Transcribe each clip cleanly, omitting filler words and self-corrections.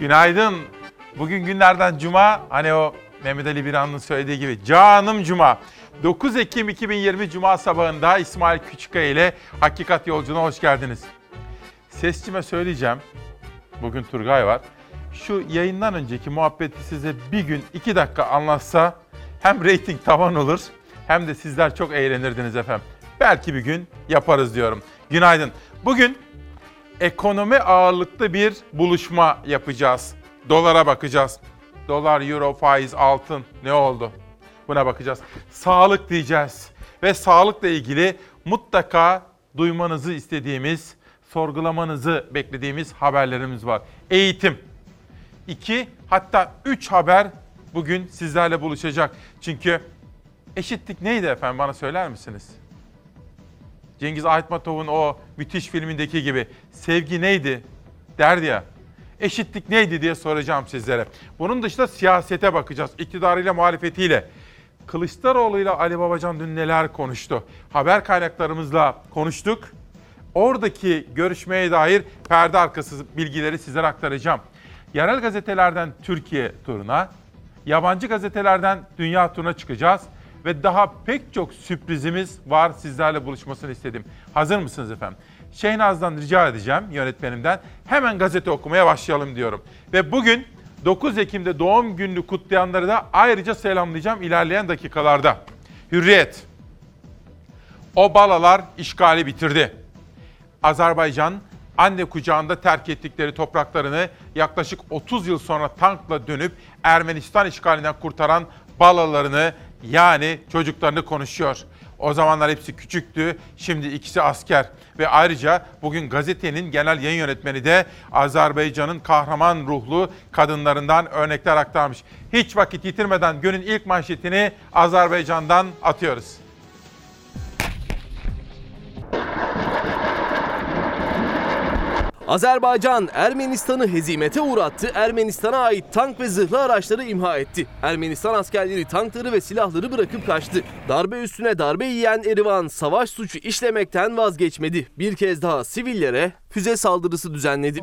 Günaydın. Bugün günlerden cuma. Hani o Mehmet Ali Birhan'ın söylediği gibi canım cuma. 9 Ekim 2020 Cuma sabahında İsmail Küçükkaya ile Hakikat Yolculuğu'na hoş geldiniz. Sesçime söyleyeceğim. Bugün Turgay var. Şu yayından önceki muhabbeti size bir gün 2 dakika anlatsa hem reyting tavan olur hem de sizler çok eğlenirdiniz efendim. Belki bir gün yaparız diyorum. Günaydın. Bugün ekonomi ağırlıklı bir buluşma yapacağız. Dolara bakacağız. Dolar, euro, faiz, altın ne oldu? Buna bakacağız. Sağlık diyeceğiz. Ve sağlıkla ilgili mutlaka duymanızı istediğimiz, sorgulamanızı beklediğimiz haberlerimiz var. Eğitim. 2 hatta 3 haber bugün sizlerle buluşacak. Çünkü eşitlik neydi efendim, bana söyler misiniz? Cengiz Aytmatov'un o müthiş filmindeki gibi sevgi neydi derdi ya. Eşitlik neydi diye soracağım sizlere. Bunun dışında siyasete bakacağız. İktidarıyla, muhalefetiyle. Kılıçdaroğlu'yla Ali Babacan dün neler konuştu? Haber kaynaklarımızla konuştuk. Oradaki görüşmeye dair perde arkası bilgileri sizlere aktaracağım. Yerel gazetelerden Türkiye turuna, yabancı gazetelerden dünya turuna çıkacağız. Ve daha pek çok sürprizimiz var, sizlerle buluşmasını istedim. Hazır mısınız efendim? Şehnaz'dan rica edeceğim, yönetmenimden. Hemen gazete okumaya başlayalım diyorum. Ve bugün 9 Ekim'de doğum gününü kutlayanları da ayrıca selamlayacağım ilerleyen dakikalarda. Hürriyet. O balalar işgali bitirdi. Azerbaycan, anne kucağında terk ettikleri topraklarını yaklaşık 30 yıl sonra tankla dönüp Ermenistan işgalinden kurtaran balalarını, yani çocuklarını konuşuyor. O zamanlar hepsi küçüktü, şimdi ikisi asker. Ve ayrıca bugün gazetenin genel yayın yönetmeni de Azerbaycan'ın kahraman ruhlu kadınlarından örnekler aktarmış. Hiç vakit yitirmeden günün ilk manşetini Azerbaycan'dan atıyoruz. Azerbaycan, Ermenistan'ı hezimete uğrattı, Ermenistan'a ait tank ve zırhlı araçları imha etti. Ermenistan askerleri tankları ve silahları bırakıp kaçtı. Darbe üstüne darbe yiyen Erivan, savaş suçu işlemekten vazgeçmedi. Bir kez daha sivillere füze saldırısı düzenledi.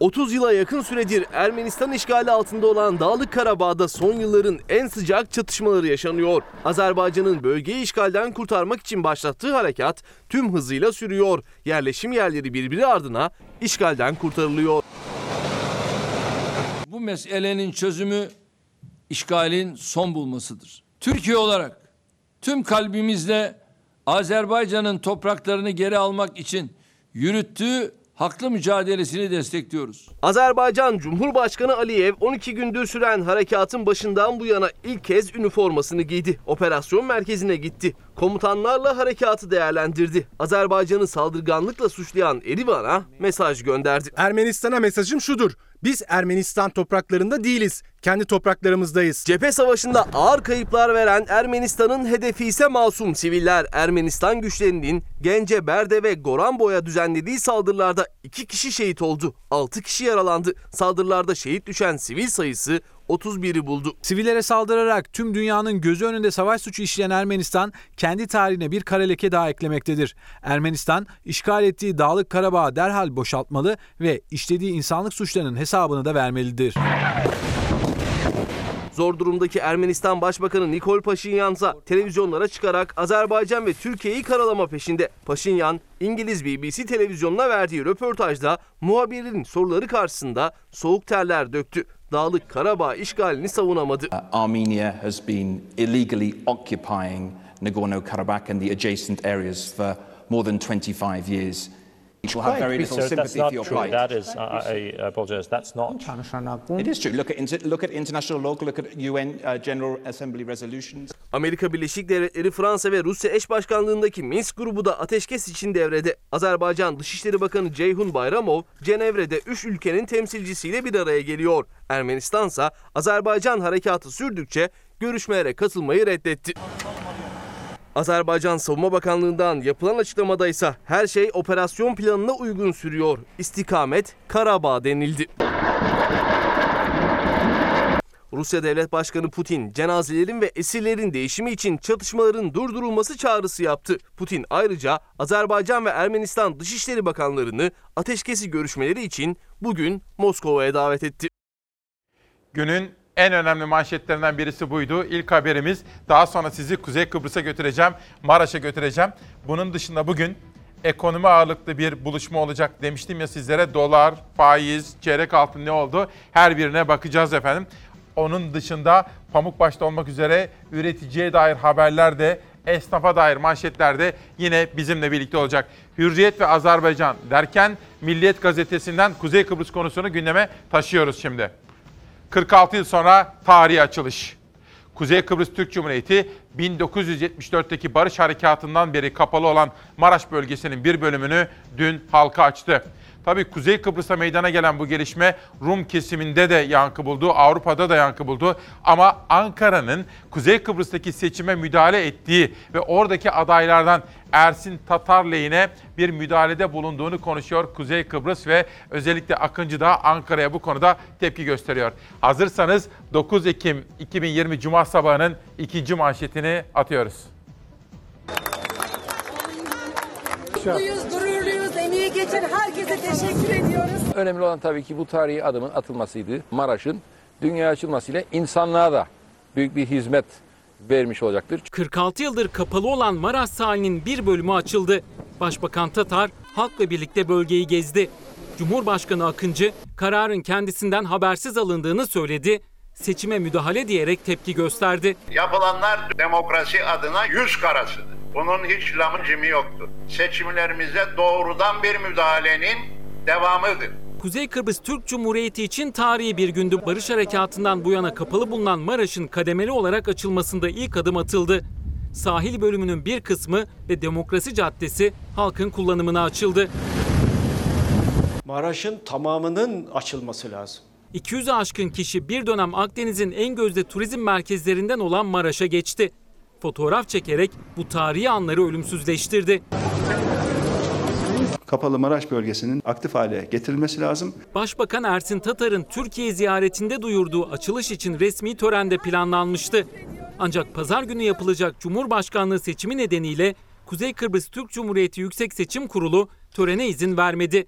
30 yıla yakın süredir Ermenistan işgali altında olan Dağlık Karabağ'da son yılların en sıcak çatışmaları yaşanıyor. Azerbaycan'ın bölgeyi işgalden kurtarmak için başlattığı harekat tüm hızıyla sürüyor. Yerleşim yerleri birbiri ardına işgalden kurtarılıyor. Bu meselenin çözümü işgalin son bulmasıdır. Türkiye olarak tüm kalbimizle Azerbaycan'ın topraklarını geri almak için yürüttüğü haklı mücadelesini destekliyoruz. Azerbaycan Cumhurbaşkanı Aliyev 12 gündür süren harekatın başından bu yana ilk kez üniformasını giydi. Operasyon merkezine gitti. Komutanlarla harekatı değerlendirdi. Azerbaycan'ı saldırganlıkla suçlayan Erivan'a mesaj gönderdi. Ermenistan'a mesajım şudur. Biz Ermenistan topraklarında değiliz. Kendi topraklarımızdayız. Cephe savaşında ağır kayıplar veren Ermenistan'ın hedefi ise masum siviller. Ermenistan güçlerinin Gence, Berde ve Goranboy'a düzenlediği saldırılarda 2 kişi şehit oldu. 6 kişi yaralandı. Saldırılarda şehit düşen sivil sayısı 31'i buldu. Sivillere saldırarak tüm dünyanın gözü önünde savaş suçu işleyen Ermenistan kendi tarihine bir kara leke daha eklemektedir. Ermenistan işgal ettiği Dağlık Karabağ'ı derhal boşaltmalı ve işlediği insanlık suçlarının hesabını da vermelidir. Zor durumdaki Ermenistan Başbakanı Nikol Paşinyan'sa televizyonlara çıkarak Azerbaycan ve Türkiye'yi karalama peşinde. Paşinyan, İngiliz BBC televizyonuna verdiği röportajda muhabirin soruları karşısında soğuk terler döktü. Dağlık Karabağ işgalini savunamadı. Armenia has been illegally occupying Nagorno-Karabakh and the adjacent areas for more than 25 years. Will have very little sympathy for your plight. That is, I apologize. That's not. It is true. Look at international law. Look at UN General Assembly resolutions. Amerika Birleşik Devletleri, Fransa ve Rusya eş başkanlığındaki Minsk grubu da ateşkes için devrede. Azerbaycan Dışişleri Bakanı Ceyhun Bayramov, Cenevre'de 3 ülkenin temsilcisiyle bir araya geliyor. Ermenistansa Azerbaycan harekatı sürdükçe görüşmelere katılmayı reddetti. Azerbaycan Savunma Bakanlığı'ndan yapılan açıklamada ise her şey operasyon planına uygun sürüyor. İstikamet Karabağ denildi. Rusya Devlet Başkanı Putin, cenazelerin ve esirlerin değişimi için çatışmaların durdurulması çağrısı yaptı. Putin ayrıca Azerbaycan ve Ermenistan Dışişleri Bakanlarını ateşkesi görüşmeleri için bugün Moskova'ya davet etti. Günün en önemli manşetlerinden birisi buydu. İlk haberimiz. Daha sonra sizi Kuzey Kıbrıs'a götüreceğim, Maraş'a götüreceğim. Bunun dışında bugün ekonomi ağırlıklı bir buluşma olacak demiştim ya sizlere. Dolar, faiz, çeyrek altın ne oldu? Her birine bakacağız efendim. Onun dışında pamuk başta olmak üzere üreticiye dair haberler de, esnafa dair manşetler de yine bizimle birlikte olacak. Hürriyet ve Azerbaycan derken Milliyet Gazetesi'nden Kuzey Kıbrıs konusunu gündeme taşıyoruz şimdi. 46 yıl sonra tarihi açılış. Kuzey Kıbrıs Türk Cumhuriyeti 1974'teki barış harekatından beri kapalı olan Maraş bölgesinin bir bölümünü dün halka açtı. Tabii Kuzey Kıbrıs'ta meydana gelen bu gelişme Rum kesiminde de yankı buldu, Avrupa'da da yankı buldu. Ama Ankara'nın Kuzey Kıbrıs'taki seçime müdahale ettiği ve oradaki adaylardan Ersin Tatar lehine bir müdahalede bulunduğunu konuşuyor Kuzey Kıbrıs ve özellikle Akıncı da Ankara'ya bu konuda tepki gösteriyor. Hazırsanız 9 Ekim 2020 Cuma sabahının ikinci manşetini atıyoruz. Mutluyuz, gururluyuz, emeği geçen herkese teşekkür ediyoruz. Önemli olan tabii ki bu tarihi adımın atılmasıydı. Maraş'ın dünyaya açılmasıyla insanlığa da büyük bir hizmet vermiş olacaktır. 46 yıldır kapalı olan Maraş sahilinin bir bölümü açıldı. Başbakan Tatar halkla birlikte bölgeyi gezdi. Cumhurbaşkanı Akıncı kararın kendisinden habersiz alındığını söyledi. Seçime müdahale diyerek tepki gösterdi. Yapılanlar demokrasi adına yüz karasıdır. Bunun hiç lamı cimi yoktur. Seçimlerimize doğrudan bir müdahalenin devamıdır. Kuzey Kıbrıs Türk Cumhuriyeti için tarihi bir gündü. Barış harekatından bu yana kapalı bulunan Maraş'ın kademeli olarak açılmasında ilk adım atıldı. Sahil bölümünün bir kısmı ve Demokrasi Caddesi halkın kullanımına açıldı. Maraş'ın tamamının açılması lazım. 200'ü aşkın kişi bir dönem Akdeniz'in en gözde turizm merkezlerinden olan Maraş'a geçti. Fotoğraf çekerek bu tarihi anları ölümsüzleştirdi. Kapalı Maraş bölgesinin aktif hale getirilmesi lazım. Başbakan Ersin Tatar'ın Türkiye ziyaretinde duyurduğu açılış için resmi törende planlanmıştı. Ancak pazar günü yapılacak Cumhurbaşkanlığı seçimi nedeniyle Kuzey Kıbrıs Türk Cumhuriyeti Yüksek Seçim Kurulu törene izin vermedi.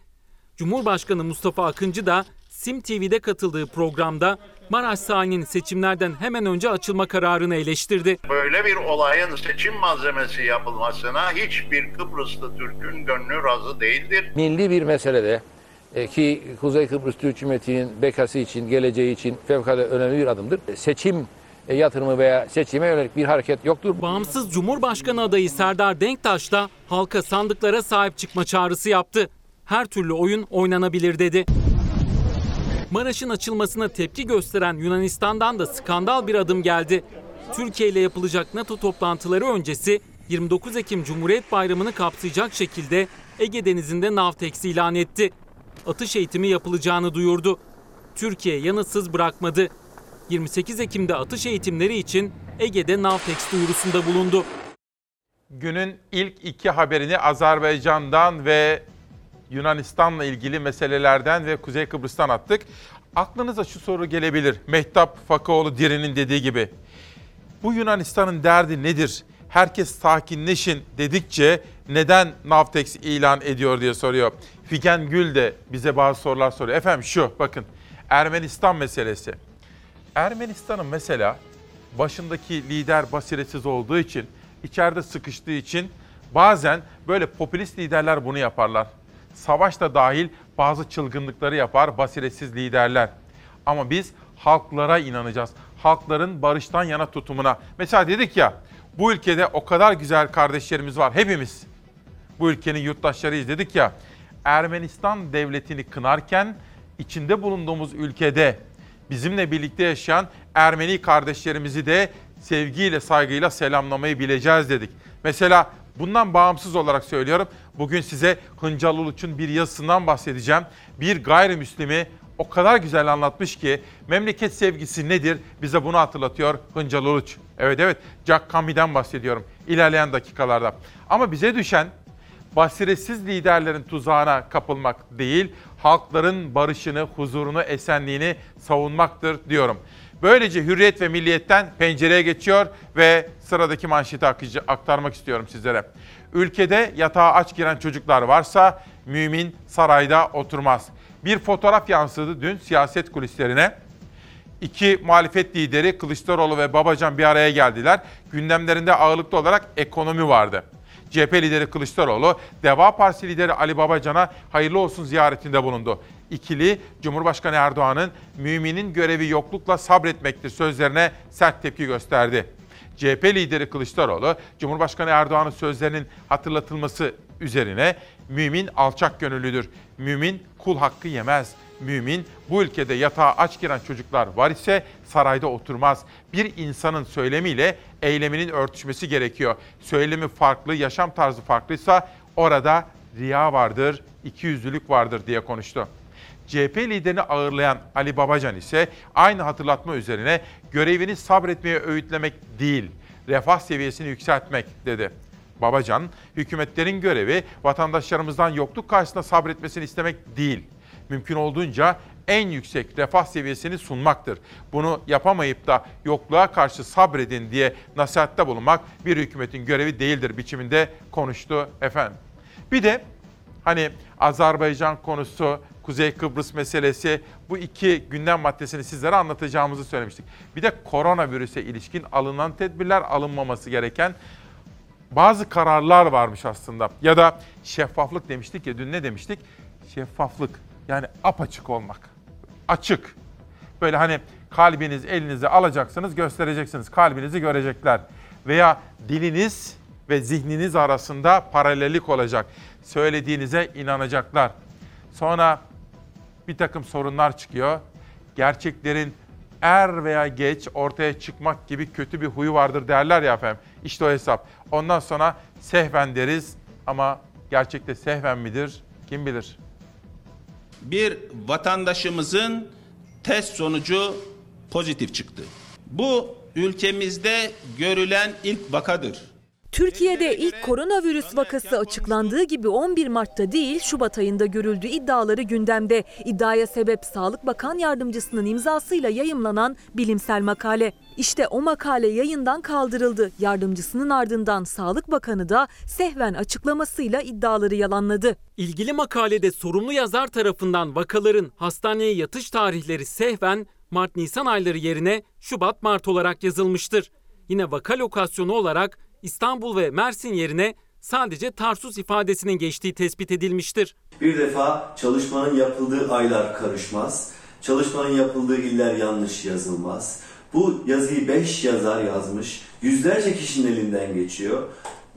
Cumhurbaşkanı Mustafa Akıncı da Sim TV'de katıldığı programda Maraş sahilinin seçimlerden hemen önce açılma kararını eleştirdi. Böyle bir olayın seçim malzemesi yapılmasına hiçbir Kıbrıslı Türk'ün gönlü razı değildir. Milli bir meselede ki Kuzey Kıbrıs Türk Cumhuriyeti'nin bekası için, geleceği için fevkalade önemli bir adımdır. Seçim yatırımı veya seçime yönelik bir hareket yoktur. Bağımsız Cumhurbaşkanı adayı Serdar Denktaş da halka sandıklara sahip çıkma çağrısı yaptı. Her türlü oyun oynanabilir dedi. Maraş'ın açılmasına tepki gösteren Yunanistan'dan da skandal bir adım geldi. Türkiye ile yapılacak NATO toplantıları öncesi 29 Ekim Cumhuriyet Bayramı'nı kapsayacak şekilde Ege Denizi'nde NAVTEX ilan etti. Atış eğitimi yapılacağını duyurdu. Türkiye yanıtsız bırakmadı. 28 Ekim'de atış eğitimleri için Ege'de NAVTEX duyurusunda bulundu. Günün ilk iki haberini Azerbaycan'dan ve Yunanistan'la ilgili meselelerden ve Kuzey Kıbrıs'tan attık. Aklınıza şu soru gelebilir. Mehtap Fakaoğlu Diri'nin dediği gibi. Bu Yunanistan'ın derdi nedir? Herkes sakinleşin dedikçe neden NAVTEX ilan ediyor diye soruyor. Figen Gül de bize bazı sorular soruyor. Efendim şu bakın Ermenistan meselesi. Ermenistan'ın mesela başındaki lider basiretsiz olduğu için, içeride sıkıştığı için bazen böyle popülist liderler bunu yaparlar. Savaş da dahil bazı çılgınlıkları yapar basiretsiz liderler. Ama biz halklara inanacağız. Halkların barıştan yana tutumuna. Mesela dedik ya bu ülkede o kadar güzel kardeşlerimiz var hepimiz. Bu ülkenin yurttaşlarıyız dedik ya. Ermenistan devletini kınarken içinde bulunduğumuz ülkede bizimle birlikte yaşayan Ermeni kardeşlerimizi de sevgiyle saygıyla selamlamayı bileceğiz dedik. Mesela bundan bağımsız olarak söylüyorum. Bugün size Hıncal Uluç'un bir yazısından bahsedeceğim. Bir gayrimüslimi o kadar güzel anlatmış ki memleket sevgisi nedir bize bunu hatırlatıyor Hıncal Uluç. Evet Jack Kami'den bahsediyorum ilerleyen dakikalarda. Ama bize düşen basiretsiz liderlerin tuzağına kapılmak değil, halkların barışını, huzurunu, esenliğini savunmaktır diyorum. Böylece Hürriyet ve Milliyet'ten Pencere'ye geçiyor ve sıradaki manşeti aktarmak istiyorum sizlere. Ülkede yatağa aç giren çocuklar varsa mümin sarayda oturmaz. Bir fotoğraf yansıdı dün siyaset kulislerine. İki muhalefet lideri Kılıçdaroğlu ve Babacan bir araya geldiler. Gündemlerinde ağırlıklı olarak ekonomi vardı. CHP lideri Kılıçdaroğlu, Deva Partisi lideri Ali Babacan'a hayırlı olsun ziyaretinde bulundu. İkili, Cumhurbaşkanı Erdoğan'ın müminin görevi yoklukla sabretmektir sözlerine sert tepki gösterdi. CHP lideri Kılıçdaroğlu, Cumhurbaşkanı Erdoğan'ın sözlerinin hatırlatılması üzerine mümin alçak gönüllüdür, mümin kul hakkı yemez, mümin bu ülkede yatağa aç giren çocuklar var ise sarayda oturmaz. Bir insanın söylemiyle eyleminin örtüşmesi gerekiyor. Söylemi farklı, yaşam tarzı farklıysa orada riya vardır, ikiyüzlülük vardır diye konuştu. CHP liderini ağırlayan Ali Babacan ise aynı hatırlatma üzerine görevini sabretmeye öğütlemek değil, refah seviyesini yükseltmek dedi. Babacan, hükümetlerin görevi vatandaşlarımızdan yokluk karşısında sabretmesini istemek değil, mümkün olduğunca en yüksek refah seviyesini sunmaktır. Bunu yapamayıp da yokluğa karşı sabredin diye nasihatte bulunmak bir hükümetin görevi değildir biçiminde konuştu efendim. Bir de hani Azerbaycan konusu, Kuzey Kıbrıs meselesi, bu iki gündem maddesini sizlere anlatacağımızı söylemiştik. Bir de koronavirüse ilişkin alınan tedbirler, alınmaması gereken bazı kararlar varmış aslında. Ya da şeffaflık demiştik ya, dün ne demiştik? Şeffaflık, yani apaçık olmak, açık. Böyle hani kalbiniz elinize alacaksınız, göstereceksiniz, kalbinizi görecekler. Veya diliniz ve zihniniz arasında paralellik olacak. Söylediğinize inanacaklar. Sonra bir takım sorunlar çıkıyor. Gerçeklerin er veya geç ortaya çıkmak gibi kötü bir huyu vardır derler ya efendim. İşte o hesap. Ondan sonra sehven deriz ama gerçekte sehven midir? Kim bilir? Bir vatandaşımızın test sonucu pozitif çıktı. Bu ülkemizde görülen ilk vakadır. Türkiye'de ilk koronavirüs vakası açıklandığı gibi 11 Mart'ta değil Şubat ayında görüldü iddiaları gündemde. İddiaya sebep Sağlık Bakan Yardımcısının imzasıyla yayımlanan bilimsel makale. İşte o makale yayından kaldırıldı. Yardımcısının ardından Sağlık Bakanı da sehven açıklamasıyla iddiaları yalanladı. İlgili makalede sorumlu yazar tarafından vakaların hastaneye yatış tarihleri sehven Mart-Nisan ayları yerine Şubat-Mart olarak yazılmıştır. Yine vaka lokasyonu olarak İstanbul ve Mersin yerine sadece Tarsus ifadesinin geçtiği tespit edilmiştir. Bir defa çalışmanın yapıldığı aylar karışmaz, çalışmanın yapıldığı iller yanlış yazılmaz. Bu yazıyı 5 yazar yazmış, yüzlerce kişinin elinden geçiyor.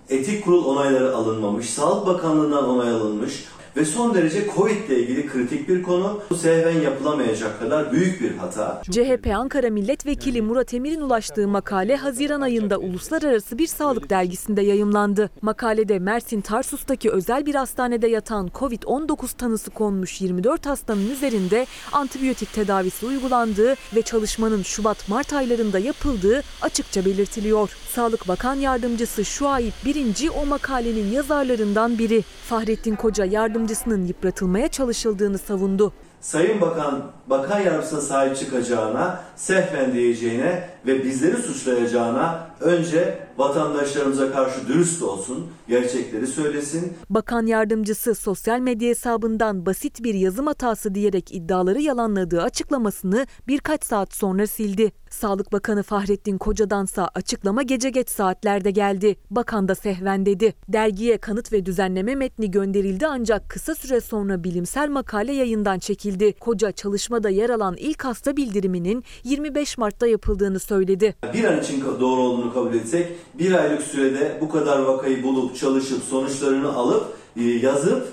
Etik kurul onayları alınmamış, Sağlık Bakanlığı'ndan onay alınmış ve son derece Covid ile ilgili kritik bir konu. Bu sehven yapılamayacak kadar büyük bir hata. CHP Ankara Milletvekili Murat Emir'in ulaştığı makale Haziran ayında uluslararası bir sağlık dergisinde yayımlandı. Makalede Mersin Tarsus'taki özel bir hastanede yatan Covid-19 tanısı konmuş 24 hastanın üzerinde antibiyotik tedavisi uygulandığı ve çalışmanın Şubat-Mart aylarında yapıldığı açıkça belirtiliyor. Sağlık Bakan Yardımcısı Şuayb Birinci o makalenin yazarlarından biri. Fahrettin Koca yardımcısının yıpratılmaya çalışıldığını savundu. Sayın Bakan, Bakan Yardımcısına sahip çıkacağına, sehven diyeceğine ve bizleri suçlayacağına önce vatandaşlarımıza karşı dürüst olsun, gerçekleri söylesin. Bakan Yardımcısı sosyal medya hesabından basit bir yazım hatası diyerek iddiaları yalanladığı açıklamasını birkaç saat sonra sildi. Sağlık Bakanı Fahrettin Koca'dansa açıklama gece geç saatlerde geldi. Bakan da sehven dedi. Dergiye kanıt ve düzenleme metni gönderildi ancak kısa süre sonra bilimsel makale yayından çekildi. Koca çalışmada yer alan ilk hasta bildiriminin 25 Mart'ta yapıldığını söyledi. Bir an için doğru olduğunu kabul etsek, bir aylık sürede bu kadar vakayı bulup, çalışıp, sonuçlarını alıp, yazıp,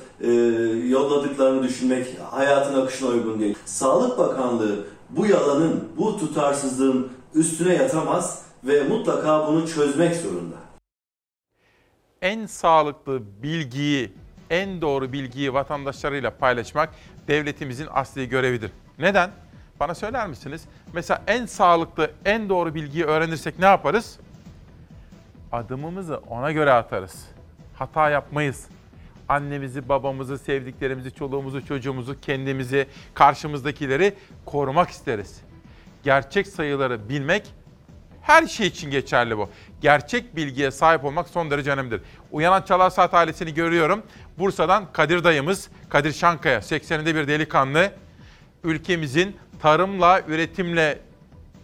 yolladıklarını düşünmek hayatın akışına uygun değil. Sağlık Bakanlığı bu yalanın, bu tutarsızlığın üstüne yatamaz ve mutlaka bunu çözmek zorunda. En sağlıklı bilgiyi, en doğru bilgiyi vatandaşlarıyla paylaşmak devletimizin asli görevidir. Neden? Bana söyler misiniz? Mesela en sağlıklı, en doğru bilgiyi öğrenirsek ne yaparız? Adımımızı ona göre atarız. Hata yapmayız. Annemizi, babamızı, sevdiklerimizi, çoluğumuzu, çocuğumuzu, kendimizi, karşımızdakileri korumak isteriz. gerçek sayıları bilmek, her şey için geçerli bu. Gerçek bilgiye sahip olmak son derece önemlidir. Uyanan Çalar Saat ailesini görüyorum. Bursa'dan Kadir dayımız, Kadir Şankaya, 80'inde bir delikanlı. Ülkemizin tarımla, üretimle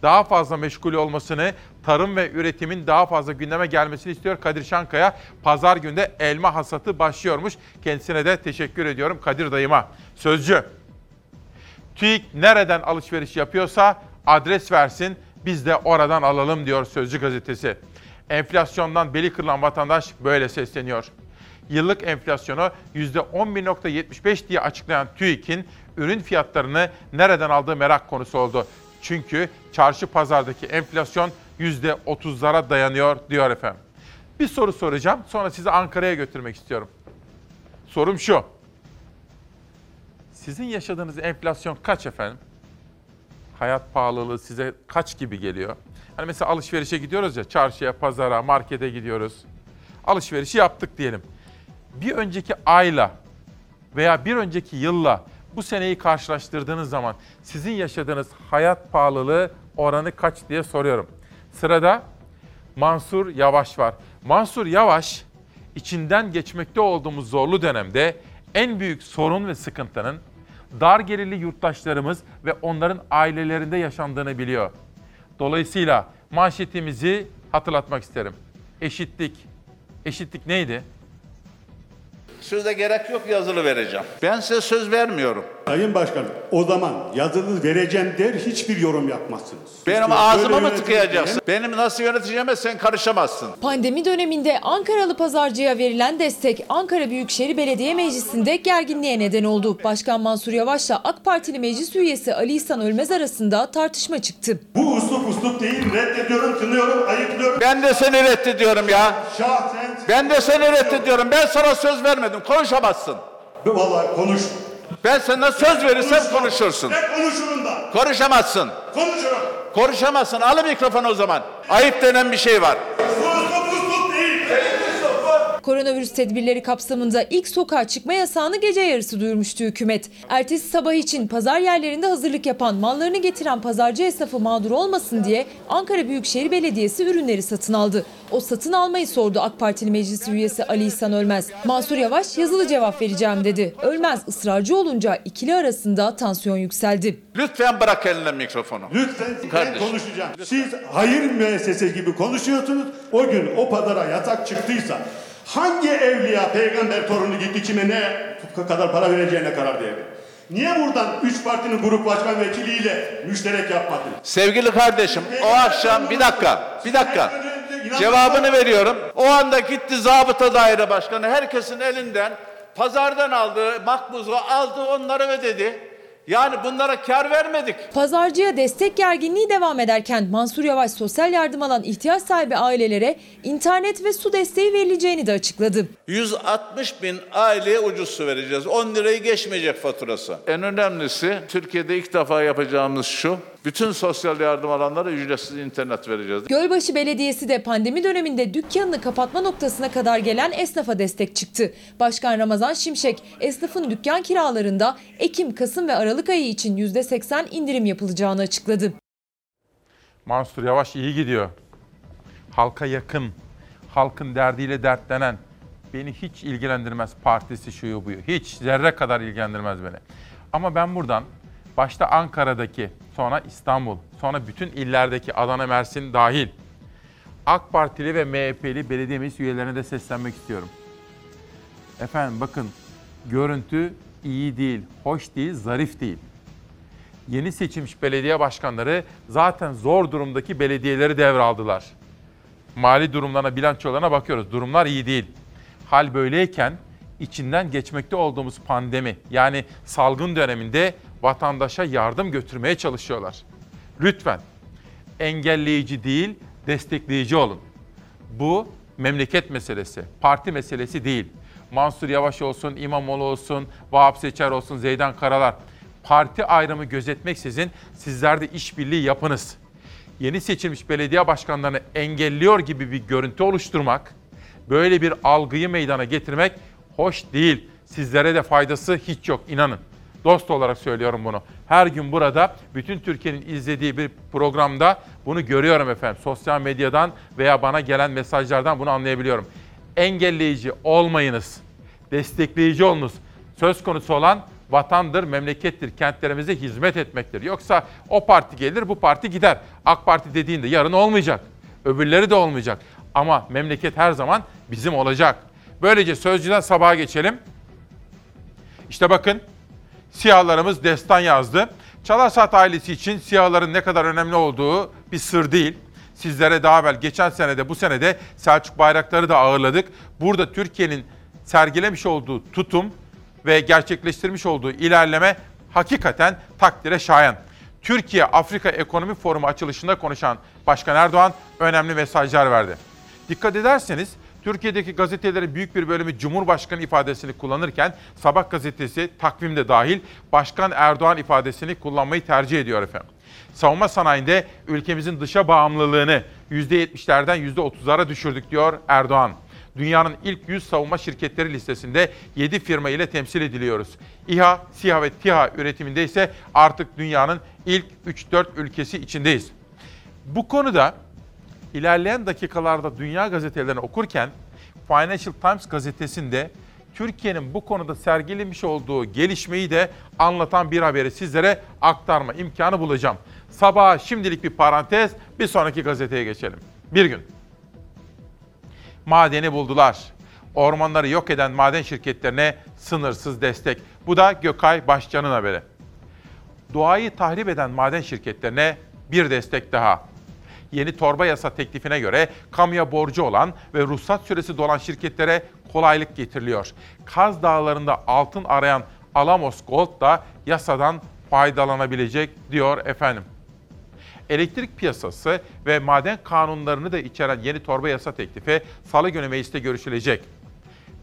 daha fazla meşgul olmasını, tarım ve üretimin daha fazla gündeme gelmesini istiyor Kadir Şankaya. Pazar günü de elma hasatı başlıyormuş. Kendisine de teşekkür ediyorum Kadir dayıma. Sözcü, TÜİK nereden alışveriş yapıyorsa adres versin, biz de oradan alalım diyor Sözcü gazetesi. Enflasyondan beli kırılan vatandaş böyle sesleniyor. Yıllık enflasyonu %11.75 diye açıklayan TÜİK'in ürün fiyatlarını nereden aldığı merak konusu oldu. Çünkü çarşı pazardaki enflasyon %30'lara dayanıyor diyor efendim. Bir soru soracağım, sonra sizi Ankara'ya götürmek istiyorum. Sorum şu. Sizin yaşadığınız enflasyon kaç efendim? Hayat pahalılığı size kaç gibi geliyor? Hani mesela alışverişe gidiyoruz ya, çarşıya, pazara, markete gidiyoruz. Alışverişi yaptık diyelim. Bir önceki ayla veya bir önceki yılla bu seneyi karşılaştırdığınız zaman sizin yaşadığınız hayat pahalılığı oranı kaç diye soruyorum. Sırada Mansur Yavaş var. Mansur Yavaş, içinden geçmekte olduğumuz zorlu dönemde en büyük sorun ve sıkıntının dar gelirli yurttaşlarımız ve onların ailelerinde yaşandığını biliyor. Dolayısıyla manşetimizi hatırlatmak isterim. Eşitlik. Eşitlik neydi? Sözde gerek yok, yazılı vereceğim. Ben size söz vermiyorum. Sayın Başkanım, o zaman yazılı vereceğim der, hiçbir yorum yapmazsınız. Benim ağzıma mı tıkayacaksın? Benim nasıl yöneteceğime sen karışamazsın. Pandemi döneminde Ankaralı pazarcıya verilen destek Ankara Büyükşehir Belediye Meclisi'nde gerginliğe neden oldu. Başkan Mansur Yavaş'la AK Partili meclis üyesi Ali İhsan Ölmez arasında tartışma çıktı. Bu uslup değil, reddediyorum, kınıyorum, ayıklıyorum. Ben de seni reddediyorum ya. Şahsen. Ben de seni reddediyorum. Ben sana söz vermedim, konuşamazsın. Vallahi konuş. Ben sana söz verirsem konuşursun. Ben konuşurum da. Konuşamazsın. Konuşurum. Konuşamazsın. Al mikrofonu o zaman. Ayıp denen bir şey var. Koronavirüs tedbirleri kapsamında ilk sokağa çıkma yasağını gece yarısı duyurmuştu hükümet. Ertesi sabah için pazar yerlerinde hazırlık yapan, mallarını getiren pazarcı esnafı mağdur olmasın diye Ankara Büyükşehir Belediyesi ürünleri satın aldı. O satın almayı sordu AK Partili meclis üyesi Ali İhsan Ölmez. Mansur Yavaş yazılı cevap vereceğim dedi. Ölmez ısrarcı olunca ikili arasında tansiyon yükseldi. Lütfen bırak eline mikrofonu. Lütfen kardeşim. Konuşacağım. Lütfen. Siz hayır müessesesi gibi konuşuyorsunuz. O gün o pazara yasak çıktıysa hangi evliya peygamber torunu gitti kime ne kadar para vereceğine karar verdi? Niye buradan 3 partinin grup başkan vekiliyle müşterek yapmadı? Sevgili kardeşim, o akşam bir dakika cevabını veriyorum. O anda gitti zabıta daire başkanı, herkesin elinden pazardan aldığı makbuzu aldı, onları ödedi. Yani bunlara kar vermedik. Pazarcıya destek gerginliği devam ederken Mansur Yavaş sosyal yardım alan ihtiyaç sahibi ailelere internet ve su desteği verileceğini de açıkladı. 160 bin aileye ucuz su vereceğiz. 10 lirayı geçmeyecek faturası. En önemlisi Türkiye'de ilk defa yapacağımız şu. Bütün sosyal yardım alanlara ücretsiz internet vereceğiz. Gölbaşı Belediyesi de pandemi döneminde dükkanını kapatma noktasına kadar gelen esnafa destek çıktı. Başkan Ramazan Şimşek, esnafın dükkan kiralarında Ekim, Kasım ve Aralık ayı için %80 indirim yapılacağını açıkladı. Mansur Yavaş iyi gidiyor. Halka yakın, halkın derdiyle dertlenen, beni hiç ilgilendirmez partisi şuyu buyu. Hiç, zerre kadar ilgilendirmez beni. Ama ben buradan, başta Ankara'daki, sonra İstanbul, sonra bütün illerdeki Adana, Mersin dahil AK Partili ve MHP'li belediye meclis üyelerine de seslenmek istiyorum. Efendim bakın, görüntü iyi değil, hoş değil, zarif değil. Yeni seçilmiş belediye başkanları zaten zor durumdaki belediyeleri devraldılar. Mali durumlarına, bilançolarına bakıyoruz. Durumlar iyi değil. Hal böyleyken içinden geçmekte olduğumuz pandemi, yani salgın döneminde vatandaşa yardım götürmeye çalışıyorlar. Lütfen engelleyici değil, destekleyici olun. Bu memleket meselesi, parti meselesi değil. Mansur Yavaş olsun, İmamoğlu olsun, Vahap Seçer olsun, Zeydan Karalar. Parti ayrımı gözetmeksizin sizler de işbirliği yapınız. Yeni seçilmiş belediye başkanlarını engelliyor gibi bir görüntü oluşturmak, böyle bir algıyı meydana getirmek hoş değil. Sizlere de faydası hiç yok, inanın. dost olarak söylüyorum bunu. Her gün burada bütün Türkiye'nin izlediği bir programda bunu görüyorum efendim. Sosyal medyadan veya bana gelen mesajlardan bunu anlayabiliyorum. Engelleyici olmayınız, destekleyici olunuz. Söz konusu olan vatandır, memlekettir, kentlerimize hizmet etmektir. Yoksa o parti gelir, bu parti gider. AK Parti dediğinde yarın olmayacak, öbürleri de olmayacak. Ama memleket her zaman bizim olacak. Böylece Sözcü'den Sabah'a geçelim. İşte bakın, siyahlarımız destan yazdı. Çalar Saat ailesi için siyahların ne kadar önemli olduğu bir sır değil. Sizlere daha evvel geçen senede, bu senede Selçuk Bayraktar'ı da ağırladık. Burada Türkiye'nin sergilemiş olduğu tutum ve gerçekleştirmiş olduğu ilerleme hakikaten takdire şayan. Türkiye-Afrika Ekonomi Forumu açılışında konuşan Başkan Erdoğan önemli mesajlar verdi. Dikkat ederseniz Türkiye'deki gazetelerin büyük bir bölümü Cumhurbaşkanı ifadesini kullanırken Sabah gazetesi, Takvim de dahil, Başkan Erdoğan ifadesini kullanmayı tercih ediyor efendim. Savunma sanayinde ülkemizin dışa bağımlılığını %70'lerden %30'lara düşürdük diyor Erdoğan. Dünyanın ilk 100 savunma şirketleri listesinde 7 firma ile temsil ediliyoruz. İHA, SİHA ve TİHA üretiminde ise artık dünyanın ilk 3-4 ülkesi içindeyiz. Bu konuda ilerleyen dakikalarda dünya gazetelerini okurken Financial Times gazetesinde Türkiye'nin bu konuda sergilemiş olduğu gelişmeyi de anlatan bir haberi sizlere aktarma imkanı bulacağım. Sabaha şimdilik bir parantez, bir sonraki gazeteye geçelim. Bir gün. Madeni buldular. Ormanları yok eden maden şirketlerine sınırsız destek. Bu da Gökay Başcan'ın haberi. Doğayı tahrip eden maden şirketlerine bir destek daha. Yeni torba yasa teklifine göre kamuya borcu olan ve ruhsat süresi dolan şirketlere kolaylık getiriliyor. Kaz Dağları'nda altın arayan Alamos Gold da yasadan faydalanabilecek diyor efendim. Elektrik piyasası ve maden kanunlarını da içeren yeni torba yasa teklifi Salı günü mecliste görüşülecek.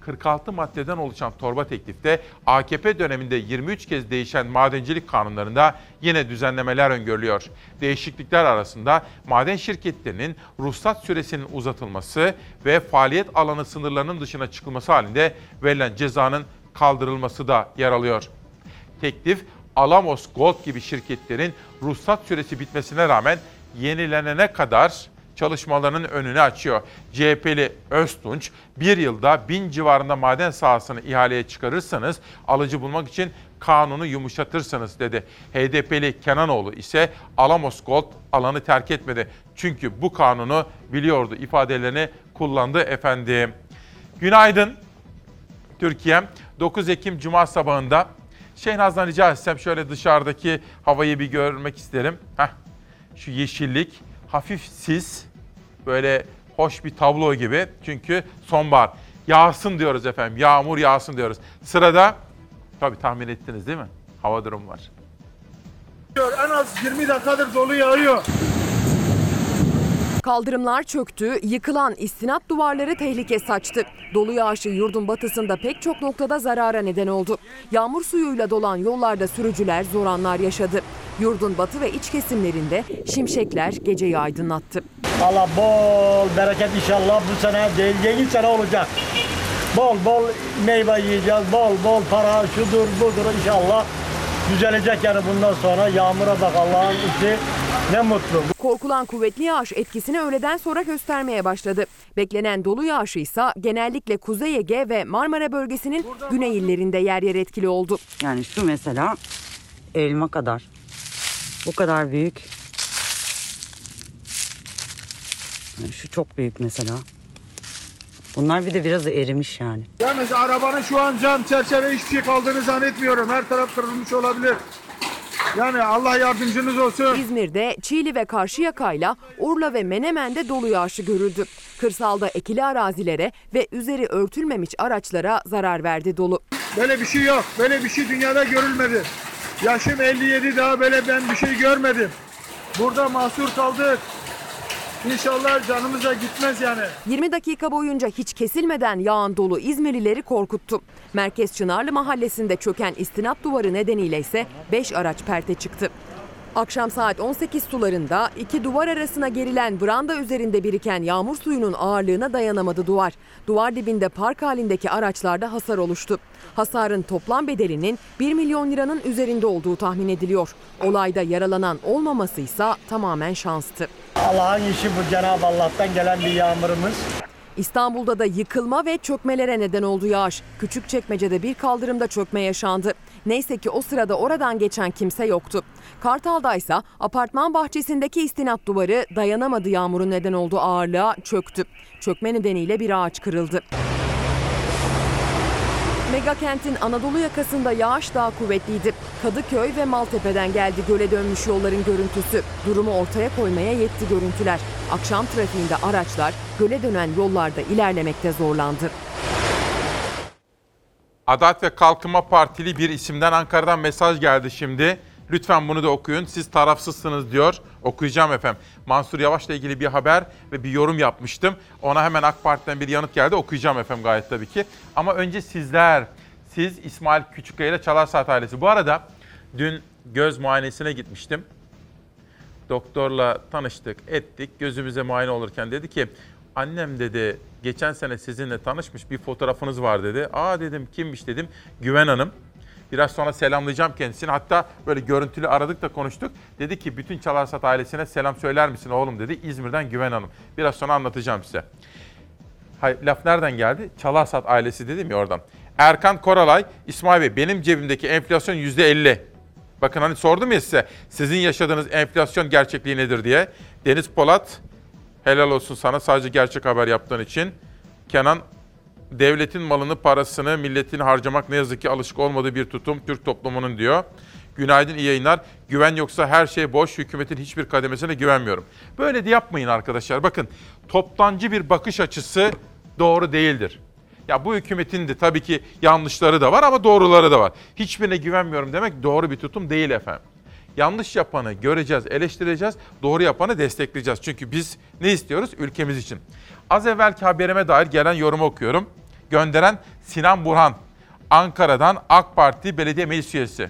46 maddeden oluşan torba teklifte AKP döneminde 23 kez değişen madencilik kanunlarında yine düzenlemeler öngörülüyor. Değişiklikler arasında maden şirketlerinin ruhsat süresinin uzatılması ve faaliyet alanı sınırlarının dışına çıkılması halinde verilen cezanın kaldırılması da yer alıyor. Teklif, Alamos Gold gibi şirketlerin ruhsat süresi bitmesine rağmen yenilenene kadar çalışmalarının önünü açıyor. CHP'li Öztunç, bir yılda 1000 civarında maden sahasını ihaleye çıkarırsanız alıcı bulmak için kanunu yumuşatırsınız dedi. HDP'li Kenanoğlu ise Alamos Gold alanı terk etmedi. Çünkü bu kanunu biliyordu ifadelerini kullandı efendim. Günaydın Türkiye'm. 9 Ekim Cuma sabahında. Şehnaz'dan rica etsem şöyle dışarıdaki havayı bir görmek isterim. Şu yeşillik, hafif sis, böyle hoş bir tablo gibi. Çünkü sonbahar. Yağsın diyoruz efendim, yağmur yağsın diyoruz. Sırada, tabii tahmin ettiniz değil mi? Hava durumu var. En az 20 dakikadır dolu yağıyor. Kaldırımlar çöktü, yıkılan istinat duvarları tehlike saçtı. Dolu yağışı yurdun batısında pek çok noktada zarara neden oldu. Yağmur suyuyla dolan yollarda sürücüler zor anlar yaşadı. Yurdun batı ve iç kesimlerinde şimşekler geceyi aydınlattı. Allah bol bereket inşallah bu sene değil, yeni sene olacak. Bol bol meyve yiyeceğiz, bol bol para şudur budur inşallah. Düzelecek yani bundan sonra yağmura bak Allah'ın işi ne mutlu. Korkulan kuvvetli yağış etkisini öğleden sonra göstermeye başladı. Beklenen dolu yağışı ise genellikle Kuzey Ege ve Marmara bölgesinin güney illerinde yer yer etkili oldu. Yani şu mesela elma kadar, bu kadar büyük, yani şu çok büyük mesela. Bunlar bir de biraz erimiş yani. Yalnız arabanın şu an cam çerçeve hiçbir şey kaldığını zannetmiyorum. Her taraf kırılmış olabilir. Yani Allah yardımcınız olsun. İzmir'de Çiğli ve Karşıyaka'yla Urla ve Menemen'de dolu yağışı görüldü. Kırsalda ekili arazilere ve üzeri örtülmemiş araçlara zarar verdi dolu. Böyle bir şey yok. Böyle bir şey dünyada görülmedi. Yaşım 57, daha böyle ben bir şey görmedim. Burada mahsur kaldık. İnşallah canımıza gitmez yani. 20 dakika boyunca hiç kesilmeden yağan dolu İzmirlileri korkuttu. Merkez Çınarlı mahallesinde çöken istinat duvarı nedeniyle ise 5 araç perte çıktı. Akşam saat 18 sularında iki duvar arasına gerilen branda üzerinde biriken yağmur suyunun ağırlığına dayanamadı duvar. Duvar dibinde park halindeki araçlarda hasar oluştu. Hasarın toplam bedelinin 1 milyon liranın üzerinde olduğu tahmin ediliyor. Olayda yaralanan olmamasıysa tamamen şanstı. Allah'ın işi bu, Cenab-ı Allah'tan gelen bir yağmurumuz. İstanbul'da da yıkılma ve çökmelere neden oldu yağış. Küçükçekmece'de bir kaldırımda çökme yaşandı. Neyse ki o sırada oradan geçen kimse yoktu. Kartal'da ise apartman bahçesindeki istinat duvarı dayanamadı yağmurun neden olduğu ağırlığa, çöktü. Çökme nedeniyle bir ağaç kırıldı. Megakentin Anadolu yakasında yağış daha kuvvetliydi. Kadıköy ve Maltepe'den geldi göle dönmüş yolların görüntüsü. Durumu ortaya koymaya yetti görüntüler. Akşam trafiğinde araçlar göle dönen yollarda ilerlemekte zorlandı. Adalet ve Kalkınma Partili bir isimden Ankara'dan mesaj geldi şimdi. Lütfen bunu da okuyun. Siz tarafsızsınız diyor. Okuyacağım efendim. Mansur Yavaş'la ilgili bir haber ve bir yorum yapmıştım. Ona hemen AK Parti'den bir yanıt geldi. Okuyacağım efendim gayet tabii ki. Ama önce sizler. Siz İsmail Küçükkaya ile Çalar Saat ailesi. Bu arada dün göz muayenesine gitmiştim. Doktorla tanıştık, ettik. Gözümüze muayene olurken dedi ki, annem dedi geçen sene sizinle tanışmış, bir fotoğrafınız var dedi. Aa dedim, kimmiş dedim. Güven Hanım. Biraz sonra selamlayacağım kendisini. Hatta böyle görüntülü aradık da konuştuk. Dedi ki bütün Çalar Saat ailesine selam söyler misin oğlum dedi. İzmir'den Güven Hanım. Biraz sonra anlatacağım size. Hayır, laf nereden geldi? Çalar Saat ailesi dedim ya oradan. Erkan Koralay, İsmail Bey benim cebimdeki enflasyon %50. Bakın hani sordum ya size, sizin yaşadığınız enflasyon gerçekliği nedir diye. Deniz Polat, helal olsun sana sadece gerçek haber yaptığın için. Kenan, devletin malını, parasını, milletini harcamak ne yazık ki alışık olmadığı bir tutum Türk toplumunun diyor. Günaydın, iyi yayınlar. Güven yoksa her şey boş, hükümetin hiçbir kademesine güvenmiyorum. Böyle de yapmayın arkadaşlar. Bakın, toptancı bir bakış açısı doğru değildir. Ya bu hükümetin de tabii ki yanlışları da var ama doğruları da var. Hiçbirine güvenmiyorum demek doğru bir tutum değil efendim. Yanlış yapanı göreceğiz, eleştireceğiz, doğru yapanı destekleyeceğiz. Çünkü biz ne istiyoruz? Ülkemiz için. Az evvelki haberime dair gelen yorumu okuyorum. Gönderen Sinan Burhan, Ankara'dan AK Parti Belediye Meclis Üyesi.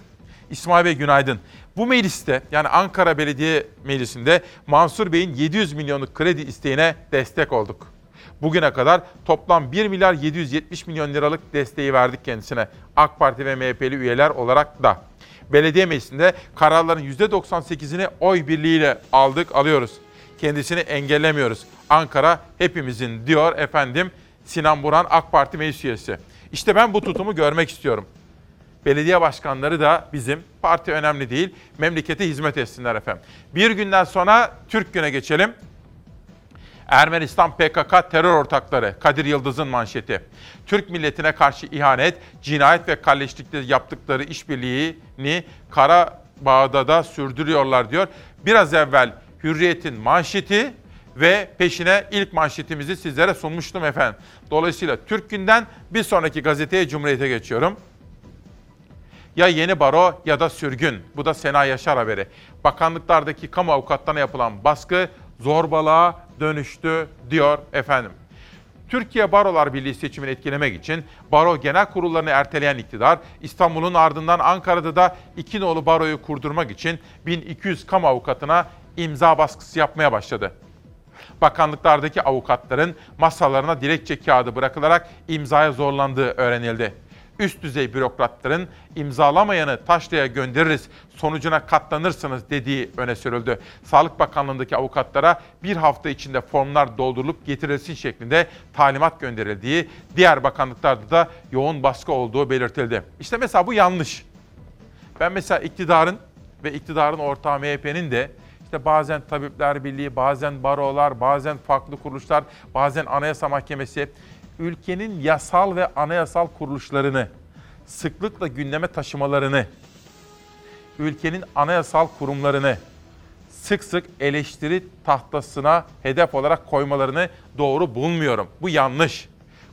İsmail Bey günaydın. Bu mecliste, yani Ankara Belediye Meclisi'nde Mansur Bey'in 700 milyonluk kredi isteğine destek olduk. Bugüne kadar toplam 1 milyar 770 milyon liralık desteği verdik kendisine. AK Parti ve MHP'li üyeler olarak da. Belediye Meclisi'nde kararların %98'ini oy birliğiyle aldık, alıyoruz. Kendisini engellemiyoruz. Ankara hepimizin diyor efendim. Sinan Burhan, AK Parti meclis üyesi. İşte ben bu tutumu görmek istiyorum. Belediye başkanları da bizim, parti önemli değil, memlekete hizmet etsinler efendim. Bir günden sonra Türk Günü'ne geçelim. Ermenistan PKK terör ortakları, Kadir Yıldız'ın manşeti. Türk milletine karşı ihanet, cinayet ve kalleşlikte yaptıkları işbirliğini Karabağ'da da sürdürüyorlar diyor. Biraz evvel Hürriyet'in manşeti ve peşine ilk manşetimizi sizlere sunmuştum efendim. Dolayısıyla Türk Günü'nden bir sonraki gazeteye, Cumhuriyet'e geçiyorum. Ya yeni baro ya da sürgün. Bu da Sena Yaşar haberi. Bakanlıklardaki kamu avukatlarına yapılan baskı zorbalığa dönüştü diyor efendim. Türkiye Barolar Birliği seçimini etkilemek için baro genel kurullarını erteleyen iktidar, İstanbul'un ardından Ankara'da da iki nolu baroyu kurdurmak için 1200 kamu avukatına imza baskısı yapmaya başladı. Bakanlıklardaki avukatların masalarına dilekçe kağıdı bırakılarak imzaya zorlandığı öğrenildi. Üst düzey bürokratların imzalamayanı taşraya göndeririz, sonucuna katlanırsınız dediği öne sürüldü. Sağlık Bakanlığı'ndaki avukatlara bir hafta içinde formlar doldurulup getirilsin şeklinde talimat gönderildiği, diğer bakanlıklarda da yoğun baskı olduğu belirtildi. İşte mesela bu yanlış. Ben mesela iktidarın ve iktidarın ortağı MHP'nin de işte bazen Tabipler Birliği, bazen barolar, bazen farklı kuruluşlar, bazen Anayasa Mahkemesi, ülkenin yasal ve anayasal kuruluşlarını sıklıkla gündeme taşımalarını, ülkenin anayasal kurumlarını sık sık eleştiri tahtasına hedef olarak koymalarını doğru bulmuyorum. Bu yanlış.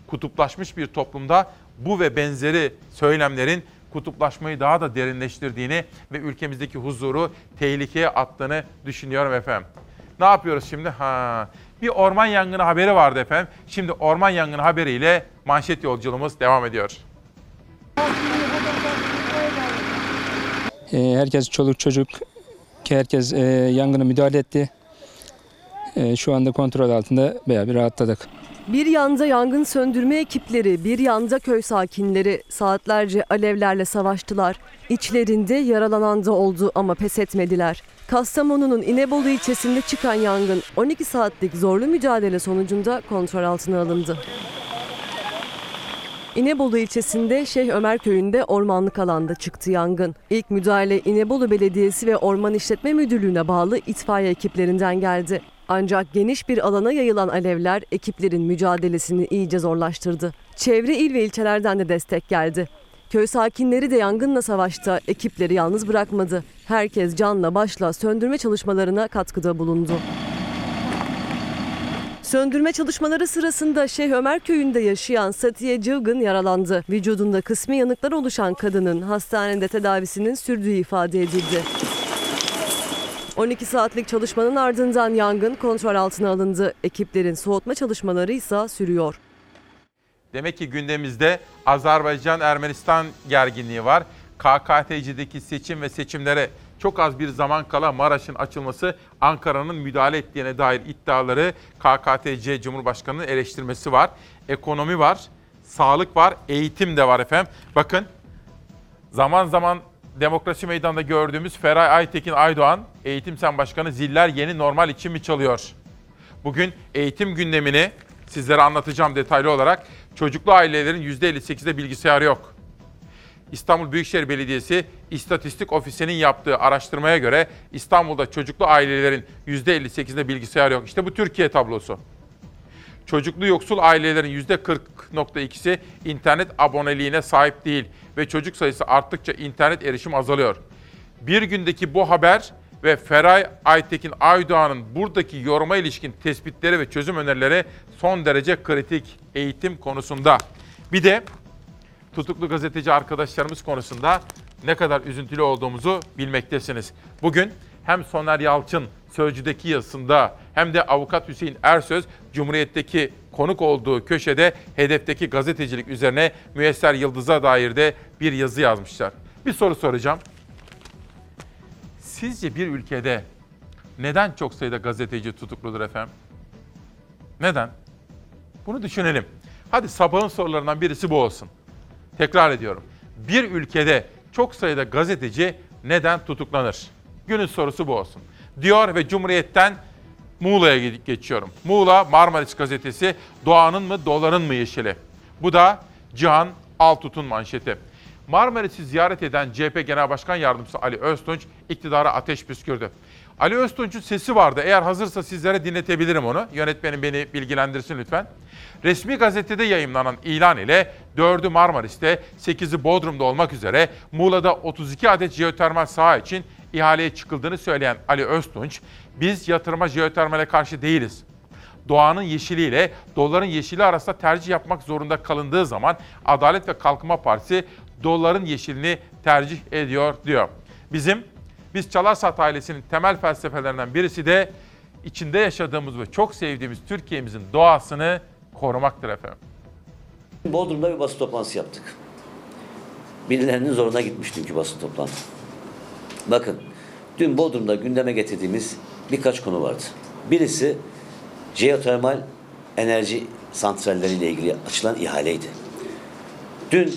Kutuplaşmış bir toplumda bu ve benzeri söylemlerin kutuplaşmayı daha da derinleştirdiğini ve ülkemizdeki huzuru tehlikeye attığını düşünüyorum efendim. Ne yapıyoruz şimdi? Bir orman yangını haberi vardı efendim. Şimdi orman yangını haberiyle manşet yolculuğumuz devam ediyor. Herkes çoluk çocuk ki herkes yangına müdahale etti. Şu anda kontrol altında bayağı bir rahatladık. Bir yanda yangın söndürme ekipleri, bir yanda köy sakinleri saatlerce alevlerle savaştılar. İçlerinde yaralanan da oldu ama pes etmediler. Kastamonu'nun İnebolu ilçesinde çıkan yangın 12 saatlik zorlu mücadele sonucunda kontrol altına alındı. İnebolu ilçesinde Şeyh Ömer köyünde ormanlık alanda çıktı yangın. İlk müdahale İnebolu Belediyesi ve Orman İşletme Müdürlüğü'ne bağlı itfaiye ekiplerinden geldi. Ancak geniş bir alana yayılan alevler ekiplerin mücadelesini iyice zorlaştırdı. Çevre il ve ilçelerden de destek geldi. Köy sakinleri de yangınla savaşta ekipleri yalnız bırakmadı. Herkes canla başla söndürme çalışmalarına katkıda bulundu. Söndürme çalışmaları sırasında Şeyh Ömer köyünde yaşayan Satiye Cılgın yaralandı. Vücudunda kısmi yanıklar oluşan kadının hastanede tedavisinin sürdüğü ifade edildi. 12 saatlik çalışmanın ardından yangın kontrol altına alındı. Ekiplerin soğutma çalışmaları ise sürüyor. Demek ki gündemimizde Azerbaycan-Ermenistan gerginliği var. KKTC'deki seçim ve seçimlere çok az bir zaman kala Maraş'ın açılması, Ankara'nın müdahale ettiğine dair iddiaları, KKTC Cumhurbaşkanı'nın eleştirmesi var. Ekonomi var, sağlık var, eğitim de var efendim. Bakın zaman zaman Demokrasi Meydanı'nda gördüğümüz Feray Aytekin Aydoğan, Eğitim Sen Başkanı, ziller yeni normal için mi çalıyor? Bugün eğitim gündemini sizlere anlatacağım detaylı olarak. Çocuklu ailelerin %58'de bilgisayarı yok. İstanbul Büyükşehir Belediyesi İstatistik Ofisi'nin yaptığı araştırmaya göre İstanbul'da çocuklu ailelerin %58'de bilgisayar yok. İşte bu Türkiye tablosu. Çocuklu yoksul ailelerin %40.2'si internet aboneliğine sahip değil ve çocuk sayısı arttıkça internet erişim azalıyor. Bir gündeki bu haber ve Feray Aytekin Aydoğan'ın buradaki yoruma ilişkin tespitleri ve çözüm önerileri son derece kritik eğitim konusunda. Bir de tutuklu gazeteci arkadaşlarımız konusunda ne kadar üzüntülü olduğumuzu bilmektesiniz. Bugün hem Soner Yalçın Sözcü'deki yazısında hem de avukat Hüseyin Ersöz Cumhuriyet'teki konuk olduğu köşede hedefteki gazetecilik üzerine Müyesser Yıldız'a dair de bir yazı yazmışlar. Bir soru soracağım. Sizce bir ülkede neden çok sayıda gazeteci tutukludur efendim? Neden? Bunu düşünelim. Hadi sabahın sorularından birisi bu olsun. Tekrar ediyorum. Bir ülkede çok sayıda gazeteci neden tutuklanır? Günün sorusu bu olsun. Diyor ve Cumhuriyet'ten Muğla'ya geçiyorum. Muğla Marmaris gazetesi Doğan'ın mı doların mı yeşili? Bu da Cihan Altut'un manşeti. Marmaris'i ziyaret eden CHP Genel Başkan Yardımcısı Ali Öztunç iktidara ateş püskürdü. Ali Öztunç'un sesi vardı. Eğer hazırsa sizlere dinletebilirim onu. Yönetmenim beni bilgilendirsin lütfen. Resmi gazetede yayımlanan ilan ile 4'ü Marmaris'te, 8'i Bodrum'da olmak üzere Muğla'da 32 adet jeotermal saha için ihaleye çıkıldığını söyleyen Ali Öztunç, biz yatırıma jeotermale karşı değiliz. Doğanın yeşiliyle doların yeşili arasında tercih yapmak zorunda kalındığı zaman Adalet ve Kalkınma Partisi doların yeşilini tercih ediyor diyor. Biz Çalarsat ailesinin temel felsefelerinden birisi de içinde yaşadığımız ve çok sevdiğimiz Türkiye'mizin doğasını korumaktır efendim. Bodrum'da bir basın toplantısı yaptık. Birilerinin zoruna gitmiştim ki basın toplantısı. Bakın, dün Bodrum'da gündeme getirdiğimiz birkaç konu vardı. Birisi jeotermal enerji santralleriyle ilgili açılan ihaleydi. Dün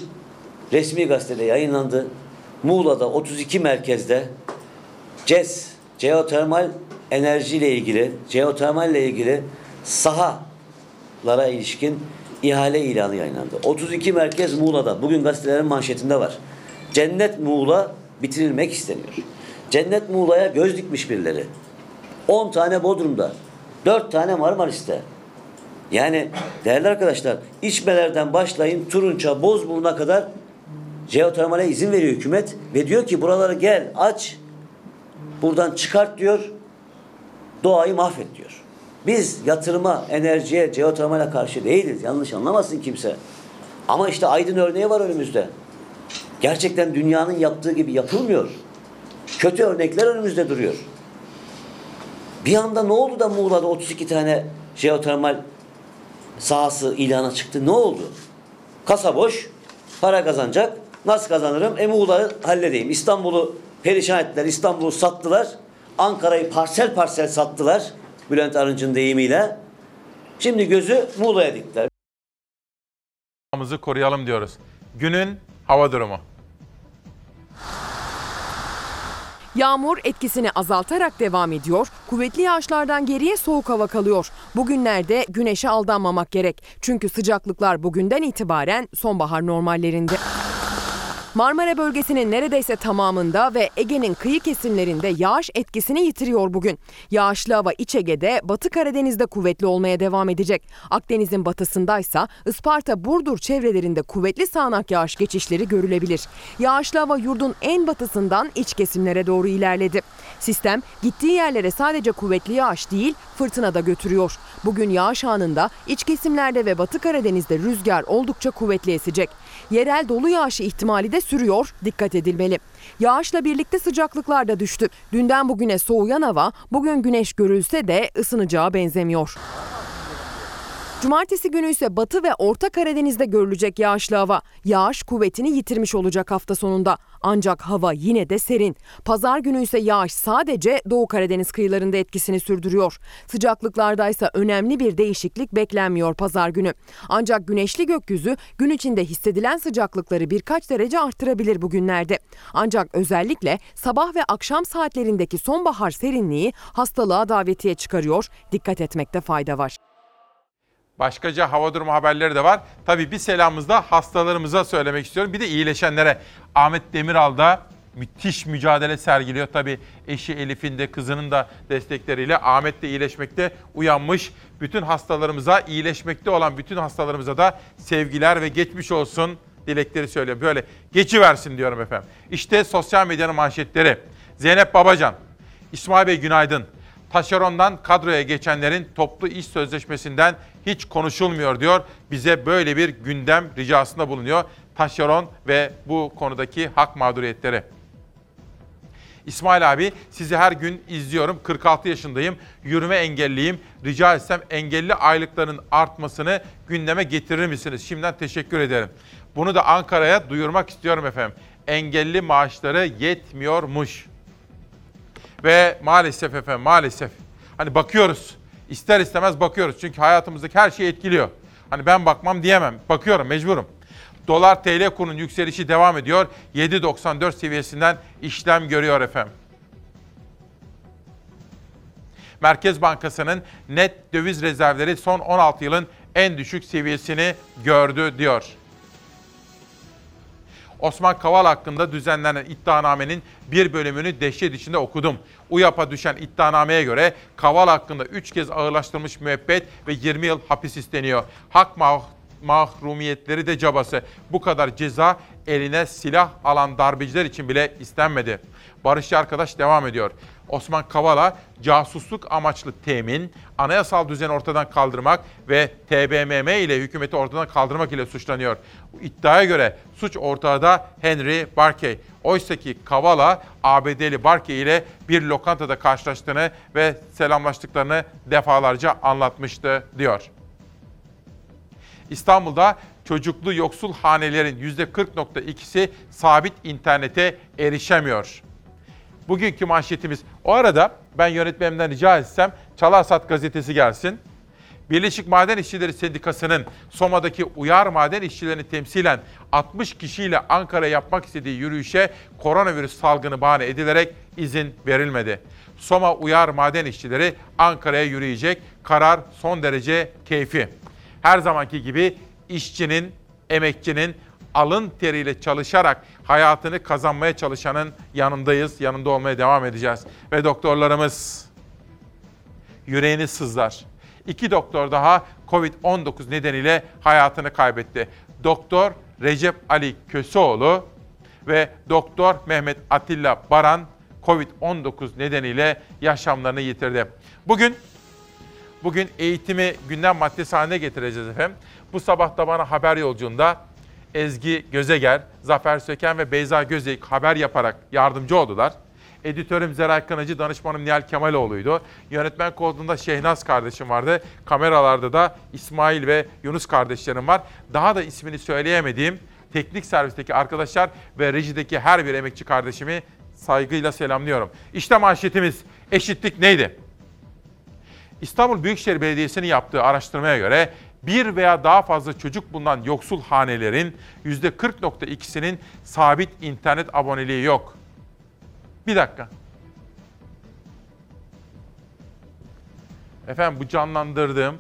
resmi gazetede yayınlandı. Muğla'da 32 merkezde CES, jeotermal enerjiyle ilgili, jeotermalle ilgili sahalara ilişkin ihale ilanı yayınlandı. 32 merkez Muğla'da. Bugün gazetelerin manşetinde var. Cennet Muğla bitirilmek isteniyor. Cennet Muğla'ya göz dikmiş birileri. 10 tane Bodrum'da, 4 tane Marmaris'te. Yani değerli arkadaşlar, İçmeler'den başlayın Turunç'a, Bozburun'a kadar jeotermale izin veriyor hükümet ve diyor ki buraları gel aç, buradan çıkart diyor, doğayı mahvet diyor. Biz yatırıma, enerjiye, jeotermale karşı değiliz. Yanlış anlamasın kimse. Ama işte Aydın örneği var önümüzde. Gerçekten dünyanın yaptığı gibi yapılmıyor. Kötü örnekler önümüzde duruyor. Bir anda ne oldu da Muğla'da 32 tane jeotermal sahası ilana çıktı? Ne oldu? Kasa boş, para kazanacak. Nasıl kazanırım? Muğla'yı halledeyim. İstanbul'u perişan ettiler, İstanbul'u sattılar. Ankara'yı parsel parsel sattılar, Bülent Arınç'ın deyimiyle. Şimdi gözü Muğla'ya diktiler. Havamızı koruyalım diyoruz. Günün hava durumu. Yağmur etkisini azaltarak devam ediyor. Kuvvetli yağışlardan geriye soğuk hava kalıyor. Bugünlerde güneşe aldanmamak gerek. Çünkü sıcaklıklar bugünden itibaren sonbahar normallerinde. Marmara bölgesinin neredeyse tamamında ve Ege'nin kıyı kesimlerinde yağış etkisini yitiriyor bugün. Yağışlı hava İç Ege'de, Batı Karadeniz'de kuvvetli olmaya devam edecek. Akdeniz'in batısındaysa Isparta, Burdur çevrelerinde kuvvetli sağanak yağış geçişleri görülebilir. Yağışlı hava yurdun en batısından iç kesimlere doğru ilerledi. Sistem gittiği yerlere sadece kuvvetli yağış değil, fırtına da götürüyor. Bugün yağış anında iç kesimlerde ve Batı Karadeniz'de rüzgar oldukça kuvvetli esecek. Yerel dolu yağışı ihtimali de sürüyor, dikkat edilmeli. Yağışla birlikte sıcaklıklar da düştü. Dünden bugüne soğuyan hava bugün güneş görülse de ısınacağı benzemiyor. Cumartesi günü ise Batı ve Orta Karadeniz'de görülecek yağışlı hava. Yağış kuvvetini yitirmiş olacak hafta sonunda. Ancak hava yine de serin. Pazar günü ise yağış sadece Doğu Karadeniz kıyılarında etkisini sürdürüyor. Sıcaklıklardaysa önemli bir değişiklik beklenmiyor pazar günü. Ancak güneşli gökyüzü gün içinde hissedilen sıcaklıkları birkaç derece arttırabilir bugünlerde. Ancak özellikle sabah ve akşam saatlerindeki sonbahar serinliği hastalığa davetiye çıkarıyor. Dikkat etmekte fayda var. Başkaca hava durumu haberleri de var. Tabii bir selamımızı da hastalarımıza söylemek istiyorum. Bir de iyileşenlere. Ahmet Demiral da müthiş mücadele sergiliyor. Tabii eşi Elif'in de kızının da destekleriyle Ahmet de iyileşmekte, uyanmış. Bütün hastalarımıza, iyileşmekte olan bütün hastalarımıza da sevgiler ve geçmiş olsun dilekleri söylüyor. Böyle geçiversin diyorum efendim. İşte sosyal medyanın manşetleri. Zeynep Babacan, İsmail Bey günaydın. Taşerondan kadroya geçenlerin toplu iş sözleşmesinden hiç konuşulmuyor diyor. Bize böyle bir gündem ricasında bulunuyor. Taşeron ve bu konudaki hak mağduriyetleri. İsmail abi, sizi her gün izliyorum. 46 yaşındayım. Yürüme engelliyim. Rica etsem engelli aylıklarının artmasını gündeme getirir misiniz? Şimdiden teşekkür ederim. Bunu da Ankara'ya duyurmak istiyorum efendim. Engelli maaşları yetmiyormuş. Ve maalesef efendim, maalesef. Hani bakıyoruz. İster istemez bakıyoruz. Çünkü hayatımızdaki her şey etkiliyor. Hani ben bakmam diyemem. Bakıyorum, mecburum. Dolar TL kurunun yükselişi devam ediyor. 7.94 seviyesinden işlem görüyor efendim. Merkez Bankası'nın net döviz rezervleri son 16 yılın en düşük seviyesini gördü diyor. Osman Kavala hakkında düzenlenen iddianamenin bir bölümünü dehşet içinde okudum. UYAP'a düşen iddianameye göre Kavala hakkında 3 kez ağırlaştırılmış müebbet ve 20 yıl hapis isteniyor. Hak mahrumiyetleri de cabası. Bu kadar ceza eline silah alan darbeciler için bile istenmedi. Barışçı arkadaş devam ediyor. Osman Kavala, casusluk amaçlı temin, anayasal düzeni ortadan kaldırmak ve TBMM ile hükümeti ortadan kaldırmak ile suçlanıyor. İddiaya göre suç ortağı da Henry Barkey. Oysaki Kavala, ABD'li Barkey ile bir lokantada karşılaştığını ve selamlaştıklarını defalarca anlatmıştı diyor. İstanbul'da çocuklu yoksul hanelerin %40.2'si sabit internete erişemiyor. Bugünkü manşetimiz. O arada ben yönetmenimden rica etsem Çalarsat gazetesi gelsin. Birleşik Maden İşçileri Sendikası'nın Soma'daki uyar maden işçilerini temsilen 60 kişiyle Ankara'ya yapmak istediği yürüyüşe koronavirüs salgını bahane edilerek izin verilmedi. Soma uyar maden işçileri Ankara'ya yürüyecek. Karar son derece keyfi. Her zamanki gibi işçinin, emekçinin, alın teriyle çalışarak hayatını kazanmaya çalışanın yanındayız, yanında olmaya devam edeceğiz. Ve doktorlarımız, yüreğini sızlar. 2 doktor daha Covid-19 nedeniyle hayatını kaybetti. Doktor Recep Ali Köseoğlu ve Doktor Mehmet Atilla Baran Covid-19 nedeniyle yaşamlarını yitirdi. Bugün eğitimi gündem maddesi haline getireceğiz efendim. Bu sabah da bana haber yolculuğunda Ezgi Gözeger, Zafer Söken ve Beyza Gözeyik haber yaparak yardımcı oldular. Editörüm Zeray Kınacı, danışmanım Nihal Kemaloğlu'ydu. Yönetmen koltuğunda Şehnaz kardeşim vardı. Kameralarda da İsmail ve Yunus kardeşlerim var. Daha da ismini söyleyemediğim teknik servisteki arkadaşlar ve rejideki her bir emekçi kardeşimi saygıyla selamlıyorum. İşte manşetimiz, eşitlik neydi? İstanbul Büyükşehir Belediyesi'nin yaptığı araştırmaya göre bir veya daha fazla çocuk bulunan yoksul hanelerin %40.2'sinin sabit internet aboneliği yok. Bir dakika. Efendim bu canlandırdığım,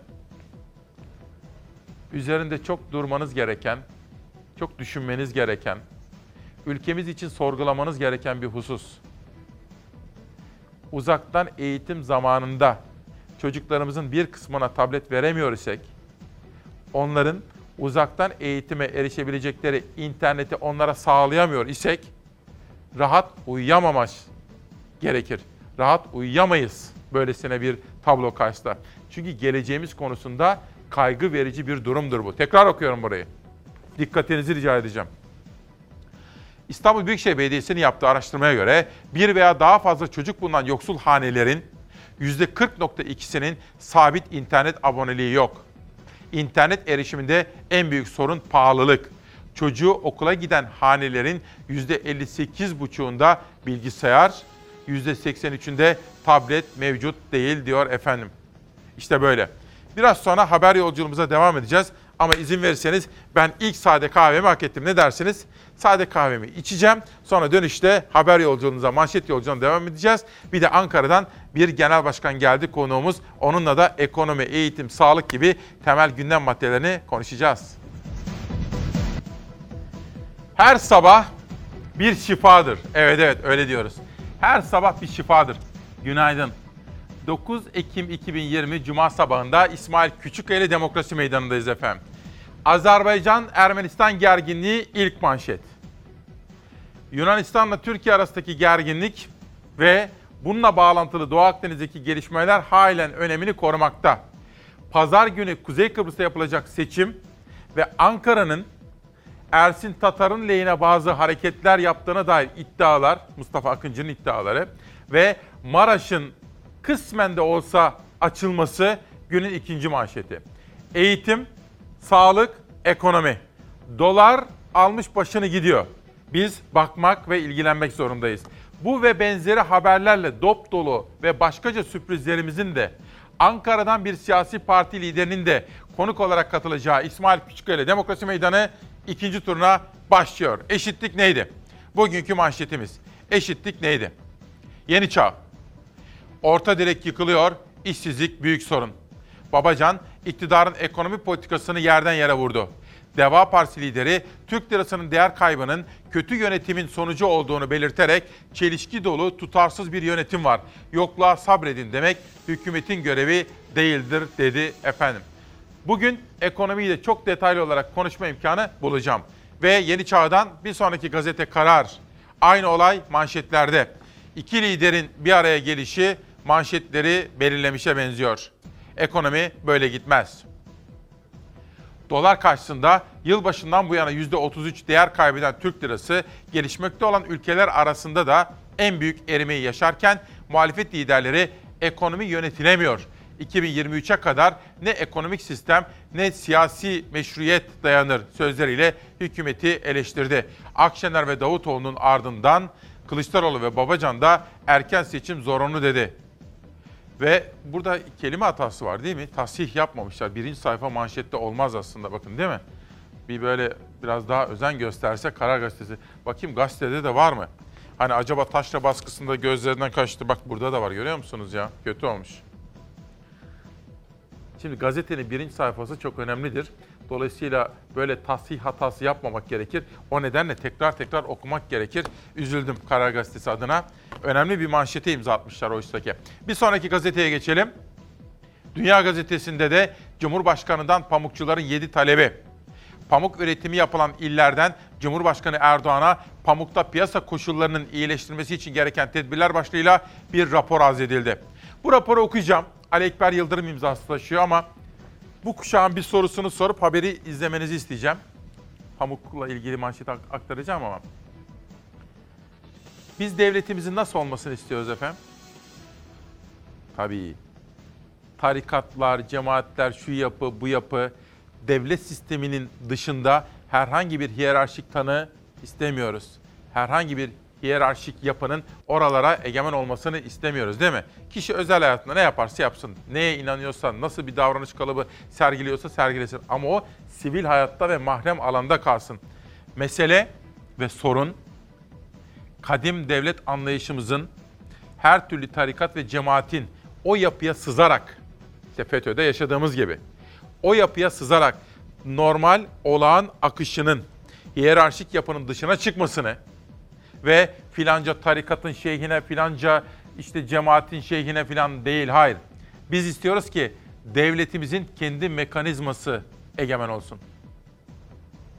üzerinde çok durmanız gereken, çok düşünmeniz gereken, ülkemiz için sorgulamanız gereken bir husus. Uzaktan eğitim zamanında çocuklarımızın bir kısmına tablet veremiyor isek, onların uzaktan eğitime erişebilecekleri interneti onlara sağlayamıyor isek, rahat uyuyamamak gerekir. Rahat uyuyamayız böylesine bir tablo karşısında. Çünkü geleceğimiz konusunda kaygı verici bir durumdur bu. Tekrar okuyorum burayı. Dikkatinizi rica edeceğim. İstanbul Büyükşehir Belediyesi'nin yaptığı araştırmaya göre bir veya daha fazla çocuk bulunan yoksul hanelerin %40.2'sinin sabit internet aboneliği yok. İnternet erişiminde en büyük sorun pahalılık. Çocuğu okula giden hanelerin %58,5'unda bilgisayar, %83'ünde tablet mevcut değil diyor efendim. İşte böyle. Biraz sonra haber yolculuğumuza devam edeceğiz. Ama izin verirseniz ben ilk sade kahvemi hak ettim. Ne dersiniz? Sade kahvemi içeceğim. Sonra dönüşte haber yolculuğumuza, manşet yolculuğuna devam edeceğiz. Bir de Ankara'dan bir genel başkan geldi konuğumuz. Onunla da ekonomi, eğitim, sağlık gibi temel gündem maddelerini konuşacağız. Her sabah bir şifadır. Evet öyle diyoruz. Her sabah bir şifadır. Günaydın. 9 Ekim 2020 Cuma sabahında İsmail Küçükkaya ile Demokrasi Meydanı'ndayız efendim. Azerbaycan-Ermenistan gerginliği ilk manşet. Yunanistan'la Türkiye arasındaki gerginlik ve bununla bağlantılı Doğu Akdeniz'deki gelişmeler halen önemini korumakta. Pazar günü Kuzey Kıbrıs'ta yapılacak seçim ve Ankara'nın Ersin Tatar'ın lehine bazı hareketler yaptığına dair iddialar, Mustafa Akıncı'nın iddiaları ve Maraş'ın kısmen de olsa açılması günün ikinci manşeti. Eğitim, sağlık, ekonomi. Dolar almış başını gidiyor. Biz bakmak ve ilgilenmek zorundayız. Bu ve benzeri haberlerle dop dolu ve başkaca sürprizlerimizin de Ankara'dan bir siyasi parti liderinin de konuk olarak katılacağı İsmail Küçükkaya ile Demokrasi Meydanı ikinci turuna başlıyor. Eşitlik neydi? Bugünkü manşetimiz. Eşitlik neydi? Yeni Çağ. Orta direk yıkılıyor, işsizlik büyük sorun. Babacan, iktidarın ekonomi politikasını yerden yere vurdu. Deva Partisi lideri, Türk lirasının değer kaybının kötü yönetimin sonucu olduğunu belirterek çelişki dolu, tutarsız bir yönetim var. Yokluğa sabredin demek hükümetin görevi değildir dedi efendim. Bugün ekonomiyi de çok detaylı olarak konuşma imkanı bulacağım. Ve Yeni Çağ'dan bir sonraki gazete Karar. Aynı olay manşetlerde. İki liderin bir araya gelişi manşetleri belirlemişe benziyor. Ekonomi böyle gitmez. Dolar karşısında yılbaşından bu yana %33 değer kaybeden Türk lirası gelişmekte olan ülkeler arasında da en büyük erimeyi yaşarken muhalefet liderleri ekonomi yönetilemiyor. 2023'e kadar ne ekonomik sistem ne siyasi meşruiyet dayanır sözleriyle hükümeti eleştirdi. Akşener ve Davutoğlu'nun ardından Kılıçdaroğlu ve Babacan da erken seçim zorunlu dedi. Ve burada kelime hatası var değil mi? Tasih yapmamışlar. Birinci sayfa manşette olmaz aslında bakın değil mi? Bir böyle biraz daha özen gösterse Karar Gazetesi. Bakayım gazetede de var mı? Hani acaba taşra baskısında gözlerinden kaçtı. Bak burada da var görüyor musunuz ya? Kötü olmuş. Şimdi gazetenin birinci sayfası çok önemlidir. Dolayısıyla böyle tasih hatası yapmamak gerekir. O nedenle tekrar okumak gerekir. Üzüldüm Karar Gazetesi adına. Önemli bir manşete imza atmışlar oysaki. Bir sonraki gazeteye geçelim. Dünya Gazetesi'nde de Cumhurbaşkanı'ndan pamukçuların 7 talebi. Pamuk üretimi yapılan illerden Cumhurbaşkanı Erdoğan'a pamukta piyasa koşullarının iyileştirilmesi için gereken tedbirler başlığıyla bir rapor azledildi. Bu raporu okuyacağım. Ali Ekber Yıldırım imzası taşıyor ama bu kuşağın bir sorusunu sorup haberi izlemenizi isteyeceğim. Pamukla ilgili manşet aktaracağım ama. Biz devletimizin nasıl olmasını istiyoruz efendim? Tabii. Tarikatlar, cemaatler, şu yapı, bu yapı, devlet sisteminin dışında herhangi bir hiyerarşik tanığı istemiyoruz. Herhangi bir hiyerarşik yapının oralara egemen olmasını istemiyoruz, değil mi? Kişi özel hayatında ne yaparsa yapsın, neye inanıyorsa, nasıl bir davranış kalıbı sergiliyorsa sergilesin. Ama o sivil hayatta ve mahrem alanda kalsın. Mesele ve sorun, kadim devlet anlayışımızın, her türlü tarikat ve cemaatin o yapıya sızarak, işte FETÖ'de yaşadığımız gibi, o yapıya sızarak normal olağan akışının, hiyerarşik yapının dışına çıkmasını ve filanca tarikatın şeyhine, filanca işte cemaatin şeyhine filan değil, hayır. Biz istiyoruz ki devletimizin kendi mekanizması egemen olsun.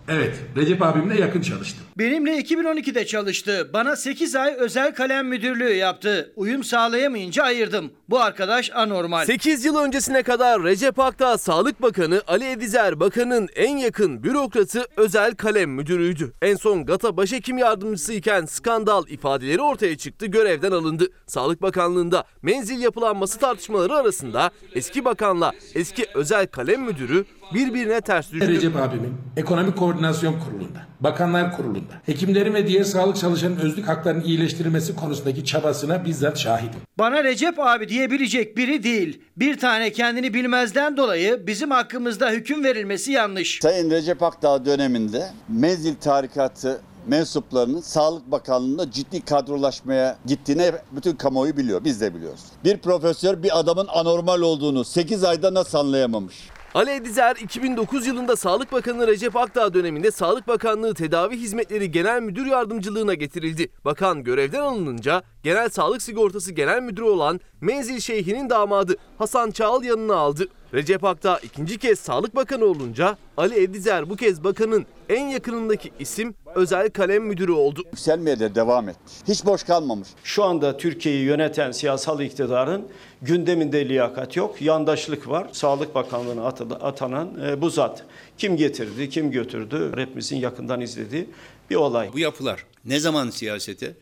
Evet, Recep abimle yakın çalıştım. Benimle 2012'de çalıştı. Bana 8 ay özel kalem müdürlüğü yaptı. Uyum sağlayamayınca ayırdım. Bu arkadaş anormal. 8 yıl öncesine kadar Recep Akdağ Sağlık Bakanı Ali Edizer Bakan'ın en yakın bürokratı özel kalem müdürüydü. En son GATA Başhekim Yardımcısı iken skandal ifadeleri ortaya çıktı, görevden alındı. Sağlık Bakanlığı'nda menzil yapılanması tartışmaları arasında eski bakanla eski özel kalem müdürü birbirine ters düştü. Recep abimin Ekonomik Koordinasyon Kurulu'nda, Bakanlar Kurulu'nda hekimlerin ve diğer sağlık çalışanın özlük haklarının iyileştirilmesi konusundaki çabasına bizzat şahidim. Bana Recep abi diyebilecek biri değil. Bir tane kendini bilmezden dolayı bizim hakkımızda hüküm verilmesi yanlış. Sayın Recep Akdağ döneminde menzil tarikatı mensuplarının Sağlık Bakanlığı'nda ciddi kadrolaşmaya gittiğini bütün kamuoyu biliyor. Biz de biliyoruz. Bir profesör bir adamın anormal olduğunu 8 ayda nasıl anlayamamış? Ali Edizer 2009 yılında Sağlık Bakanı Recep Akdağ döneminde Sağlık Bakanlığı Tedavi Hizmetleri Genel Müdür Yardımcılığına getirildi. Bakan görevden alınınca Genel Sağlık Sigortası Genel Müdürü olan Menzil Şeyhi'nin damadı Hasan Çağal yanına aldı. Recep Akdağ ikinci kez Sağlık Bakanı olunca Ali Edizer bu kez bakanın en yakınındaki isim özel kalem müdürü oldu. Yükselmeye de devam etmiş. Hiç boş kalmamış. Şu anda Türkiye'yi yöneten siyasal iktidarın gündeminde liyakat yok, yandaşlık var. Sağlık Bakanlığı'na atanan bu zat. Kim getirdi, kim götürdü? Hepimizin yakından izlediği bir olay. Bu yapılar ne zaman siyasete,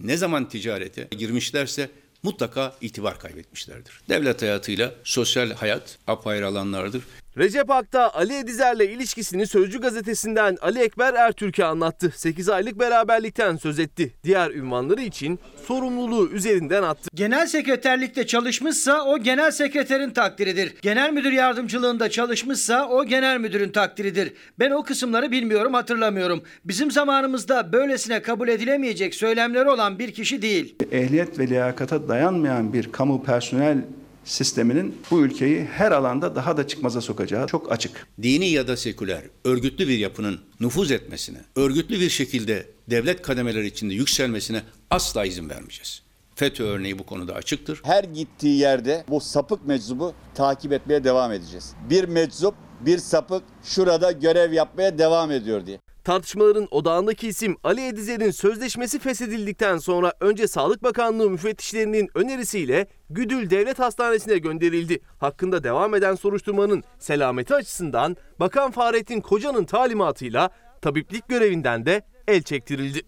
ne zaman ticarete girmişlerse mutlaka itibar kaybetmişlerdir. Devlet hayatıyla sosyal hayat apayrı alanlardır. Recep Akdağ, Ali Edizer'le ilişkisini Sözcü gazetesinden Ali Ekber Ertürk'e anlattı. 8 aylık beraberlikten söz etti. Diğer ünvanları için sorumluluğu üzerinden attı. Genel sekreterlikte çalışmışsa o genel sekreterin takdiridir. Genel müdür yardımcılığında çalışmışsa o genel müdürün takdiridir. Ben o kısımları bilmiyorum, hatırlamıyorum. Bizim zamanımızda böylesine kabul edilemeyecek söylemleri olan bir kişi değil. Ehliyet ve liyakata dayanmayan bir kamu personel sisteminin bu ülkeyi her alanda daha da çıkmaza sokacağı çok açık. Dini ya da seküler, örgütlü bir yapının nüfuz etmesine, örgütlü bir şekilde devlet kademeleri içinde yükselmesine asla izin vermeyeceğiz. FETÖ örneği bu konuda açıktır. Her gittiği yerde bu sapık meczubu takip etmeye devam edeceğiz. Bir meczup, bir sapık şurada görev yapmaya devam ediyor diye. Tartışmaların odağındaki isim Ali Edizer'in sözleşmesi feshedildikten sonra önce Sağlık Bakanlığı müfettişlerinin önerisiyle Güdül Devlet Hastanesi'ne gönderildi. Hakkında devam eden soruşturmanın selameti açısından Bakan Fahrettin Koca'nın talimatıyla tabiplik görevinden de el çektirildi.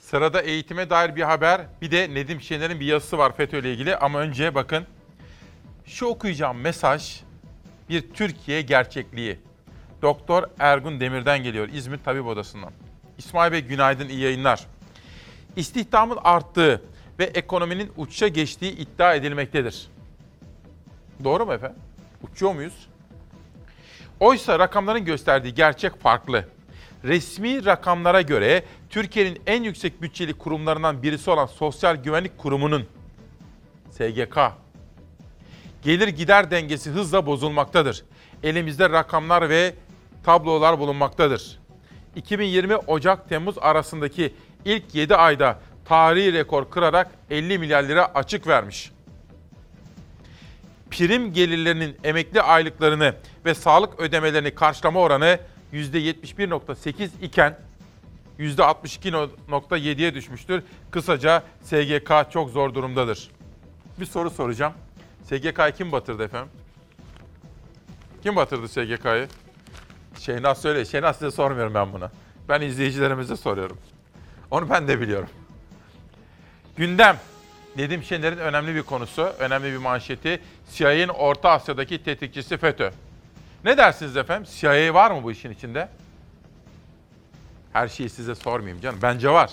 Sırada eğitime dair bir haber, bir de Nedim Şener'in bir yazısı var FETÖ ile ilgili ama önce bakın. Şu okuyacağım mesaj bir Türkiye gerçekliği. Doktor Ergun Demir'den geliyor, İzmir Tabip Odası'ndan. İsmail Bey günaydın, iyi yayınlar. İstihdamın arttığı ve ekonominin uçuşa geçtiği iddia edilmektedir. Doğru mu efendim? Uçuyor muyuz? Oysa rakamların gösterdiği gerçek farklı. Resmi rakamlara göre Türkiye'nin en yüksek bütçeli kurumlarından birisi olan Sosyal Güvenlik Kurumu'nun, SGK, gelir gider dengesi hızla bozulmaktadır. Elimizde rakamlar ve tablolar bulunmaktadır. 2020 Ocak-Temmuz arasındaki ilk 7 ayda tarihi rekor kırarak 50 milyar lira açık vermiş. Prim gelirlerinin emekli aylıklarını ve sağlık ödemelerini karşılama oranı %71.8 iken %62.7'ye düşmüştür. Kısaca SGK çok zor durumdadır. Bir soru soracağım. SGK'yı kim batırdı efendim? Kim batırdı SGK'yı? Şeynaz söyle. Şeynaz size sormuyorum ben bunu. Ben izleyicilerimize soruyorum. Onu ben de biliyorum. Gündem. Nedim Şener'in önemli bir konusu, önemli bir manşeti. CIA'nin Orta Asya'daki tetikçisi FETÖ. Ne dersiniz efendim? CIA var mı bu işin içinde? Her şeyi size sormayayım canım. Bence var.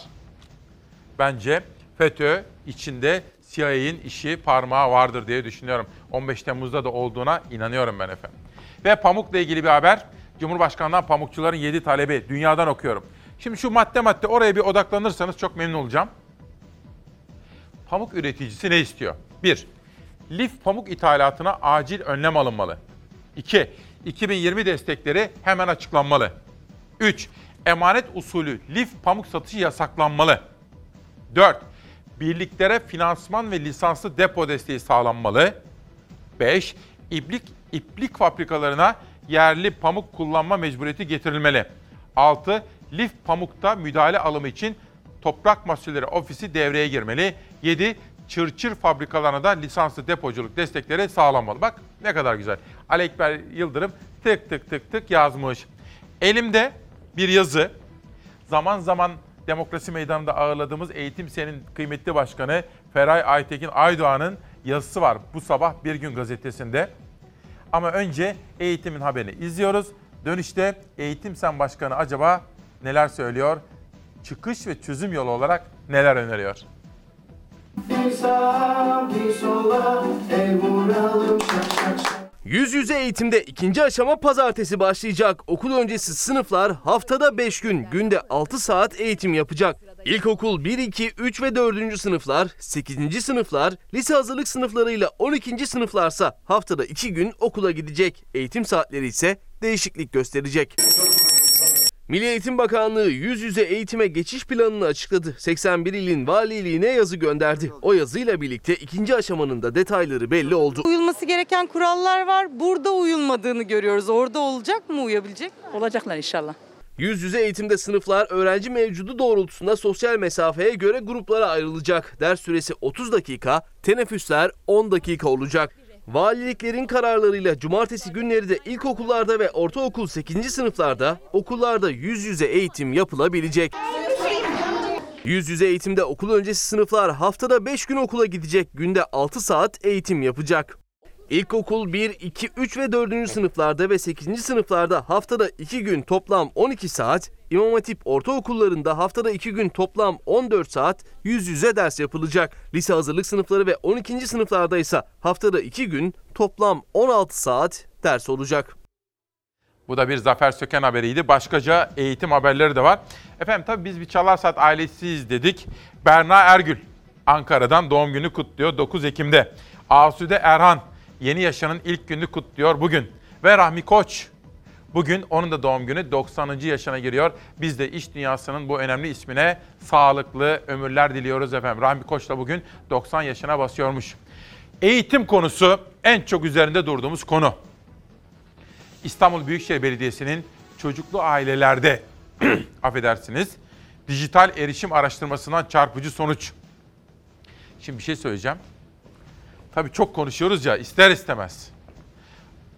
Bence FETÖ içinde CIA'nin işi, parmağı vardır diye düşünüyorum. 15 Temmuz'da da olduğuna inanıyorum ben efendim. Ve pamukla ilgili bir haber. Cumhurbaşkanından pamukçuların 7 talebi. Dünyadan okuyorum. Şimdi şu madde oraya bir odaklanırsanız çok memnun olacağım. Pamuk üreticisi ne istiyor? 1. Lif pamuk ithalatına acil önlem alınmalı. 2. 2020 destekleri hemen açıklanmalı. 3. Emanet usulü lif pamuk satışı yasaklanmalı. 4. Birliklere finansman ve lisanslı depo desteği sağlanmalı. 5. İplik fabrikalarına yerli pamuk kullanma mecburiyeti getirilmeli. 6. Lif pamukta müdahale alımı için Toprak Mahsulleri Ofisi devreye girmeli. 7. Çırçır fabrikalarına da lisanslı depoculuk destekleri sağlanmalı. Bak ne kadar güzel. Ali Ekber Yıldırım tık tık tık tık yazmış. Elimde bir yazı. Zaman zaman Demokrasi Meydanı'nda ağırladığımız Eğitim Sen'in kıymetli başkanı Feray Aytekin Aydoğan'ın yazısı var bu sabah Bir Gün gazetesinde. Ama önce eğitimin haberini izliyoruz. Dönüşte Eğitim Sen Başkanı acaba neler söylüyor? Çıkış ve çözüm yolu olarak neler öneriyor? Yüz yüze eğitimde ikinci aşama pazartesi başlayacak. Okul öncesi sınıflar haftada 5 gün, günde 6 saat eğitim yapacak. İlkokul 1, 2, 3 ve 4. sınıflar, 8. sınıflar, lise hazırlık sınıflarıyla 12. sınıflarsa haftada 2 gün okula gidecek. Eğitim saatleri ise değişiklik gösterecek. Milli Eğitim Bakanlığı yüz yüze eğitime geçiş planını açıkladı. 81 ilin valiliğine yazı gönderdi. O yazıyla birlikte ikinci aşamanın da detayları belli oldu. Uyulması gereken kurallar var. Burada uyulmadığını görüyoruz. Orada olacak mı, uyabilecek mi? Olacaklar inşallah. Yüz yüze eğitimde sınıflar öğrenci mevcudu doğrultusunda sosyal mesafeye göre gruplara ayrılacak. Ders süresi 30 dakika, teneffüsler 10 dakika olacak. Valiliklerin kararlarıyla cumartesi günleri de ilkokullarda ve ortaokul 8. sınıflarda okullarda yüz yüze eğitim yapılabilecek. Yüz yüze eğitimde okul öncesi sınıflar haftada 5 gün okula gidecek, günde 6 saat eğitim yapacak. İlkokul 1, 2, 3 ve 4. sınıflarda ve 8. sınıflarda haftada 2 gün toplam 12 saat, İmam Hatip ortaokullarında haftada 2 gün toplam 14 saat yüz yüze ders yapılacak. Lise hazırlık sınıfları ve 12. sınıflarda ise haftada 2 gün toplam 16 saat ders olacak. Bu da bir Zafer Söken haberiydi. Başkaca eğitim haberleri de var. Efendim tabii biz bir Çalar Saat ailesiyiz dedik. Berna Ergül Ankara'dan doğum günü kutluyor 9 Ekim'de. Asude Erhan yeni yaşının ilk gününü kutluyor bugün. Ve Rahmi Koç, bugün onun da doğum günü 90. yaşına giriyor. Biz de iş dünyasının bu önemli ismine sağlıklı ömürler diliyoruz efendim. Rahmi Koç da bugün 90 yaşına basıyormuş. Eğitim konusu en çok üzerinde durduğumuz konu. İstanbul Büyükşehir Belediyesi'nin çocuklu ailelerde, affedersiniz, dijital erişim araştırmasından çarpıcı sonuç. Şimdi bir şey söyleyeceğim. Tabii çok konuşuyoruz ya ister istemez.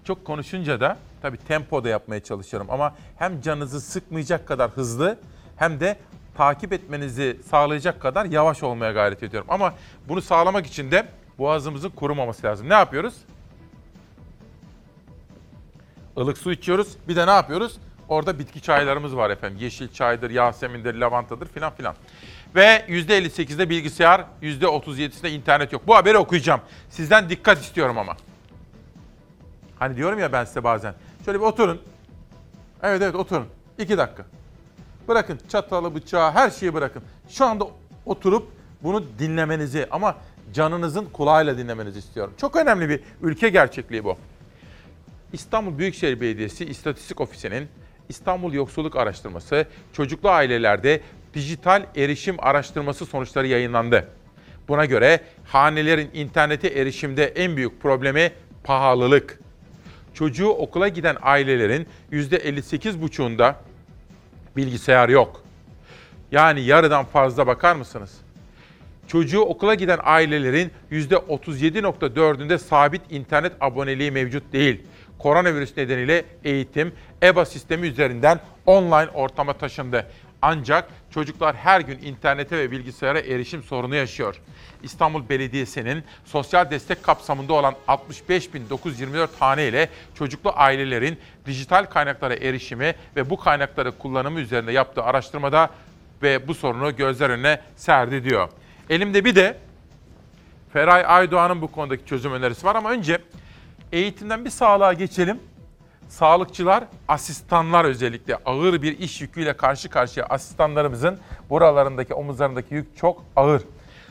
Çok konuşunca da tabii tempoda yapmaya çalışıyorum ama hem canınızı sıkmayacak kadar hızlı hem de takip etmenizi sağlayacak kadar yavaş olmaya gayret ediyorum. Ama bunu sağlamak için de boğazımızın kurumaması lazım. Ne yapıyoruz? Ilık su içiyoruz. Bir de ne yapıyoruz? Orada bitki çaylarımız var efendim. Yeşil çaydır, yasemindir, lavantadır filan filan. Ve %58'de bilgisayar, %37'sinde internet yok. Bu haberi okuyacağım. Sizden dikkat istiyorum ama. Hani diyorum ya ben size bazen. Şöyle bir oturun. Evet oturun. 2 dakika. Bırakın çatalı, bıçağı, her şeyi bırakın. Şu anda oturup bunu dinlemenizi ama canınızın kulağıyla dinlemenizi istiyorum. Çok önemli bir ülke gerçekliği bu. İstanbul Büyükşehir Belediyesi İstatistik Ofisi'nin İstanbul Yoksulluk Araştırması çocuklu ailelerde dijital erişim araştırması sonuçları yayınlandı. Buna göre hanelerin internete erişimde en büyük problemi pahalılık. Çocuğu okula giden ailelerin %58,5'unda bilgisayar yok. Yani yarıdan fazla bakar mısınız? Çocuğu okula giden ailelerin %37,4'ünde sabit internet aboneliği mevcut değil. Koronavirüs nedeniyle eğitim, EBA sistemi üzerinden online ortama taşındı. Ancak çocuklar her gün internete ve bilgisayara erişim sorunu yaşıyor. İstanbul Belediyesi'nin sosyal destek kapsamında olan 65.924 hane ile çocuklu ailelerin dijital kaynaklara erişimi ve bu kaynakları kullanımı üzerine yaptığı araştırmada ve bu sorunu gözler önüne serdi diyor. Elimde bir de Feray Aydoğan'ın bu konudaki çözüm önerisi var ama önce eğitimden bir sağlığa geçelim. Sağlıkçılar, asistanlar özellikle ağır bir iş yüküyle karşı karşıya asistanlarımızın buralarındaki, omuzlarındaki yük çok ağır.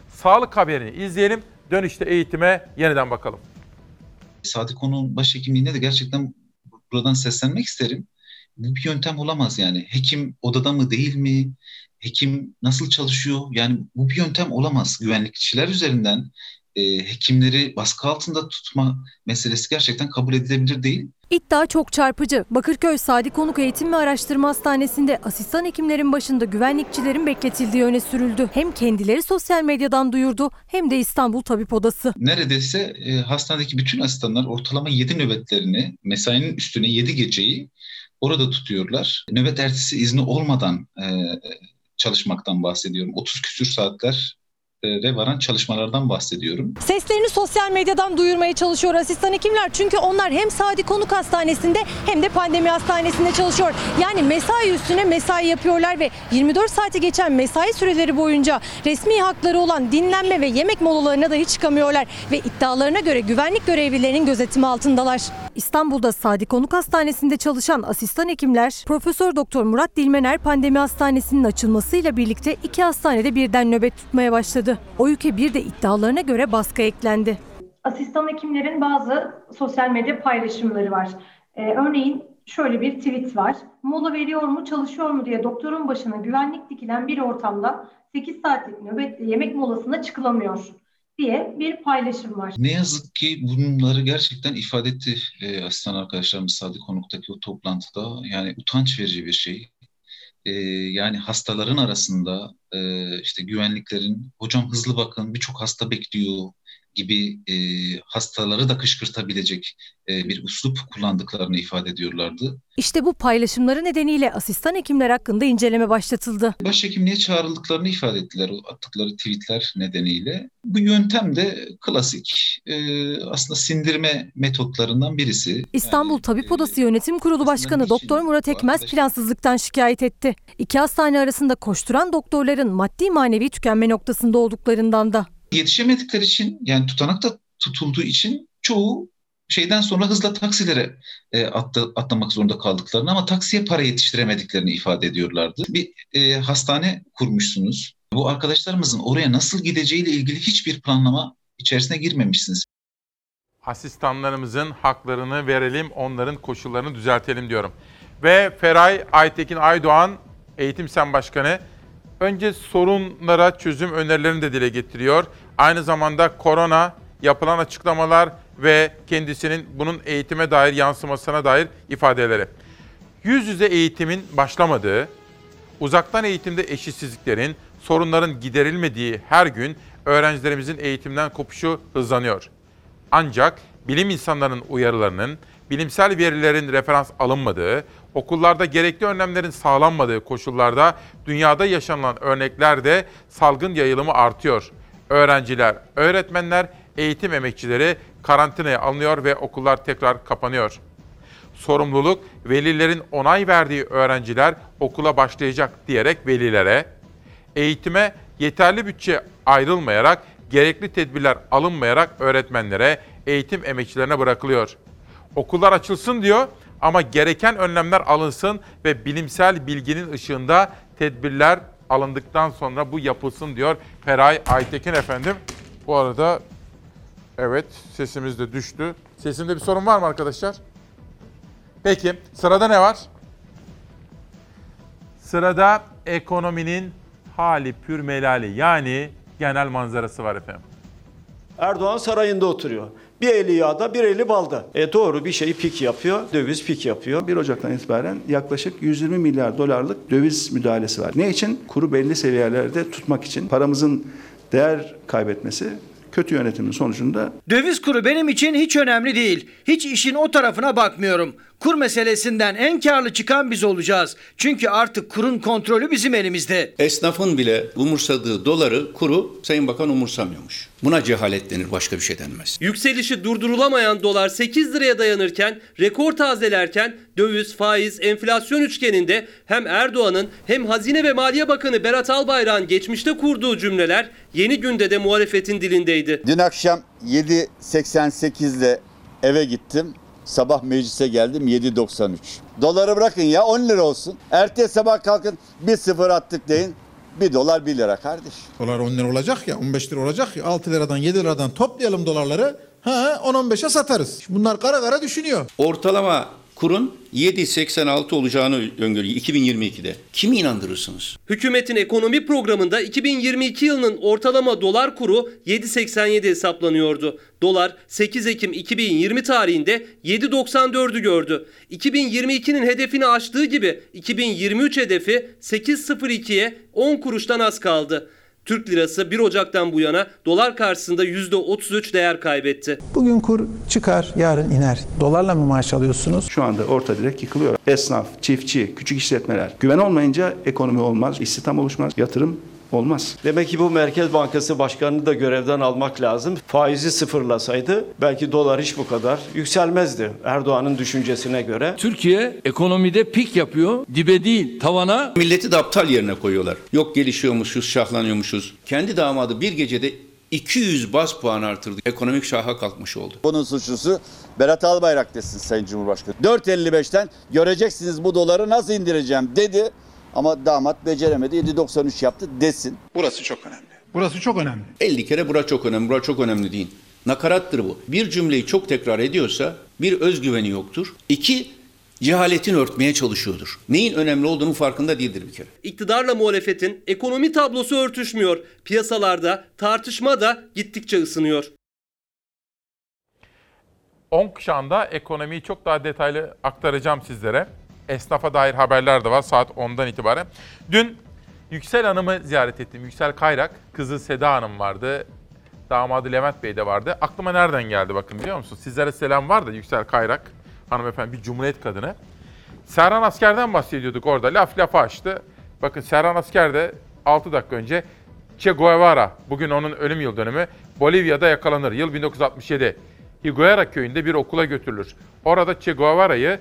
Sağlık haberini izleyelim, dönüşte eğitime yeniden bakalım. Sadık Konuğ'un başhekimliğinde de gerçekten buradan seslenmek isterim. Bu bir yöntem olamaz yani. Hekim odada mı değil mi? Hekim nasıl çalışıyor? Yani bu bir yöntem olamaz. Güvenlikçiler üzerinden hekimleri baskı altında tutma meselesi gerçekten kabul edilebilir değil. İddia çok çarpıcı. Bakırköy Sadık Konuk Eğitim ve Araştırma Hastanesi'nde asistan hekimlerin başında güvenlikçilerin bekletildiği öne sürüldü. Hem kendileri sosyal medyadan duyurdu hem de İstanbul Tabip Odası. Neredeyse hastanedeki bütün asistanlar ortalama 7 nöbetlerini, mesainin üstüne 7 geceyi orada tutuyorlar. Nöbet ertesi izni olmadan çalışmaktan bahsediyorum. 30 küsür saatler de varan çalışmalardan bahsediyorum. Seslerini sosyal medyadan duyurmaya çalışıyor asistan hekimler. Çünkü onlar hem Sadık Konuk Hastanesi'nde hem de pandemi hastanesinde çalışıyor. Yani mesai üstüne mesai yapıyorlar ve 24 saate geçen mesai süreleri boyunca resmi hakları olan dinlenme ve yemek molalarına dahi çıkamıyorlar. Ve iddialarına göre güvenlik görevlilerinin gözetimi altındalar. İstanbul'da Sadık Konuk Hastanesi'nde çalışan asistan hekimler, Profesör Doktor Murat Dilmener pandemi hastanesinin açılmasıyla birlikte iki hastanede birden nöbet tutmaya başladı. O yüke bir de iddialarına göre baskı eklendi. Asistan hekimlerin bazı sosyal medya paylaşımları var. Örneğin şöyle bir tweet var. Mola veriyor mu, çalışıyor mu diye doktorun başına güvenlik dikilen bir ortamda 8 saatlik nöbetle yemek molasına çıkılamıyor diye bir paylaşım var. Ne yazık ki bunları gerçekten ifade etti asistan arkadaşlarımız Sadık Konuk'taki o toplantıda. Yani utanç verici bir şey. Yani hastaların arasında işte güvenliklerin hocam hızlı bakın birçok hasta bekliyor gibi hastaları da kışkırtabilecek bir üslup kullandıklarını ifade ediyorlardı. İşte bu paylaşımları nedeniyle asistan hekimler hakkında inceleme başlatıldı. Başhekimliğe çağrıldıklarını ifade ettiler o attıkları tweetler nedeniyle. Bu yöntem de klasik aslında sindirme metotlarından birisi. İstanbul Tabip Odası Yönetim Kurulu Başkanı Doktor Murat Ekmez plansızlıktan şikayet etti. İki hastane arasında koşturan doktorların maddi manevi tükenme noktasında olduklarından da. Yetişemedikleri için yani tutanakta tutulduğu için çoğu şeyden sonra hızla taksilere atlamak zorunda kaldıklarını ama taksiye para yetiştiremediklerini ifade ediyorlardı. Bir hastane kurmuşsunuz. Bu arkadaşlarımızın oraya nasıl gideceğiyle ilgili hiçbir planlama içerisine girmemişsiniz. Asistanlarımızın haklarını verelim, onların koşullarını düzeltelim diyorum. Ve Feray Aytekin Aydoğan, Eğitim Sen Başkanı. Önce sorunlara çözüm önerilerini de dile getiriyor. Aynı zamanda korona, yapılan açıklamalar ve kendisinin bunun eğitime dair yansımasına dair ifadeleri. Yüz yüze eğitimin başlamadığı, uzaktan eğitimde eşitsizliklerin, sorunların giderilmediği her gün öğrencilerimizin eğitimden kopuşu hızlanıyor. Ancak bilim insanlarının uyarılarının, bilimsel verilerin referans alınmadığı, okullarda gerekli önlemlerin sağlanmadığı koşullarda dünyada yaşanılan örneklerde salgın yayılımı artıyor. Öğrenciler, öğretmenler, eğitim emekçileri karantinaya alınıyor ve okullar tekrar kapanıyor. Sorumluluk, velilerin onay verdiği öğrenciler okula başlayacak diyerek velilere, eğitime yeterli bütçe ayrılmayarak, gerekli tedbirler alınmayarak öğretmenlere, eğitim emekçilerine bırakılıyor. Okullar açılsın diyor ama gereken önlemler alınsın ve bilimsel bilginin ışığında tedbirler alındıktan sonra bu yapılsın diyor Feray Aytekin efendim. Bu arada evet sesimiz de düştü. Sesimde bir sorun var mı arkadaşlar? Peki sırada ne var? Sırada ekonominin hali pürmelali yani genel manzarası var efendim. Erdoğan sarayında oturuyor. Bir eli yağda, bir eli balda. Doğru bir şey pik yapıyor, döviz pik yapıyor. 1 Ocak'tan itibaren yaklaşık 120 milyar dolarlık döviz müdahalesi var. Ne için? Kuru belli seviyelerde tutmak için. Paramızın değer kaybetmesi kötü yönetimin sonucunda. Döviz kuru benim için hiç önemli değil. Hiç işin o tarafına bakmıyorum. Kur meselesinden en karlı çıkan biz olacağız. Çünkü artık kurun kontrolü bizim elimizde. Esnafın bile umursadığı doları, kuru Sayın Bakan umursamıyormuş. Buna cehalet denir, başka bir şey denmez. Yükselişi durdurulamayan dolar 8 liraya dayanırken, rekor tazelerken döviz, faiz, enflasyon üçgeninde hem Erdoğan'ın hem Hazine ve Maliye Bakanı Berat Albayrak'ın geçmişte kurduğu cümleler Yeni Gün'de de muhalefetin dilindeydi. Dün akşam 7.88'de eve gittim. Sabah meclise geldim 7.93. Doları bırakın ya 10 lira olsun. Ertesi sabah kalkın 1.0 attık deyin. $1 1 lira kardeş. Dolar 10 lira olacak ya, 15 lira olacak ya, 6 liradan 7 liradan toplayalım dolarları. 10-15'e satarız. Bunlar kara kara düşünüyor. Ortalama kurun 7.86 olacağını öngörüyor 2022'de. Kimi inandırırsınız? Hükümetin ekonomi programında 2022 yılının ortalama dolar kuru 7.87 hesaplanıyordu. Dolar 8 Ekim 2020 tarihinde 7.94'ü gördü. 2022'nin hedefini aştığı gibi 2023 hedefi 8.02'ye 10 kuruştan az kaldı. Türk lirası 1 Ocak'tan bu yana dolar karşısında %33 değer kaybetti. Bugün kur çıkar, yarın iner. Dolarla mı maaş alıyorsunuz? Şu anda orta direk yıkılıyor. Esnaf, çiftçi, küçük işletmeler. Güven olmayınca ekonomi olmaz, istihdam oluşmaz, yatırım olmaz. Demek ki bu Merkez Bankası Başkanı'nı da görevden almak lazım. Faizi sıfırlasaydı belki dolar hiç bu kadar yükselmezdi Erdoğan'ın düşüncesine göre. Türkiye ekonomide pik yapıyor, dibe değil tavana. Milleti de aptal yerine koyuyorlar. Yok gelişiyormuşuz, şahlanıyormuşuz. Kendi damadı bir gecede 200 baz puan artırdı. Ekonomik şaha kalkmış oldu. Bunun suçlusu Berat Albayrak desin Sayın Cumhurbaşkanı. 4.55'ten göreceksiniz bu doları nasıl indireceğim dedi. Ama damat beceremedi, 7.93 yaptı desin. Burası çok önemli. Burası çok önemli. 50 kere burası çok önemli, burası çok önemli deyin. Nakarattır bu. Bir cümleyi çok tekrar ediyorsa bir özgüveni yoktur. 2, cehaletin örtmeye çalışıyordur. Neyin önemli olduğunun farkında değildir bir kere. İktidarla muhalefetin ekonomi tablosu örtüşmüyor. Piyasalarda tartışma da gittikçe ısınıyor. 10 kuşağında ekonomiyi çok daha detaylı aktaracağım sizlere. Esnafa dair haberler de var saat 10'dan itibaren. Dün Yüksel Hanım'ı ziyaret ettim. Yüksel Kayrak, kızı Seda Hanım vardı. Damadı Levent Bey de vardı. Aklıma nereden geldi bakın biliyor musunuz? Sizlere selam var da Yüksel Kayrak hanımefendi bir Cumhuriyet kadını. Serhan Asker'den bahsediyorduk orada. Laf lafa açtı. Bakın Serhan Asker de 6 dakika önce Che Guevara, bugün onun ölüm yıl dönümü, Bolivya'da yakalanır. Yıl 1967. Higuera köyünde bir okula götürülür. Orada Che Guevara'ya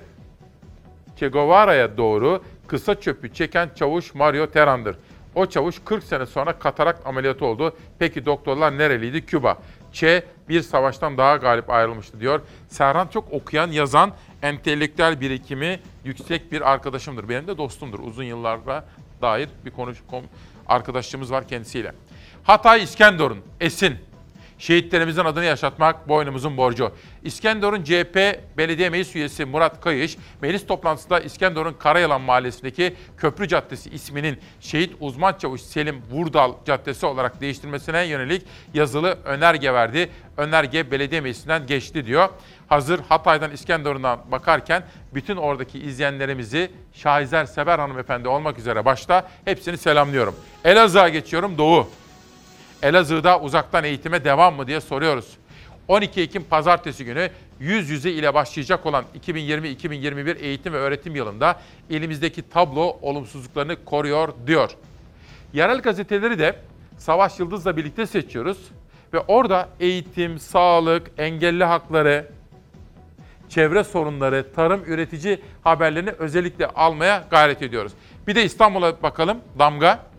doğru kısa çöpü çeken çavuş Mario Teran'dır. O çavuş 40 sene sonra katarakt ameliyatı oldu. Peki doktorlar nereliydi? Küba. Che bir savaştan daha galip ayrılmıştı diyor. Serhan çok okuyan, yazan, entelektüel birikimi yüksek bir arkadaşımdır. Benim de dostumdur. Uzun yıllara dair bir arkadaşlığımız var kendisiyle. Hatay İskenderun, Esin. Şehitlerimizin adını yaşatmak boynumuzun borcu. İskenderun CHP Belediye Meclis Üyesi Murat Kayış, meclis toplantısında İskenderun Karayalan Mahallesi'ndeki Köprü Caddesi isminin Şehit Uzman Çavuş Selim Vurdal Caddesi olarak değiştirmesine yönelik yazılı önerge verdi. Önerge Belediye Meclisi'nden geçti diyor. Hazır Hatay'dan İskenderun'dan bakarken bütün oradaki izleyenlerimizi Şahizer Sever hanımefendi olmak üzere başta hepsini selamlıyorum. Elazığ'a geçiyorum, Doğu. Elazığ'da uzaktan eğitime devam mı diye soruyoruz. 12 Ekim Pazartesi günü yüz yüze ile başlayacak olan 2020-2021 eğitim ve öğretim yılında elimizdeki tablo olumsuzluklarını koruyor diyor. Yerel gazeteleri de Savaş Yıldız'la birlikte seçiyoruz. Ve orada eğitim, sağlık, engelli hakları, çevre sorunları, tarım üretici haberlerini özellikle almaya gayret ediyoruz. Bir de İstanbul'a bakalım, Damga.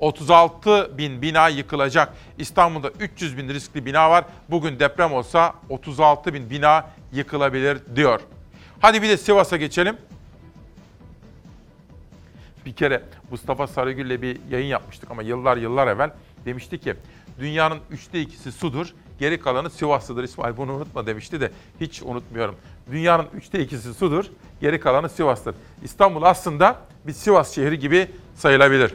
36 bin bina yıkılacak. İstanbul'da 300 bin riskli bina var. Bugün deprem olsa 36 bin bina yıkılabilir diyor. Hadi bir de Sivas'a geçelim. Bir kere Mustafa Sarıgül'le bir yayın yapmıştık ama yıllar evvel demişti ki dünyanın 3'te 2'si sudur, geri kalanı Sivas'tadır. İsmail bunu unutma demişti de hiç unutmuyorum. Dünyanın 3'te 2'si sudur, geri kalanı Sivas'tır. İstanbul aslında bir Sivas şehri gibi sayılabilir.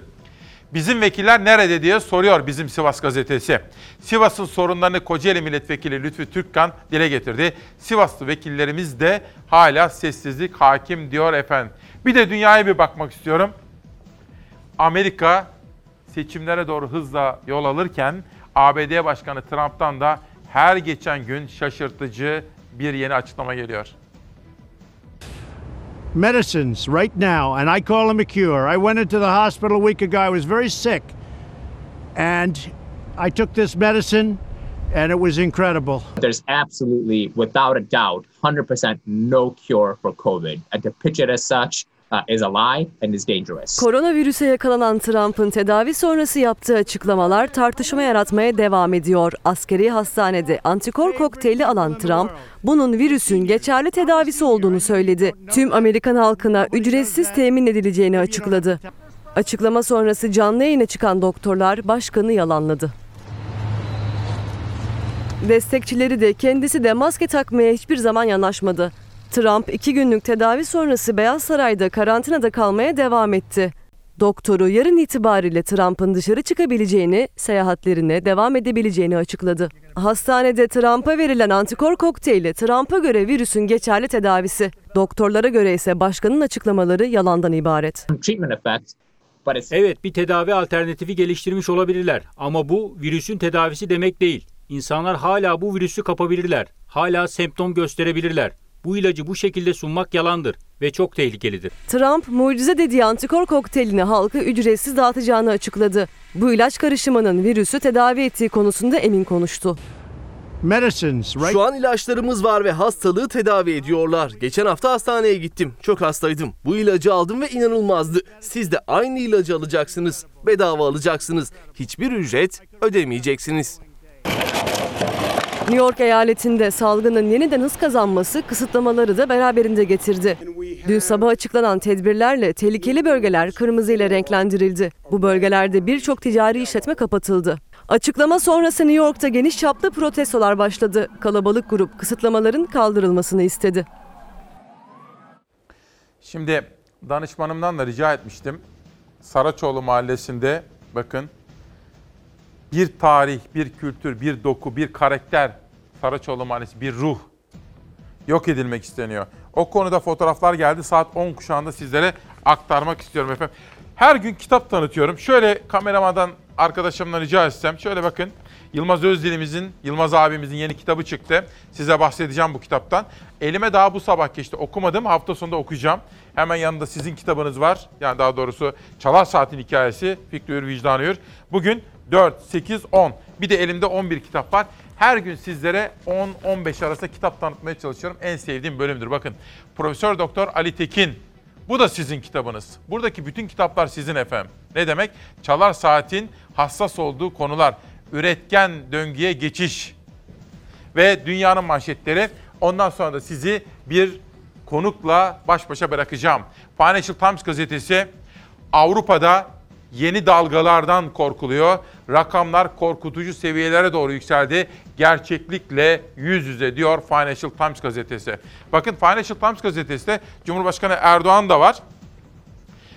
Bizim vekiller nerede diye soruyor bizim Sivas gazetesi. Sivas'ın sorunlarını Kocaeli Milletvekili Lütfü Türkkan dile getirdi. Sivaslı vekillerimiz de hala sessizlik hakim diyor efendim. Bir de dünyaya bir bakmak istiyorum. Amerika seçimlere doğru hızla yol alırken ABD Başkanı Trump'tan da her geçen gün şaşırtıcı bir yeni açıklama geliyor. medicines right now, and I call them a cure. I went into the hospital a week ago. I was very sick, and I took this medicine, and it was incredible. There's absolutely, without a doubt, 100% no cure for COVID, and to pitch it as such is a lie and is dangerous. Koronavirüse yakalanan Trump'ın tedavi sonrası yaptığı açıklamalar tartışma yaratmaya devam ediyor. Askeri hastanede antikor kokteyli alan Trump, bunun virüsün geçerli tedavisi olduğunu söyledi. Tüm Amerikan halkına ücretsiz temin edileceğini açıkladı. Açıklama sonrası canlı yayına çıkan doktorlar başkanı yalanladı. Destekçileri de kendisi de maske takmaya hiçbir zaman yanaşmadı. Trump 2 günlük tedavi sonrası Beyaz Saray'da karantinada kalmaya devam etti. Doktoru yarın itibariyle Trump'ın dışarı çıkabileceğini, seyahatlerine devam edebileceğini açıkladı. Hastanede Trump'a verilen antikor kokteyli Trump'a göre virüsün geçerli tedavisi. Doktorlara göre ise başkanın açıklamaları yalandan ibaret. Evet, bir tedavi alternatifi geliştirmiş olabilirler ama bu virüsün tedavisi demek değil. İnsanlar hala bu virüsü kapabilirler, hala semptom gösterebilirler. Bu ilacı bu şekilde sunmak yalandır ve çok tehlikelidir. Trump, mucize dediği antikor kokteylini halka ücretsiz dağıtacağını açıkladı. Bu ilaç karışımının virüsü tedavi ettiği konusunda emin konuştu. Şu an ilaçlarımız var ve hastalığı tedavi ediyorlar. Geçen hafta hastaneye gittim. Çok hastaydım. Bu ilacı aldım ve inanılmazdı. Siz de aynı ilacı alacaksınız. Bedava alacaksınız. Hiçbir ücret ödemeyeceksiniz. New York eyaletinde salgının yeniden hız kazanması kısıtlamaları da beraberinde getirdi. Dün sabah açıklanan tedbirlerle tehlikeli bölgeler kırmızıyla renklendirildi. Bu bölgelerde birçok ticari işletme kapatıldı. Açıklama sonrası New York'ta geniş çaplı protestolar başladı. Kalabalık grup kısıtlamaların kaldırılmasını istedi. Şimdi danışmanımdan da rica etmiştim. Saraçoğlu mahallesinde bakın. Bir tarih, bir kültür, bir doku, bir karakter, Saraçoğlu Mahallesi, bir ruh yok edilmek isteniyor. O konuda fotoğraflar geldi. Saat 10 kuşağında sizlere aktarmak istiyorum efendim. Her gün kitap tanıtıyorum. Şöyle kameramandan arkadaşımdan rica etsem. Şöyle bakın. Yılmaz Özdil'imizin, Yılmaz abimizin yeni kitabı çıktı. Size bahsedeceğim bu kitaptan. Elime daha bu sabah geçti. Okumadım. Hafta sonunda okuyacağım. Hemen yanında sizin kitabınız var. Yani daha doğrusu Çalar Saat'in hikayesi. Fikri Hür, Vicdanı Hür. Bugün 4, 8, 10. Bir de elimde 11 kitap var. Her gün sizlere 10-15 arasında kitap tanıtmaya çalışıyorum. En sevdiğim bölümdür. Bakın Profesör Doktor Ali Tekin. Bu da sizin kitabınız. Buradaki bütün kitaplar sizin efendim. Ne demek? Çalar Saat'in hassas olduğu konular. Üretken döngüye geçiş ve dünyanın manşetleri. Ondan sonra da sizi bir konukla baş başa bırakacağım. Financial Times gazetesi Avrupa'da yeni dalgalardan korkuluyor. Rakamlar korkutucu seviyelere doğru yükseldi. Gerçeklikle yüz yüze diyor Financial Times gazetesi. Bakın Financial Times gazetesinde Cumhurbaşkanı Erdoğan da var.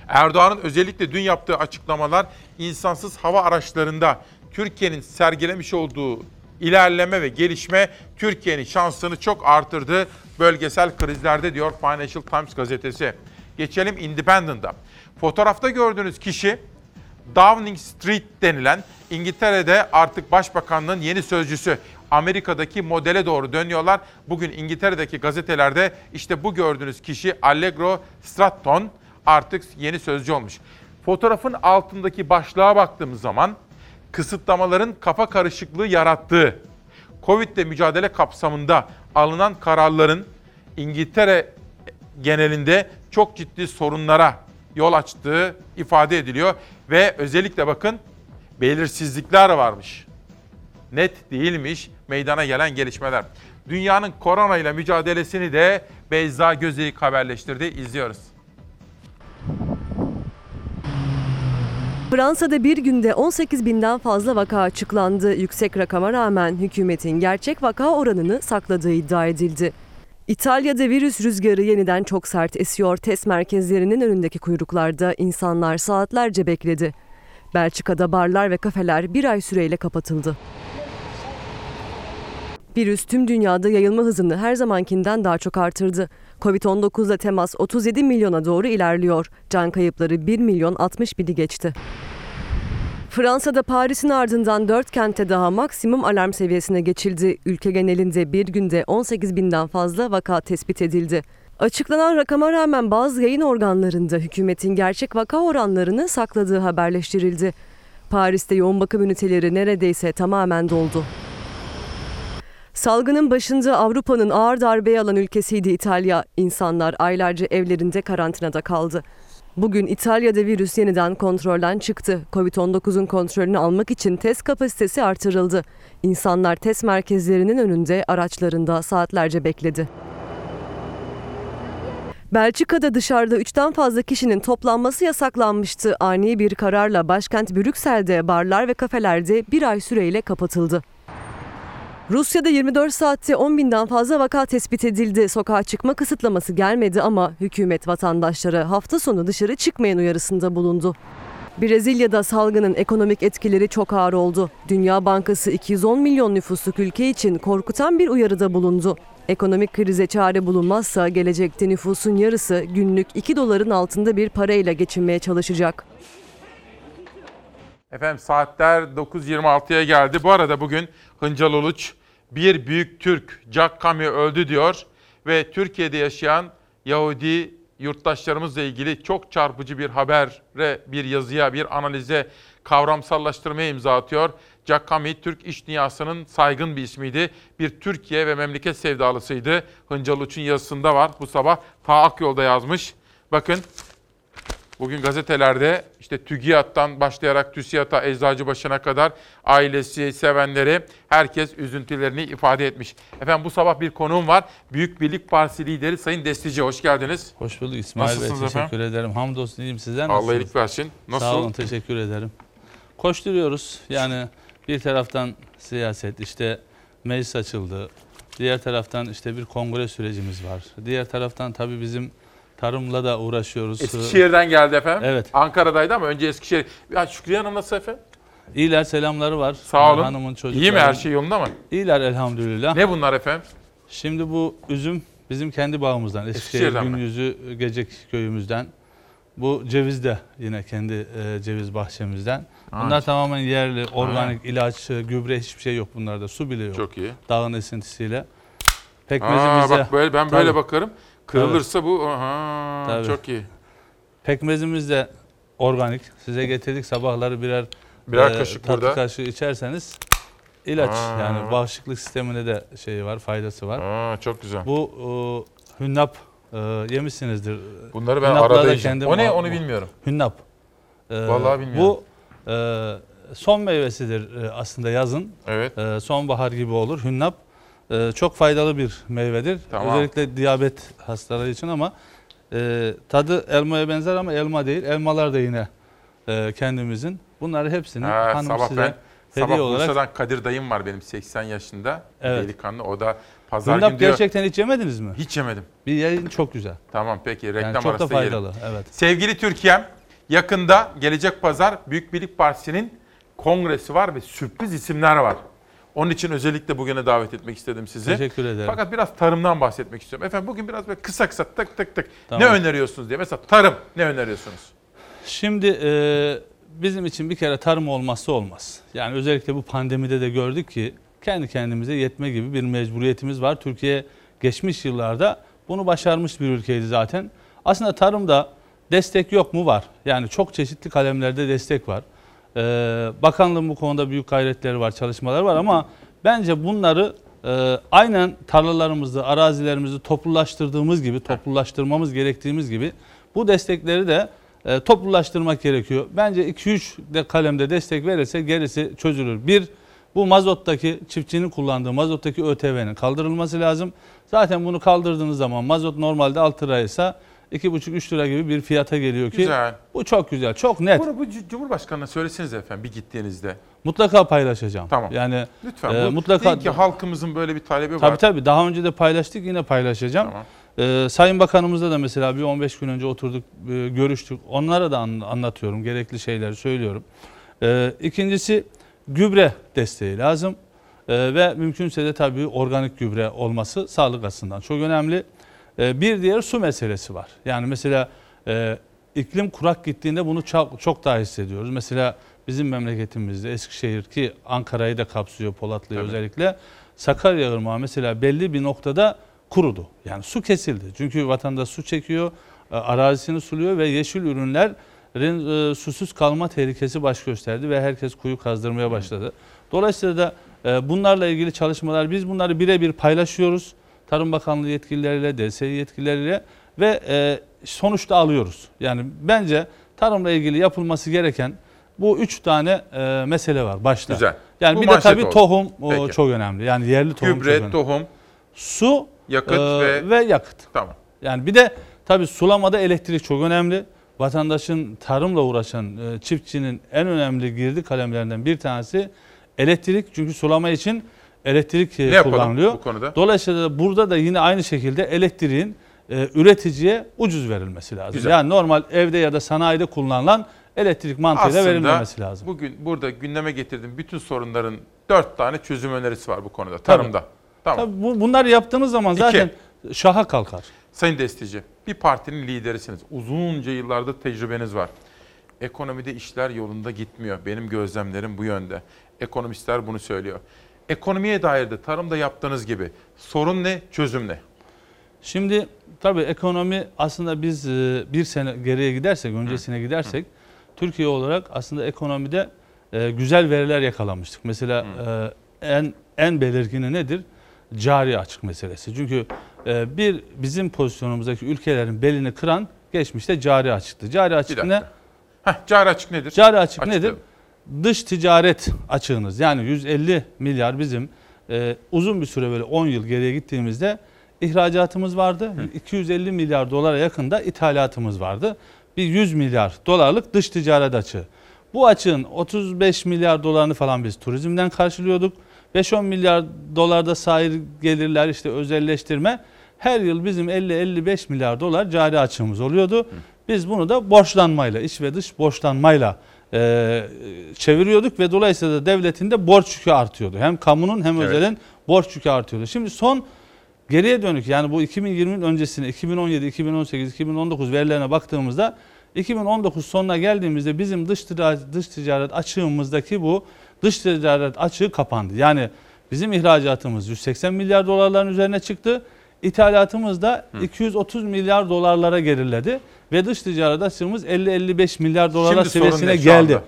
Erdoğan'ın özellikle dün yaptığı açıklamalar insansız hava araçlarında Türkiye'nin sergilemiş olduğu ilerleme ve gelişme Türkiye'nin şansını çok artırdı bölgesel krizlerde diyor Financial Times gazetesi. Geçelim Independent'a. Fotoğrafta gördüğünüz kişi Downing Street denilen İngiltere'de artık Başbakanlığın yeni sözcüsü. Amerika'daki modele doğru dönüyorlar. Bugün İngiltere'deki gazetelerde işte bu gördüğünüz kişi Allegro Stratton artık yeni sözcü olmuş. Fotoğrafın altındaki başlığa baktığımız zaman kısıtlamaların kafa karışıklığı yarattığı, Covid'le mücadele kapsamında alınan kararların İngiltere genelinde çok ciddi sorunlara yol açtığı ifade ediliyor. Ve özellikle bakın belirsizlikler varmış. Net değilmiş meydana gelen gelişmeler. Dünyanın koronayla mücadelesini de Beyza Gözeyik haberleştirdi. İzliyoruz. Fransa'da bir günde 18.000'den fazla vaka açıklandı. Yüksek rakama rağmen hükümetin gerçek vaka oranını sakladığı iddia edildi. İtalya'da virüs rüzgarı yeniden çok sert esiyor. Test merkezlerinin önündeki kuyruklarda insanlar saatlerce bekledi. Belçika'da barlar ve kafeler bir ay süreyle kapatıldı. Virüs tüm dünyada yayılma hızını her zamankinden daha çok artırdı. Covid-19'la temas 37 milyona doğru ilerliyor. Can kayıpları 1.060.000'i geçti. Fransa'da Paris'in ardından 4 kente daha maksimum alarm seviyesine geçildi. Ülke genelinde bir günde 18.000'den fazla vaka tespit edildi. Açıklanan rakama rağmen bazı yayın organlarında hükümetin gerçek vaka oranlarını sakladığı haberleştirildi. Paris'te yoğun bakım üniteleri neredeyse tamamen doldu. Salgının başında Avrupa'nın ağır darbeyi alan ülkesiydi İtalya. İnsanlar aylarca evlerinde karantinada kaldı. Bugün İtalya'da virüs yeniden kontrolden çıktı. Covid-19'un kontrolünü almak için test kapasitesi artırıldı. İnsanlar test merkezlerinin önünde araçlarında saatlerce bekledi. Belçika'da dışarıda 3'ten fazla kişinin toplanması yasaklanmıştı. Ani bir kararla başkent Brüksel'de barlar ve kafelerde bir ay süreyle kapatıldı. Rusya'da 24 saatte 10.000'den fazla vaka tespit edildi. Sokağa çıkma kısıtlaması gelmedi ama hükümet vatandaşlara hafta sonu dışarı çıkmayın uyarısında bulundu. Brezilya'da salgının ekonomik etkileri çok ağır oldu. Dünya Bankası 210 milyon nüfusluk ülke için korkutan bir uyarıda bulundu. Ekonomik krize çare bulunmazsa gelecekte nüfusun yarısı günlük 2 doların altında bir parayla geçinmeye çalışacak. Efendim saatler 9.26'ya geldi. Bu arada bugün Hıncal Uluç bir büyük Türk Jack Kami öldü diyor ve Türkiye'de yaşayan Yahudi yurttaşlarımızla ilgili çok çarpıcı bir habere, bir yazıya, bir analize, kavramsallaştırmaya imza atıyor. Jack Kami Türk iş dünyasının saygın bir ismiydi. Bir Türkiye ve memleket sevdalısıydı. Hıncal Uluç'un yazısında var. Bu sabah Ta Akyol'da yazmış. Bakın. Bugün gazetelerde işte TÜGİAD'dan başlayarak TÜSİAD'a, Eczacıbaşı'na kadar ailesi, sevenleri, herkes üzüntülerini ifade etmiş. Efendim bu sabah bir konuğum var. Büyük Birlik Partisi lideri Sayın Destici, hoş geldiniz. Hoş bulduk İsmail Bey, teşekkür ederim. Hamdolsun diyeyim, sizden nasılsınız? Allah iyilik versin. Nasıl? Sağ olun, teşekkür ederim. Koşturuyoruz. Yani bir taraftan siyaset, işte meclis açıldı. Diğer taraftan işte bir kongre sürecimiz var. Diğer taraftan tabii bizim tarımla da uğraşıyoruz. Eskişehir'den geldi efendim. Evet. Ankara'daydı ama önce Eskişehir. Ya Şükriye Hanım nasıl efendim? İyiler, selamları var. Sağ olun. Hanımın çocukları. İyi mi, her şey yolunda mı? İyiler elhamdülillah. Ne bunlar efendim? Şimdi bu üzüm bizim kendi bağımızdan. Eskişehir Günyüzü Gecek köyümüzden. Bu ceviz de yine kendi ceviz bahçemizden. Bunlar tamamen yerli, organik, ilaç, gübre hiçbir şey yok bunlarda. Su bile yok. Çok iyi. Dağın esintisiyle. Pekmezimize. Bak böyle, ben böyle bakarım. Kırılırsa tabii. Bu aha, çok iyi. Pekmezimiz de organik. Size getirdik sabahları birer kaşık tatlı burada. Kaşığı içerseniz ilaç yani bağışıklık sistemine de şeyi var, faydası var. Çok güzel. Bu hünnap yemişsinizdir. Bunları ben arada yiyeceğim. O ne onu bilmiyorum. Hünnap. Vallahi bilmiyorum. Bu son meyvesidir aslında yazın. Evet. Sonbahar gibi olur hünnap. Çok faydalı bir meyvedir. Tamam. Özellikle diyabet hastaları için ama tadı elmaya benzer ama elma değil. Elmalar da yine kendimizin. Bunları hepsini hanım size hediye olarak. Sabah Bursa'dan Kadir dayım var benim 80 yaşında. Evet. Delikanlı. O da pazar günü diyor. Gerçekten hiç yemediniz mi? Hiç yemedim. Bir yerin çok güzel. Tamam peki reklam yani arası da faydalı. Evet. Sevgili Türkiye'm, yakında gelecek pazar Büyük Birlik Partisi'nin kongresi var ve sürpriz isimler var. Onun için özellikle bugüne davet etmek istedim sizi. Teşekkür ederim. Fakat biraz tarımdan bahsetmek istiyorum. Efendim bugün biraz böyle kısa kısa tık. Tamam. Ne öneriyorsunuz diye. Mesela tarım ne öneriyorsunuz? Şimdi bizim için bir kere tarım olmazsa olmaz. Yani özellikle bu pandemide de gördük ki kendi kendimize yetme gibi bir mecburiyetimiz var. Türkiye geçmiş yıllarda bunu başarmış bir ülkeydi zaten. Aslında tarımda destek yok mu? Var. Yani çok çeşitli kalemlerde destek var. Bakanlığın bu konuda büyük gayretleri var, çalışmaları var ama bence bunları aynen tarlalarımızı, arazilerimizi toplulaştırdığımız gibi, toplulaştırmamız gerektiğimiz gibi bu destekleri de toplulaştırmak gerekiyor. Bence 2-3 de kalemde destek verirse gerisi çözülür. Bir, bu mazottaki çiftçinin kullandığı mazottaki ÖTV'nin kaldırılması lazım. Zaten bunu kaldırdığınız zaman mazot normalde 6 liraysa 2,5-3 lira gibi bir fiyata geliyor ki güzel. Bu çok güzel, çok net. Bu Cumhurbaşkanı'na söyleseniz efendim bir gittiğinizde. Mutlaka paylaşacağım. Tamam. Yani lütfen. Mutlaka ki halkımızın böyle bir talebi var. Tabii daha önce de paylaştık, yine paylaşacağım. Tamam. Sayın Bakanımızla da mesela bir 15 gün önce oturduk, görüştük. Onlara da anlatıyorum, gerekli şeyleri söylüyorum. İkincisi gübre desteği lazım. Ve mümkünse de tabii organik gübre olması sağlık açısından çok önemli. Bir diğer su meselesi var. Yani mesela iklim kurak gittiğinde bunu çok daha hissediyoruz. Mesela bizim memleketimizde Eskişehir ki Ankara'yı da kapsıyor, Polatlı'yı özellikle. Sakarya Irmağı mesela belli bir noktada kurudu. Yani su kesildi. Çünkü vatandaş su çekiyor, arazisini suluyor ve yeşil ürünlerin susuz kalma tehlikesi baş gösterdi ve herkes kuyu kazdırmaya başladı. Dolayısıyla da bunlarla ilgili çalışmalar, biz bunları birebir paylaşıyoruz. Tarım Bakanlığı yetkilileriyle, DSİ yetkilileriyle ve sonuçta alıyoruz. Yani bence tarımla ilgili yapılması gereken bu 3 tane mesele var başta. Güzel. Yani bu bir de tabii tohum çok önemli. Yani yerli tohum. Gübre, tohum, su, yakıt ve yakıt. Tamam. Yani bir de tabii sulamada elektrik çok önemli. Vatandaşın, tarımla uğraşan çiftçinin en önemli girdi kalemlerinden bir tanesi elektrik. Çünkü sulama için elektrik kullanılıyor. Bu konuda? Dolayısıyla burada da yine aynı şekilde elektriğin üreticiye ucuz verilmesi lazım. Güzel. Yani normal evde ya da sanayide kullanılan elektrik mantığıyla verilmemesi lazım. Aslında bugün burada gündeme getirdiğim bütün sorunların 4 tane çözüm önerisi var bu konuda, tarımda. Tabii. Tamam. Tabii bunları yaptığınız zaman zaten şaha kalkar. Sayın Destici, bir partinin liderisiniz. Uzunca yıllarda tecrübeniz var. Ekonomide işler yolunda gitmiyor. Benim gözlemlerim bu yönde. Ekonomistler bunu söylüyor. Ekonomiye dair de tarımda yaptığınız gibi sorun ne, çözüm ne? Şimdi tabii ekonomi aslında biz bir sene geriye gidersek, öncesine gidersek Türkiye olarak aslında ekonomide güzel veriler yakalamıştık. Mesela en belirgini nedir? Cari açık meselesi. Çünkü bizim pozisyonumuzdaki ülkelerin belini kıran geçmişte cari açıktı. Cari açık ne? Cari açık nedir? Cari açık nedir? Dış ticaret açığınız. Yani 150 milyar bizim uzun bir süre, böyle 10 yıl geriye gittiğimizde ihracatımız vardı. 250 milyar dolara yakında ithalatımız vardı. Bir 100 milyar dolarlık dış ticaret açığı. Bu açığın 35 milyar dolarını falan biz turizmden karşılıyorduk. 5-10 milyar dolarda sahil gelirler, işte özelleştirme. Her yıl bizim 50-55 milyar dolar cari açığımız oluyordu. Biz bunu da borçlanmayla, iç ve dış borçlanmayla çeviriyorduk ve dolayısıyla da devletin de borç yükü artıyordu. Hem kamunun hem özelin borç yükü artıyordu. Şimdi son geriye dönük, yani bu 2020'nin öncesine, 2017, 2018, 2019 verilerine baktığımızda 2019 sonuna geldiğimizde bizim dış ticaret açığımızdaki bu dış ticaret açığı kapandı. Yani bizim ihracatımız 180 milyar dolarların üzerine çıktı. İthalatımız da 230 milyar dolarlara geriledi ve dış ticaret açığımız 50-55 milyar dolarlar seviyesine geldi.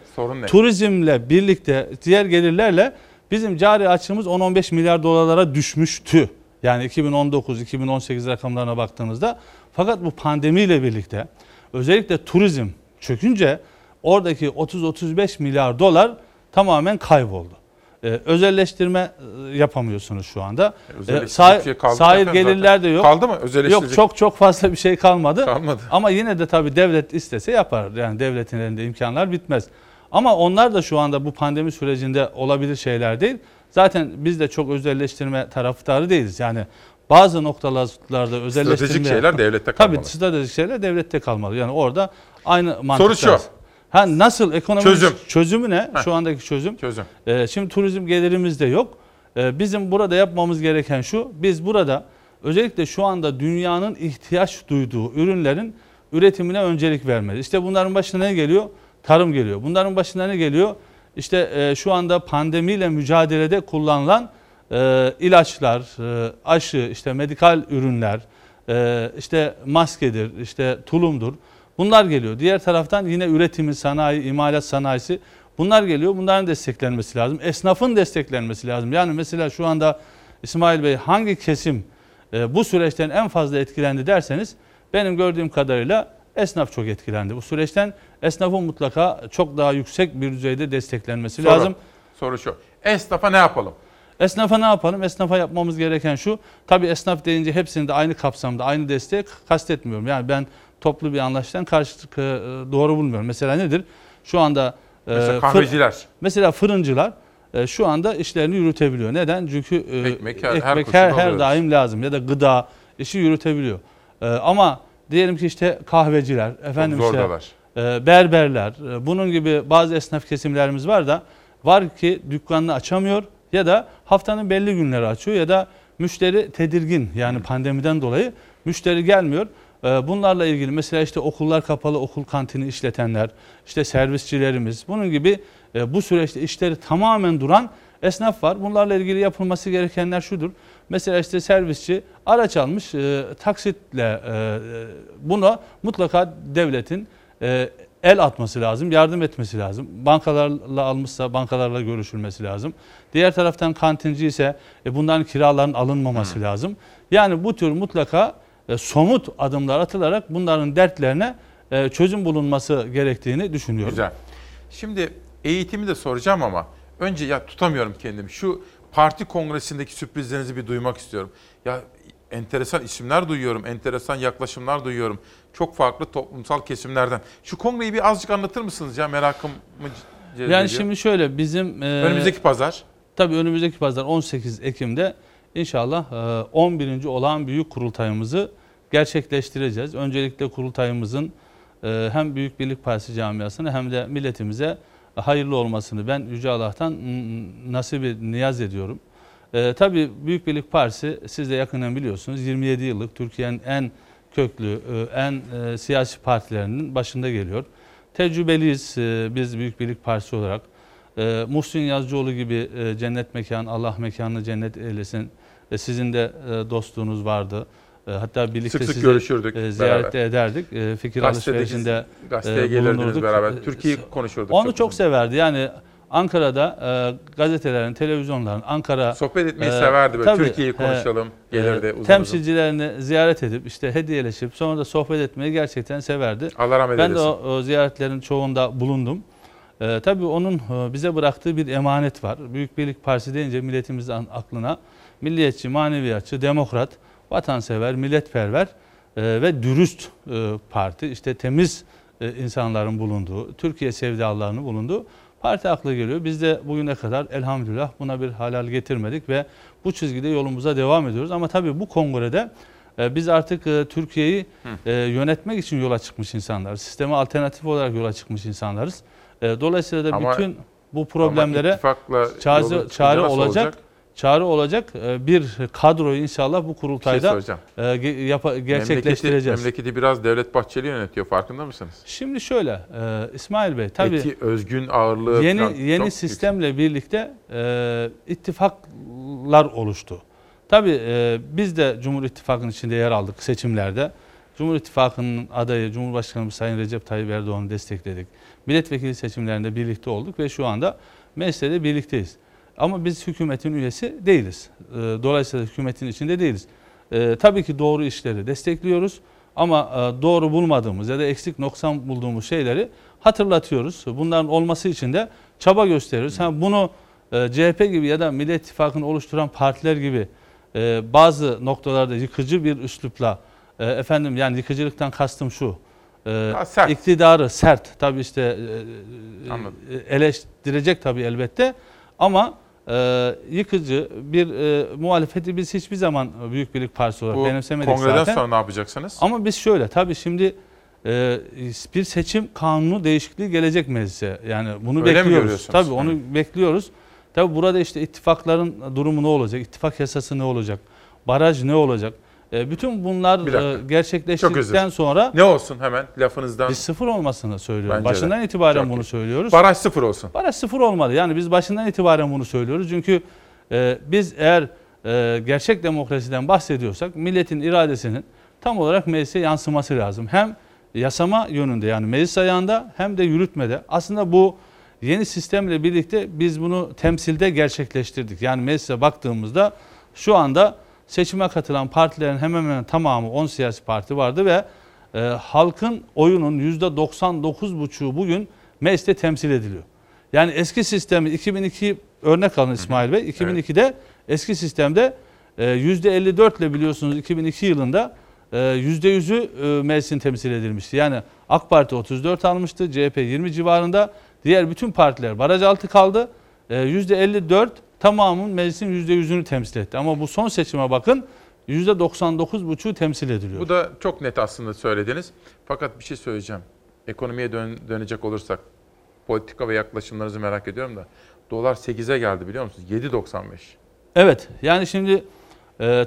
Turizmle birlikte diğer gelirlerle bizim cari açığımız 10-15 milyar dolarlara düşmüştü. Yani 2019-2018 rakamlarına baktığınızda, fakat bu pandemiyle birlikte özellikle turizm çökünce oradaki 30-35 milyar dolar tamamen kayboldu. Özelleştirme yapamıyorsunuz şu anda. Sahil gelirler de yok. Kaldı mı? Yok, çok fazla bir şey kalmadı. Ama yine de tabii devlet istese yapar. Yani devletin elinde imkanlar bitmez. Ama onlar da şu anda bu pandemi sürecinde olabilir şeyler değil. Zaten biz de çok özelleştirme taraftarı değiliz. Yani bazı noktalarda özelleştirme... Stratejik şeyler devlette kalmalı. Tabii stratejik şeyler devlette kalmalı. Yani orada aynı mantıklar. Soru şu. Nasıl ekonomik çözümü ne? Şu andaki çözüm. Şimdi turizm gelirimiz de yok. Bizim burada yapmamız gereken şu. Biz burada özellikle şu anda dünyanın ihtiyaç duyduğu ürünlerin üretimine öncelik vermeliyiz. İşte bunların başına ne geliyor? Tarım geliyor. Bunların başına ne geliyor? İşte şu anda pandemiyle mücadelede kullanılan ilaçlar, aşı, işte medikal ürünler, işte maskedir, işte tulumdur. Bunlar geliyor. Diğer taraftan yine üretimi, sanayi, imalat sanayisi, bunlar geliyor. Bunların desteklenmesi lazım. Esnafın desteklenmesi lazım. Yani mesela şu anda İsmail Bey, hangi kesim bu süreçten en fazla etkilendi derseniz, benim gördüğüm kadarıyla esnaf çok etkilendi. Bu süreçten esnafın mutlaka çok daha yüksek bir düzeyde desteklenmesi lazım. Soru şu. Esnafa ne yapalım? Esnafa ne yapalım? Esnafa yapmamız gereken şu. Tabii esnaf deyince hepsini de aynı kapsamda, aynı desteği kastetmiyorum. Yani ben toplu bir anlaştan doğru bulmuyorum. Mesela nedir? Şu anda mesela kahveciler. Mesela fırıncılar şu anda işlerini yürütebiliyor. Neden? Çünkü ekmek her daim lazım, ya da gıda işi yürütebiliyor. Ama diyelim ki işte kahveciler, berberler, bunun gibi bazı esnaf kesimlerimiz var ki dükkanını açamıyor ya da haftanın belli günleri açıyor ya da müşteri tedirgin, yani pandemiden dolayı müşteri gelmiyor. Bunlarla ilgili mesela işte okullar kapalı, okul kantini işletenler, işte servisçilerimiz, bunun gibi bu süreçte işleri tamamen duran esnaf var. Bunlarla ilgili yapılması gerekenler şudur. Mesela işte servisçi araç almış taksitle buna mutlaka devletin el atması lazım, yardım etmesi lazım. Bankalarla almışsa bankalarla görüşülmesi lazım. Diğer taraftan kantinci ise bundan kiraların alınmaması lazım. Yani bu tür mutlaka somut adımlar atılarak bunların dertlerine çözüm bulunması gerektiğini düşünüyorum. Güzel. Şimdi eğitimi de soracağım ama önce ya tutamıyorum kendimi. Şu parti kongresindeki sürprizlerinizi bir duymak istiyorum. Ya enteresan isimler duyuyorum, enteresan yaklaşımlar duyuyorum. Çok farklı toplumsal kesimlerden. Şu kongreyi bir azıcık anlatır mısınız ya, merakımı cezbediyor. Yani şimdi şöyle bizim... önümüzdeki pazar. Tabii önümüzdeki pazar 18 Ekim'de inşallah 11. Olağan Büyük Kurultayımızı gerçekleştireceğiz. Öncelikle kurultayımızın hem Büyük Birlik Partisi camiasına hem de milletimize hayırlı olmasını ben Yüce Allah'tan nasibi niyaz ediyorum. Tabii Büyük Birlik Partisi siz de yakından biliyorsunuz 27 yıllık Türkiye'nin en köklü, en siyasi partilerinin başında geliyor. Tecrübeliyiz biz Büyük Birlik Partisi olarak. Muhsin Yazıcıoğlu gibi cennet mekanı, Allah mekanını cennet eylesin. Sizin de dostluğunuz vardı. Hatta birlikte sık görüşürdük, ziyarette ederdik. Fikir alışverişinde bulunurduk. Beraber. Türkiye'yi konuşurduk. Onu çok severdi. Yani Ankara'da gazetelerin, televizyonların, Ankara... Sohbet etmeyi severdi. Böyle. Türkiye'yi konuşalım. Gelirdi uzun temsilcilerini ziyaret edip, işte hediyeleşip, sonra da sohbet etmeyi gerçekten severdi. Allah rahmet eylesin. Ben de o ziyaretlerin çoğunda bulundum. Tabii onun bize bıraktığı bir emanet var. Büyük Birlik Partisi deyince milletimizin aklına milliyetçi, maneviyatçı, demokrat, vatansever, milletperver ve dürüst parti, işte temiz insanların bulunduğu, Türkiye sevdalarının bulunduğu parti aklı geliyor. Biz de bugüne kadar elhamdülillah buna bir halal getirmedik ve bu çizgide yolumuza devam ediyoruz. Ama tabii bu kongrede biz artık Türkiye'yi yönetmek için yola çıkmış insanlarız. Sisteme alternatif olarak yola çıkmış insanlarız. Dolayısıyla da bütün bu problemlere çare olacak bir kadroyu inşallah bu kurultayda gerçekleştireceğiz. Memleketi biraz Devlet Bahçeli yönetiyor, farkında mısınız? Şimdi şöyle İsmail Bey, tabii eti, özgün ağırlığı yeni sistemle güçlü. Birlikte ittifaklar oluştu. Tabii biz de Cumhur İttifakı'nın içinde yer aldık seçimlerde. Cumhur İttifakı'nın adayı Cumhurbaşkanımız Sayın Recep Tayyip Erdoğan'ı destekledik. Milletvekili seçimlerinde birlikte olduk ve şu anda mecliste de birlikteyiz. Ama biz hükümetin üyesi değiliz. Dolayısıyla hükümetin içinde değiliz. Tabii ki doğru işleri destekliyoruz ama doğru bulmadığımız ya da eksik noksan bulduğumuz şeyleri hatırlatıyoruz. Bunların olması için de çaba gösteriyoruz. Yani bunu CHP gibi ya da Millet İttifakı'nı oluşturan partiler gibi bazı noktalarda yıkıcı bir üslupla efendim, yani yıkıcılıktan kastım şu. Sert. İktidarı sert tabii işte eleştirecek tabii elbette. Ama yıkıcı bir muhalefeti biz hiçbir zaman Büyük Birlik Partisi olarak benimsemedik zaten. Bu kongreden sonra ne yapacaksınız? Ama biz şöyle tabii şimdi bir seçim kanunu değişikliği gelecek meclise. Yani bunu öyle bekliyoruz. Tabii onu bekliyoruz. Tabii burada işte ittifakların durumu ne olacak? İttifak yasası ne olacak? Baraj ne olacak? Bütün bunlar gerçekleştikten sonra... Ne olsun hemen lafınızdan? Biz sıfır olmasını söylüyoruz. Başından itibaren çok bunu söylüyoruz. Baraj sıfır olsun. Baraj sıfır olmalı. Yani biz başından itibaren bunu söylüyoruz. Çünkü biz eğer gerçek demokrasiden bahsediyorsak milletin iradesinin tam olarak meclise yansıması lazım. Hem yasama yönünde, yani meclis ayağında, hem de yürütmede. Aslında bu yeni sistemle birlikte biz bunu temsilde gerçekleştirdik. Yani meclise baktığımızda şu anda... Seçime katılan partilerin hemen hemen tamamı 10 siyasi parti vardı ve halkın oyunun %99,5'u bugün mecliste temsil ediliyor. Yani eski sistemi 2002 örnek alın İsmail Bey. 2002'de evet. Eski sistemde %54 ile biliyorsunuz 2002 yılında %100'ü meclisin temsil edilmişti. Yani AK Parti 34 almıştı, CHP 20 civarında, diğer bütün partiler baraj altı kaldı. %54 tamamın meclisin %100'ünü temsil etti. Ama bu son seçime bakın %99,5'u temsil ediliyor. Bu da çok net aslında söylediniz. Fakat bir şey söyleyeceğim. Ekonomiye dönecek olursak politika ve yaklaşımlarınızı merak ediyorum da. Dolar 8'e geldi biliyor musunuz? 7.95. Evet, yani şimdi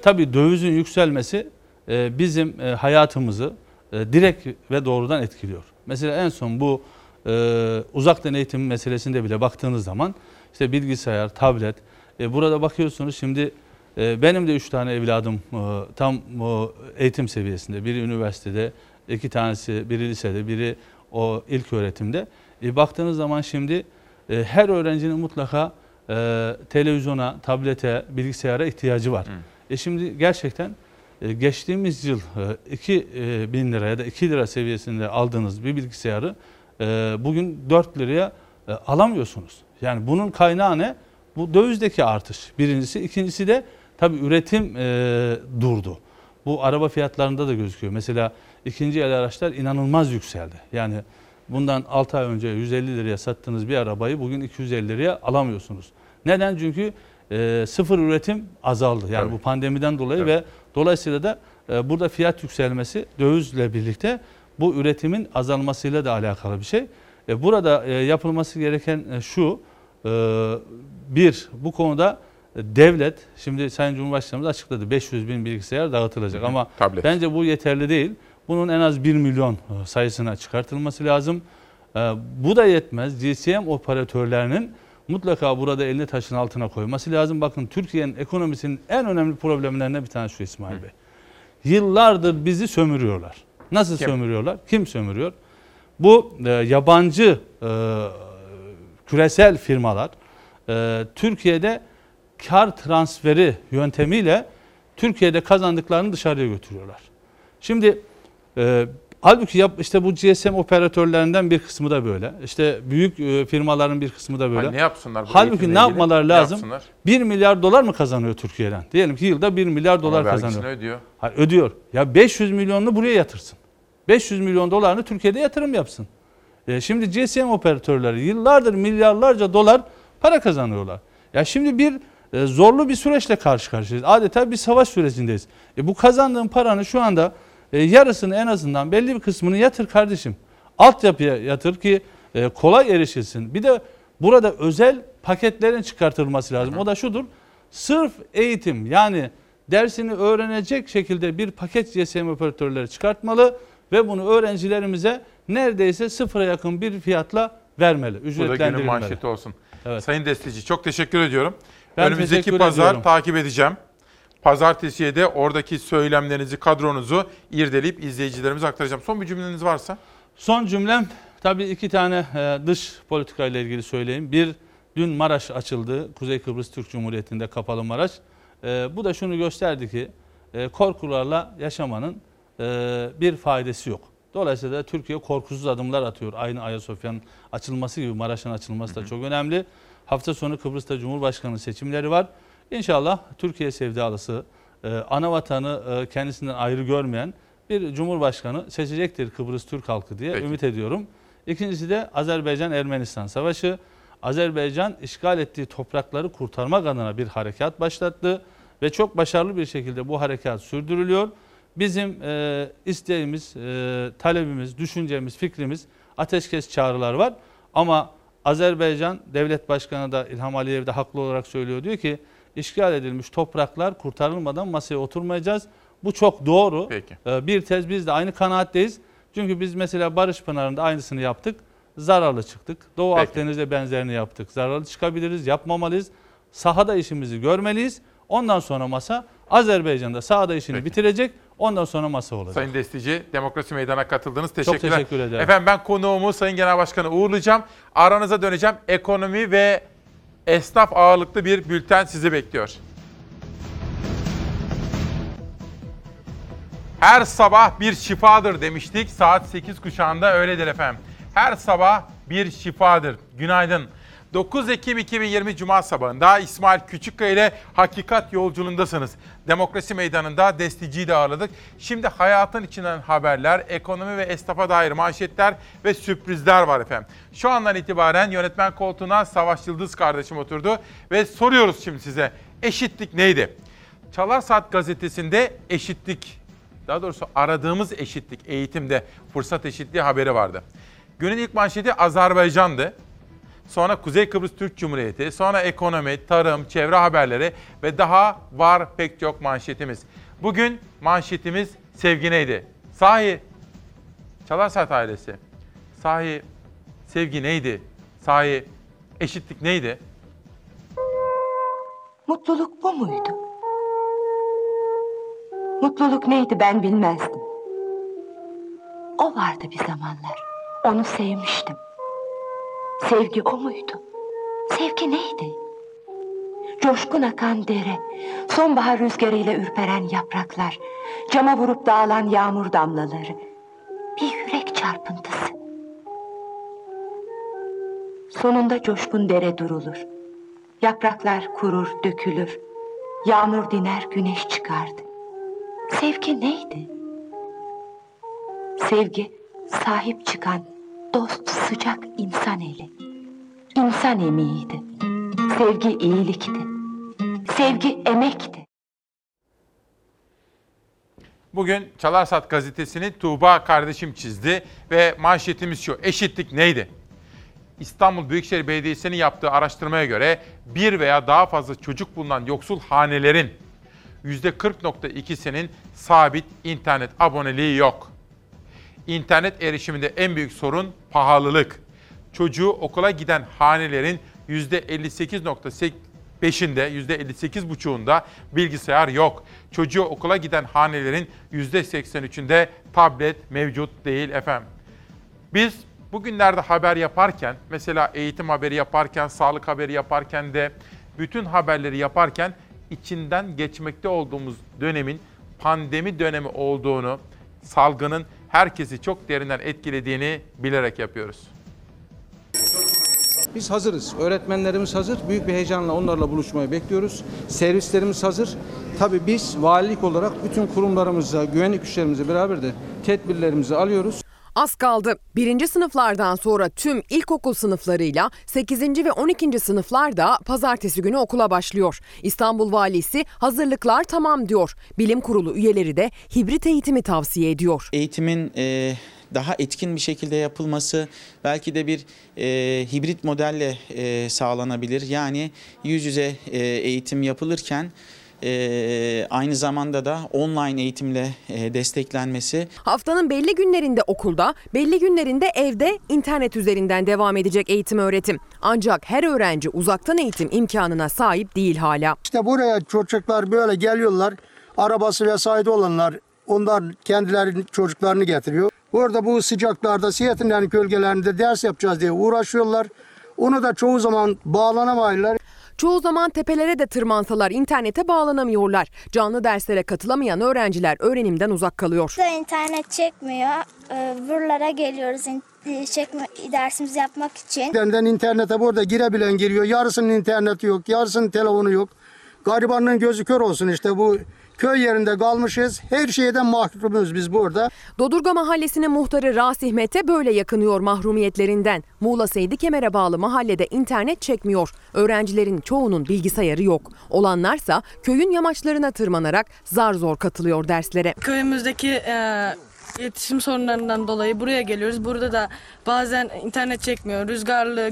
tabii dövizin yükselmesi bizim hayatımızı direkt ve doğrudan etkiliyor. Mesela en son bu uzaktan eğitim meselesinde bile baktığınız zaman işte bilgisayar, tablet. Burada bakıyorsunuz şimdi benim de 3 tane evladım tam eğitim seviyesinde. Biri üniversitede, 2 tanesi, biri lisede, biri o ilk öğretimde. Baktığınız zaman şimdi her öğrencinin mutlaka televizyona, tablete, bilgisayara ihtiyacı var. Şimdi gerçekten geçtiğimiz yıl 2.000 lira ya da 2 lira seviyesinde aldığınız bir bilgisayarı bugün 4 liraya alamıyorsunuz. Yani bunun kaynağı ne? Bu dövizdeki artış birincisi. İkincisi de tabii üretim durdu. Bu araba fiyatlarında da gözüküyor. Mesela ikinci el araçlar inanılmaz yükseldi. Yani bundan 6 ay önce 150 liraya sattığınız bir arabayı bugün 250 liraya alamıyorsunuz. Neden? Çünkü sıfır üretim azaldı. Yani tabii, bu pandemiden dolayı tabii, ve dolayısıyla da burada fiyat yükselmesi dövizle birlikte bu üretimin azalmasıyla da alakalı bir şey. Burada yapılması gereken şu, bir, bu konuda devlet, şimdi Sayın Cumhurbaşkanımız açıkladı 500 bin bilgisayar dağıtılacak, ama tablet, bence bu yeterli değil. Bunun en az 1 milyon sayısına çıkartılması lazım. Bu da yetmez. GSM operatörlerinin mutlaka burada elini taşın altına koyması lazım. Bakın Türkiye'nin ekonomisinin en önemli problemlerinden bir tanesi şu İsmail Bey. Yıllardır bizi sömürüyorlar. Nasıl sömürüyorlar? Kim sömürüyor? Bu yabancı küresel firmalar Türkiye'de kar transferi yöntemiyle Türkiye'de kazandıklarını dışarıya götürüyorlar. Şimdi halbuki işte bu GSM operatörlerinden bir kısmı da böyle. İşte büyük firmaların bir kısmı da böyle. Ha, ne yapsınlar? Halbuki ne yapmaları lazım? Ne 1 milyar dolar mı kazanıyor Türkiye'den? Diyelim ki yılda 1 milyar ama dolar kazanıyor. Ödüyor. Hayır, ödüyor. Ya 500 milyonunu buraya yatırsın. 500 milyon dolarını Türkiye'de yatırım yapsın. Şimdi GSM operatörleri yıllardır milyarlarca dolar para kazanıyorlar. Ya şimdi bir zorlu bir süreçle karşı karşıyayız. Adeta bir savaş sürecindeyiz. Bu kazandığın paranın şu anda yarısını, en azından belli bir kısmını yatır kardeşim. Altyapıya yatır ki kolay erişilsin. Bir de burada özel paketlerin çıkartılması lazım. O da şudur. Sırf eğitim, yani dersini öğrenecek şekilde bir paket GSM operatörleri çıkartmalı ve bunu öğrencilerimize neredeyse sıfıra yakın bir fiyatla vermeli. Ücretlendirilmeli. Bu da günün manşeti olsun. Evet. Sayın Destici, çok teşekkür ediyorum. Ben önümüzdeki pazar takip edeceğim. Pazartesiye de oradaki söylemlerinizi, kadronuzu irdeleyip izleyicilerimize aktaracağım. Son bir cümleniz varsa? Son cümlem, tabii 2 tane dış politikayla ilgili söyleyeyim. Bir, dün Maraş açıldı. Kuzey Kıbrıs Türk Cumhuriyeti'nde kapalı Maraş. Bu da şunu gösterdi ki korkularla yaşamanın bir faydası yok. Dolayısıyla da Türkiye korkusuz adımlar atıyor. Aynı Ayasofya'nın açılması gibi Maraş'ın açılması da çok önemli. Hafta sonu Kıbrıs'ta Cumhurbaşkanı seçimleri var. İnşallah Türkiye sevdalısı, ana vatanı kendisinden ayrı görmeyen bir Cumhurbaşkanı seçecektir Kıbrıs Türk halkı diye ümit ediyorum. İkincisi de Azerbaycan-Ermenistan savaşı. Azerbaycan işgal ettiği toprakları kurtarmak adına bir harekat başlattı ve çok başarılı bir şekilde bu harekat sürdürülüyor. Bizim isteğimiz, talebimiz, düşüncemiz, fikrimiz, ateşkes çağrılar var. Ama Azerbaycan Devlet Başkanı da İlham Aliyev de haklı olarak söylüyor. Diyor ki işgal edilmiş topraklar kurtarılmadan masaya oturmayacağız. Bu çok doğru. Peki. Bir tez, biz de aynı kanaatteyiz. Çünkü biz mesela Barış Pınarı'nda aynısını yaptık. Zararlı çıktık. Doğu Akdeniz'de benzerini yaptık. Zararlı çıkabiliriz, yapmamalıyız. Sahada işimizi görmeliyiz. Ondan sonra masa Azerbaycan'da sahada işini bitirecek. Ondan sonra masa olacak. Sayın Destici, Demokrasi Meydanı'na katıldınız. Teşekkürler. Çok teşekkür ederim. Efendim ben konuğumu Sayın Genel Başkanı uğurlayacağım. Aranıza döneceğim. Ekonomi ve esnaf ağırlıklı bir bülten sizi bekliyor. Her sabah bir şifadır demiştik. Saat 8 kuşağında öyledir efendim. Her sabah bir şifadır. Günaydın. 9 Ekim 2020 Cuma sabahında İsmail Küçükkaya ile Hakikat Yolculuğundasınız. Demokrasi Meydanı'nda Destici'yi de ağırladık. Şimdi hayatın içinden haberler, ekonomi ve esnafa dair manşetler ve sürprizler var efendim. Şu andan itibaren yönetmen koltuğuna Savaş Yıldız kardeşim oturdu ve soruyoruz şimdi size, eşitlik neydi? Çalar Saat gazetesinde eşitlik, daha doğrusu aradığımız eşitlik, eğitimde fırsat eşitliği haberi vardı. Günün ilk manşeti Azerbaycan'dı. Sonra Kuzey Kıbrıs Türk Cumhuriyeti, sonra ekonomi, tarım, çevre haberleri ve daha var pek çok manşetimiz. Bugün manşetimiz sevgi neydi? Sahi, Çalar Saat ailesi. Sahi, sevgi neydi? Sahi, eşitlik neydi? Mutluluk bu muydu? Mutluluk neydi ben bilmezdim. O vardı bir zamanlar. Onu sevmiştim. Sevgi o muydu? Sevgi neydi? Coşkun akan dere, sonbahar rüzgarıyla ürperen yapraklar, cama vurup dağılan yağmur damlaları, bir yürek çarpıntısı. Sonunda coşkun dere durulur, yapraklar kurur, dökülür, yağmur diner, güneş çıkardı. Sevgi neydi? Sevgi, sahip çıkan, dost, sıcak insan eli, insan emeğiydi. Sevgi iyilikti. Sevgi emekti. Bugün Çalarsat gazetesini Tuğba kardeşim çizdi ve manşetimiz şu: eşitlik neydi? İstanbul Büyükşehir Belediyesi'nin yaptığı araştırmaya göre bir veya daha fazla çocuk bulunan yoksul hanelerin %40.2'sinin sabit internet aboneliği yok. İnternet erişiminde en büyük sorun pahalılık. Çocuğu okula giden hanelerin %58.5'inde, %58.5'unda bilgisayar yok. Çocuğu okula giden hanelerin %83'ünde tablet mevcut değil efendim. Biz bugünlerde haber yaparken, mesela eğitim haberi yaparken, sağlık haberi yaparken de, bütün haberleri yaparken içinden geçmekte olduğumuz dönemin pandemi dönemi olduğunu, salgının herkesi çok derinden etkilediğini bilerek yapıyoruz. Biz hazırız. Öğretmenlerimiz hazır. Büyük bir heyecanla onlarla buluşmayı bekliyoruz. Servislerimiz hazır. Tabii biz valilik olarak bütün kurumlarımızla, güvenlik güçlerimizle beraber de tedbirlerimizi alıyoruz. Az kaldı. 1. sınıflardan sonra tüm ilkokul sınıflarıyla 8. ve 12. sınıflar da pazartesi günü okula başlıyor. İstanbul Valisi hazırlıklar tamam diyor. Bilim kurulu üyeleri de hibrit eğitimi tavsiye ediyor. Eğitimin daha etkin bir şekilde yapılması belki de bir hibrit modelle sağlanabilir. Yani yüz yüze eğitim yapılırken aynı zamanda da online eğitimle desteklenmesi. Haftanın belli günlerinde okulda, belli günlerinde evde internet üzerinden devam edecek eğitim öğretim. Ancak her öğrenci uzaktan eğitim imkanına sahip değil hala. İşte buraya çocuklar böyle geliyorlar. Arabası vesaire olanlar, onlar kendileri çocuklarını getiriyor. Orada bu sıcaklarda, siyatinlerin gölgelerinde ders yapacağız diye uğraşıyorlar. Onu da çoğu zaman bağlanamıyorlar. Çoğu zaman tepelere de tırmansalar internete bağlanamıyorlar. Canlı derslere katılamayan öğrenciler öğrenimden uzak kalıyor. İnternet çekmiyor. Buralara geliyoruz dersimizi yapmak için. Benden internete burada girebilen giriyor. Yarısının interneti yok, yarısının telefonu yok. Garibanın gözü kör olsun işte bu. Köy yerinde kalmışız. Her şeyden mahrumuz biz burada. Dodurga Mahallesi'nin muhtarı Rasihmet'e böyle yakınıyor mahrumiyetlerinden. Muğla Seydikömer'e bağlı mahallede internet çekmiyor. Öğrencilerin çoğunun bilgisayarı yok. Olanlarsa köyün yamaçlarına tırmanarak zar zor katılıyor derslere. Köyümüzdeki iletişim sorunlarından dolayı buraya geliyoruz. Burada da bazen internet çekmiyor. Rüzgarlı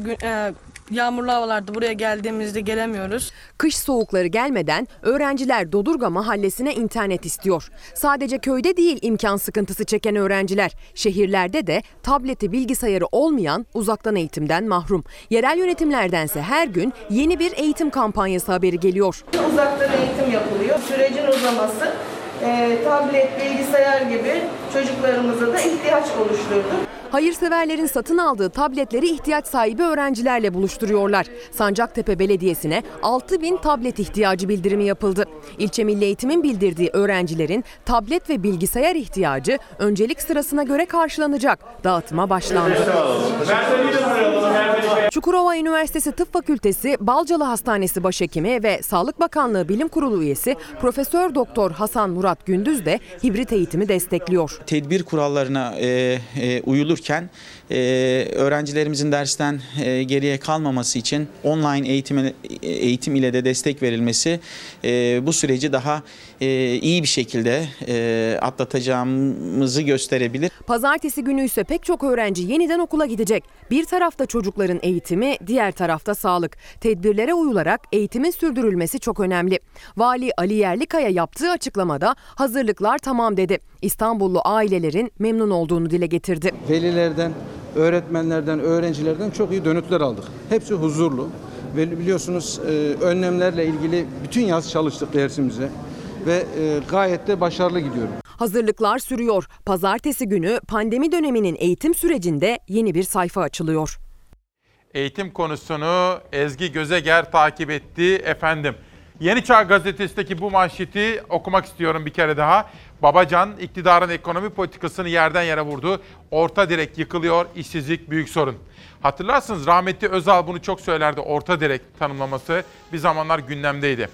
yağmurlu havalarda buraya geldiğimizde gelemiyoruz. Kış soğukları gelmeden öğrenciler Dodurga Mahallesi'ne internet istiyor. Sadece köyde değil imkan sıkıntısı çeken öğrenciler. Şehirlerde de tableti, bilgisayarı olmayan uzaktan eğitimden mahrum. Yerel yönetimlerdense her gün yeni bir eğitim kampanyası haberi geliyor. Uzaktan eğitim yapılıyor. Sürecin uzaması tablet, bilgisayar gibi çocuklarımıza da ihtiyaç oluşturdu. Hayırseverlerin satın aldığı tabletleri ihtiyaç sahibi öğrencilerle buluşturuyorlar. Sancaktepe Belediyesi'ne 6.000 tablet ihtiyacı bildirimi yapıldı. İlçe Milli Eğitim'in bildirdiği öğrencilerin tablet ve bilgisayar ihtiyacı öncelik sırasına göre karşılanacak. Dağıtıma başlandı. Çukurova Üniversitesi Tıp Fakültesi Balcalı Hastanesi Başhekimi ve Sağlık Bakanlığı Bilim Kurulu üyesi Profesör Doktor Hasan Murat Gündüz de hibrit eğitimi destekliyor. Tedbir kurallarına uyulur öğrencilerimizin dersten geriye kalmaması için online eğitim ile de destek verilmesi bu süreci daha iyi bir şekilde atlatacağımızı gösterebilir. Pazartesi günü ise pek çok öğrenci yeniden okula gidecek. Bir tarafta çocukların eğitimi, diğer tarafta sağlık. Tedbirlere uyularak eğitimin sürdürülmesi çok önemli. Vali Ali Yerlikaya yaptığı açıklamada hazırlıklar tamam dedi. İstanbullu ailelerin memnun olduğunu dile getirdi. Velilerden, öğretmenlerden, öğrencilerden çok iyi dönütler aldık. Hepsi huzurlu. Ve biliyorsunuz önlemlerle ilgili bütün yaz çalıştık dersimize ve gayet de başarılı gidiyorum. Hazırlıklar sürüyor. Pazartesi günü pandemi döneminin eğitim sürecinde yeni bir sayfa açılıyor. Eğitim konusunu Ezgi Gözeger takip etti efendim. Yeni Çağ gazetesindeki bu manşeti okumak istiyorum bir kere daha. Babacan iktidarın ekonomi politikasını yerden yere vurdu. Orta direk yıkılıyor, işsizlik büyük sorun. Hatırlarsınız rahmetli Özal bunu çok söylerdi. Orta direk tanımlaması bir zamanlar gündemdeydi.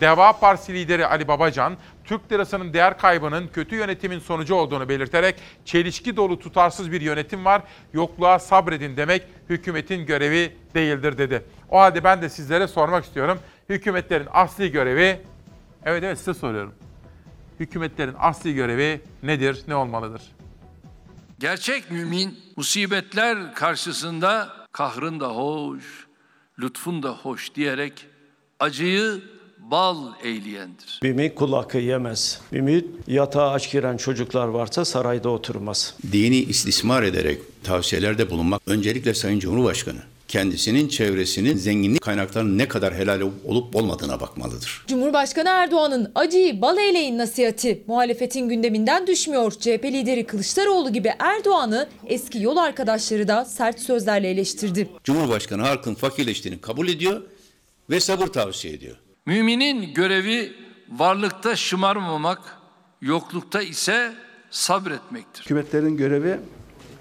Deva Partisi lideri Ali Babacan, Türk lirasının değer kaybının kötü yönetimin sonucu olduğunu belirterek çelişki dolu tutarsız bir yönetim var, yokluğa sabredin demek hükümetin görevi değildir dedi. O halde ben de sizlere sormak istiyorum. Hükümetlerin asli görevi, evet size soruyorum. Hükümetlerin asli görevi nedir, ne olmalıdır? Gerçek mümin musibetler karşısında kahrın da hoş, lütfun da hoş diyerek acıyı bal eyleyendir. Bimik kul hakkı yemez. Bimik yatağa aç giren çocuklar varsa sarayda oturmaz. Dini istismar ederek tavsiyelerde bulunmak öncelikle Sayın Cumhurbaşkanı kendisinin çevresinin zenginlik kaynaklarının ne kadar helal olup olmadığına bakmalıdır. Cumhurbaşkanı Erdoğan'ın acıyı bal eyleyin nasihati muhalefetin gündeminden düşmüyor. CHP lideri Kılıçdaroğlu gibi Erdoğan'ı eski yol arkadaşları da sert sözlerle eleştirdi. Cumhurbaşkanı halkın fakirleştiğini kabul ediyor ve sabır tavsiye ediyor. Müminin görevi varlıkta şımarmamak, yoklukta ise sabretmektir. Hükümetlerin görevi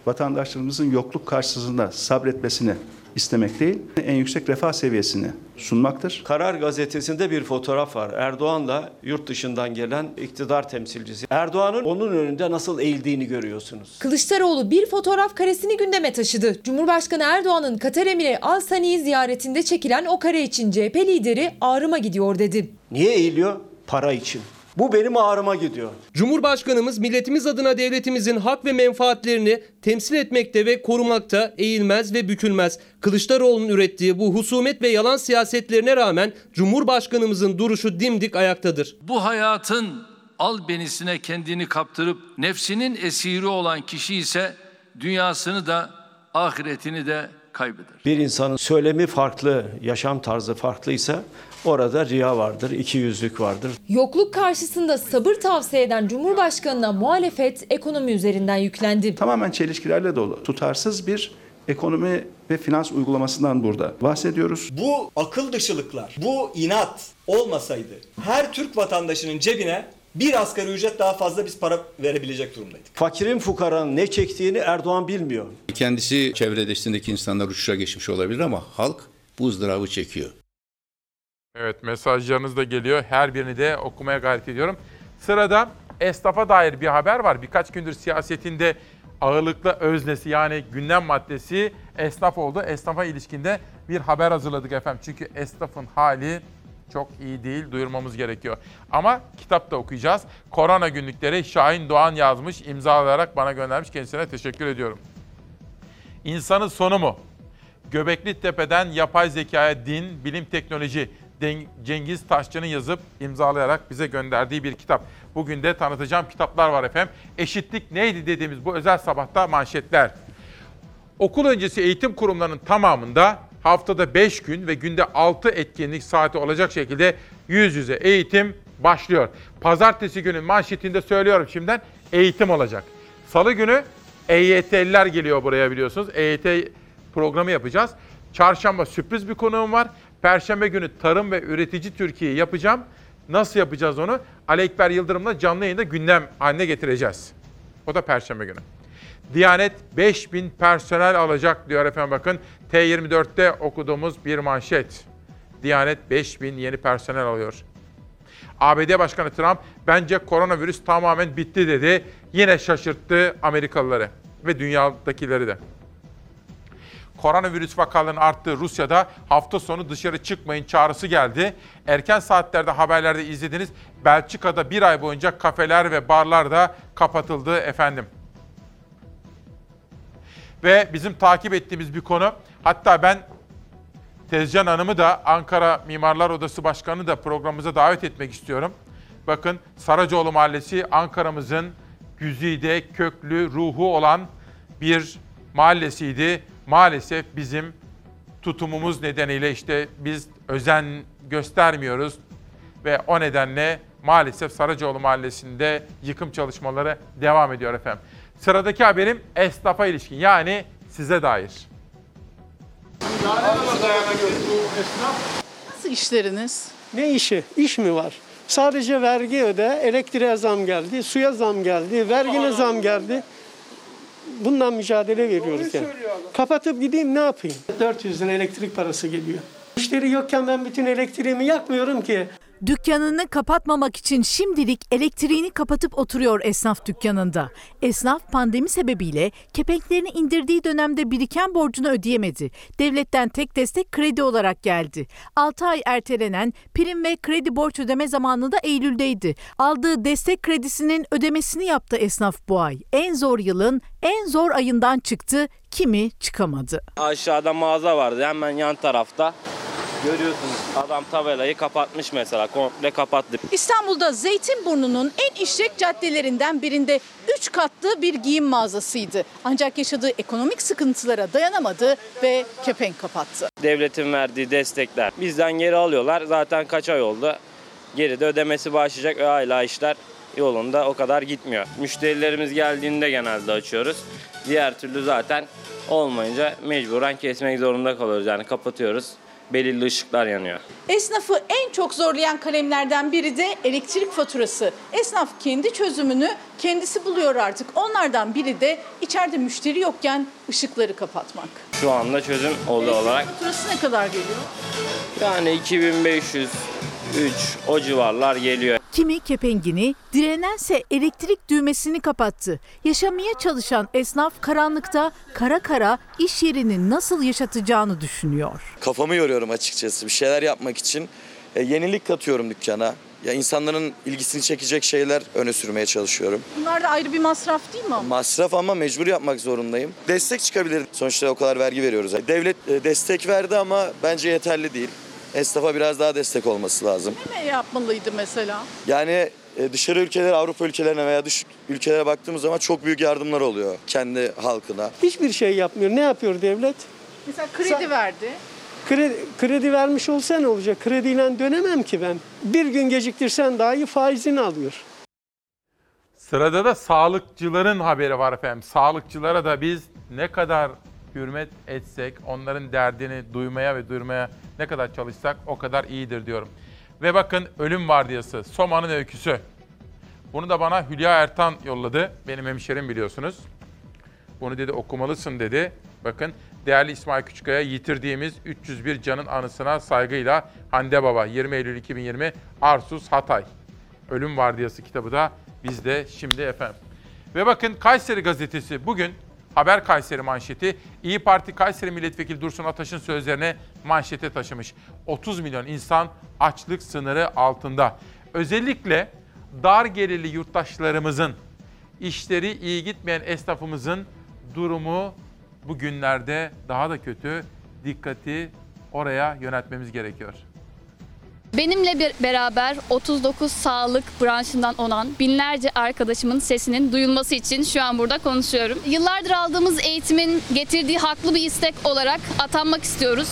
vatandaşlarımızın yokluk karşısında sabretmesini istemek değil, en yüksek refah seviyesini sunmaktır. Karar gazetesinde bir fotoğraf var. Erdoğan'la yurt dışından gelen iktidar temsilcisi. Erdoğan'ın onun önünde nasıl eğildiğini görüyorsunuz. Kılıçdaroğlu bir fotoğraf karesini gündeme taşıdı. Cumhurbaşkanı Erdoğan'ın Katar Emiri Al Sani'yi ziyaretinde çekilen o kare için CHP lideri ağrıma gidiyor dedi. Niye eğiliyor? Para için. Bu benim ağrıma gidiyor. Cumhurbaşkanımız milletimiz adına devletimizin hak ve menfaatlerini temsil etmekte ve korumakta eğilmez ve bükülmez. Kılıçdaroğlu'nun ürettiği bu husumet ve yalan siyasetlerine rağmen Cumhurbaşkanımızın duruşu dimdik ayaktadır. Bu hayatın albenisine kendini kaptırıp nefsinin esiri olan kişi ise dünyasını da ahiretini de kaybeder. Bir insanın söylemi farklı, yaşam tarzı farklıysa orada riya vardır, ikiyüzlük vardır. Yokluk karşısında sabır tavsiye eden Cumhurbaşkanı'na muhalefet ekonomi üzerinden yüklendi. Tamamen çelişkilerle dolu, tutarsız bir ekonomi ve finans uygulamasından burada bahsediyoruz. Bu akıl dışılıklar, bu inat olmasaydı her Türk vatandaşının cebine bir asgari ücret daha fazla biz para verebilecek durumdaydık. Fakirin fukaranın ne çektiğini Erdoğan bilmiyor. Kendisi çevredeşindeki insanlar uçuşa geçmiş olabilir ama halk bu ızdırabı çekiyor. Evet, mesajlarınız da geliyor. Her birini de okumaya gayret ediyorum. Sırada esnafa dair bir haber var. Birkaç gündür siyasetinde ağırlıklı öznesi yani gündem maddesi esnaf oldu. Esnafa ilişkinde bir haber hazırladık efendim. Çünkü esnafın hali çok iyi değil, duyurmamız gerekiyor. Ama kitap da okuyacağız. Korona günlükleri Şahin Doğan yazmış, imzalayarak bana göndermiş. Kendisine teşekkür ediyorum. İnsanın sonu mu? Göbeklitepe'den yapay zekaya din, bilim, teknoloji... Cengiz Taşçı'nın yazıp imzalayarak bize gönderdiği bir kitap. Bugün de tanıtacağım kitaplar var efendim. Eşitlik neydi dediğimiz bu özel sabahta manşetler. Okul öncesi eğitim kurumlarının tamamında haftada 5 gün ve günde 6 etkinlik saati olacak şekilde yüz yüze eğitim başlıyor. Pazartesi günün manşetinde söylüyorum şimdiden eğitim olacak. Salı günü EYT'liler geliyor buraya biliyorsunuz. EYT programı yapacağız. Çarşamba sürpriz bir konuğum var. Perşembe günü Tarım ve Üretici Türkiye'yi yapacağım. Nasıl yapacağız onu? Ali Ekber Yıldırım'la canlı yayında gündem haline getireceğiz. O da Perşembe günü. Diyanet 5000 personel alacak diyor efendim bakın. T24'te okuduğumuz bir manşet. Diyanet 5000 yeni personel alıyor. ABD Başkanı Trump bence koronavirüs tamamen bitti dedi. Yine şaşırttı Amerikalıları ve dünyadakileri de. Koronavirüs vakalarının arttığı Rusya'da hafta sonu dışarı çıkmayın çağrısı geldi. Erken saatlerde haberlerde izlediniz. Belçika'da bir ay boyunca kafeler ve barlar da kapatıldı efendim. Ve bizim takip ettiğimiz bir konu. Hatta ben Tezcan Hanım'ı da Ankara Mimarlar Odası Başkanı da programımıza davet etmek istiyorum. Bakın Saraçoğlu Mahallesi Ankara'mızın güzide, köklü, ruhu olan bir mahallesiydi. Maalesef bizim tutumumuz nedeniyle işte biz özen göstermiyoruz ve o nedenle maalesef Saraçoğlu Mahallesi'nde yıkım çalışmaları devam ediyor efendim. Sıradaki haberim esnafa ilişkin, yani size dair. Nasıl işleriniz? Ne işi? İş mi var? Sadece vergi öde, elektriğe zam geldi, suya zam geldi, vergine zam geldi. Bundan mücadele veriyoruz yani. Kapatıp gideyim ne yapayım? 400 lira elektrik parası geliyor. Müşteri yokken ben bütün elektriğimi yakmıyorum ki. Dükkanını kapatmamak için şimdilik elektriğini kapatıp oturuyor esnaf dükkanında. Esnaf pandemi sebebiyle kepenklerini indirdiği dönemde biriken borcunu ödeyemedi. Devletten tek destek kredi olarak geldi. 6 ay ertelenen prim ve kredi borç ödeme zamanı da Eylül'deydi. Aldığı destek kredisinin ödemesini yaptı esnaf bu ay. En zor yılın en zor ayından çıktı, kimi çıkamadı. Aşağıda mağaza vardı hemen yan tarafta. Görüyorsunuz adam tabelayı kapatmış mesela, komple kapattı. İstanbul'da Zeytinburnu'nun en işlek caddelerinden birinde 3 katlı bir giyim mağazasıydı. Ancak yaşadığı ekonomik sıkıntılara dayanamadı ve kepenk kapattı. Devletin verdiği destekler bizden geri alıyorlar. Zaten kaç ay oldu? Geride ödemesi başlayacak ve hala işler yolunda, o kadar gitmiyor. Müşterilerimiz geldiğinde genelde açıyoruz. Diğer türlü zaten olmayınca mecburen kesmek zorunda kalıyoruz. Yani kapatıyoruz. Belirli ışıklar yanıyor. Esnafı en çok zorlayan kalemlerden biri de elektrik faturası. Esnaf kendi çözümünü kendisi buluyor artık. Onlardan biri de içeride müşteri yokken ışıkları kapatmak. Şu anda çözüm olarak. Faturası ne kadar geliyor? Yani 2500, 3 o civarlar geliyor. Kimi kepengini, direnense elektrik düğmesini kapattı. Yaşamaya çalışan esnaf karanlıkta kara kara iş yerini nasıl yaşatacağını düşünüyor. Kafamı yoruyorum açıkçası bir şeyler yapmak için. Yenilik katıyorum dükkana. Ya insanların ilgisini çekecek şeyler öne sürmeye çalışıyorum. Bunlar da ayrı bir masraf değil mi? Masraf ama mecbur yapmak zorundayım. Destek çıkabilir. Sonuçta o kadar vergi veriyoruz. Devlet destek verdi ama bence yeterli değil. Esnafa biraz daha destek olması lazım. Ne yapmalıydı mesela? Yani dışarı ülkeler, Avrupa ülkelerine veya dış ülkelere baktığımız zaman çok büyük yardımlar oluyor kendi halkına. Hiçbir şey yapmıyor. Ne yapıyor devlet? Mesela kredi verdi. Kredi vermiş olsa ne olacak? Krediyle dönemem ki ben. Bir gün geciktirsen dahi faizini alıyor. Sırada da sağlıkçıların haberi var efendim. Sağlıkçılara da biz ne kadar hürmet etsek, onların derdini duymaya ve duyurmaya ne kadar çalışsak o kadar iyidir diyorum. Ve bakın ölüm vardiyası, Soma'nın öyküsü. Bunu da bana Hülya Ertan yolladı. Benim hemşerim biliyorsunuz. Bunu dedi okumalısın dedi. Bakın değerli İsmail Küçükkaya, yitirdiğimiz 301 canın anısına saygıyla Hande Baba, 20 Eylül 2020 Arsuz Hatay. Ölüm vardiyası kitabı da bizde şimdi efendim. Ve bakın Kayseri gazetesi bugün Haber Kayseri manşeti, İYİ Parti Kayseri Milletvekili Dursun Ataş'ın sözlerini manşete taşımış. 30 milyon insan açlık sınırı altında. Özellikle dar gelirli yurttaşlarımızın, işleri iyi gitmeyen esnafımızın durumu bu günlerde daha da kötü. Dikkati oraya yöneltmemiz gerekiyor. Benimle beraber 39 sağlık branşından olan binlerce arkadaşımın sesinin duyulması için şu an burada konuşuyorum. Yıllardır aldığımız eğitimin getirdiği haklı bir istek olarak atanmak istiyoruz.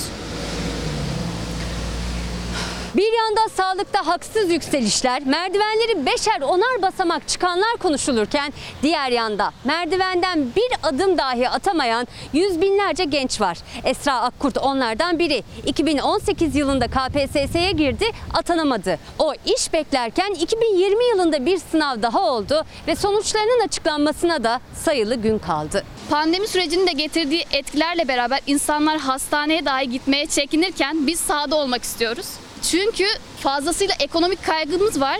Bir yanda sağlıkta haksız yükselişler, merdivenleri beşer onar basamak çıkanlar konuşulurken diğer yanda merdivenden bir adım dahi atamayan yüz binlerce genç var. Esra Akkurt onlardan biri. 2018 yılında KPSS'ye girdi, atanamadı. O iş beklerken 2020 yılında bir sınav daha oldu ve sonuçlarının açıklanmasına da sayılı gün kaldı. Pandemi sürecinin de getirdiği etkilerle beraber insanlar hastaneye dahi gitmeye çekinirken biz sahada olmak istiyoruz. Çünkü fazlasıyla ekonomik kaygımız var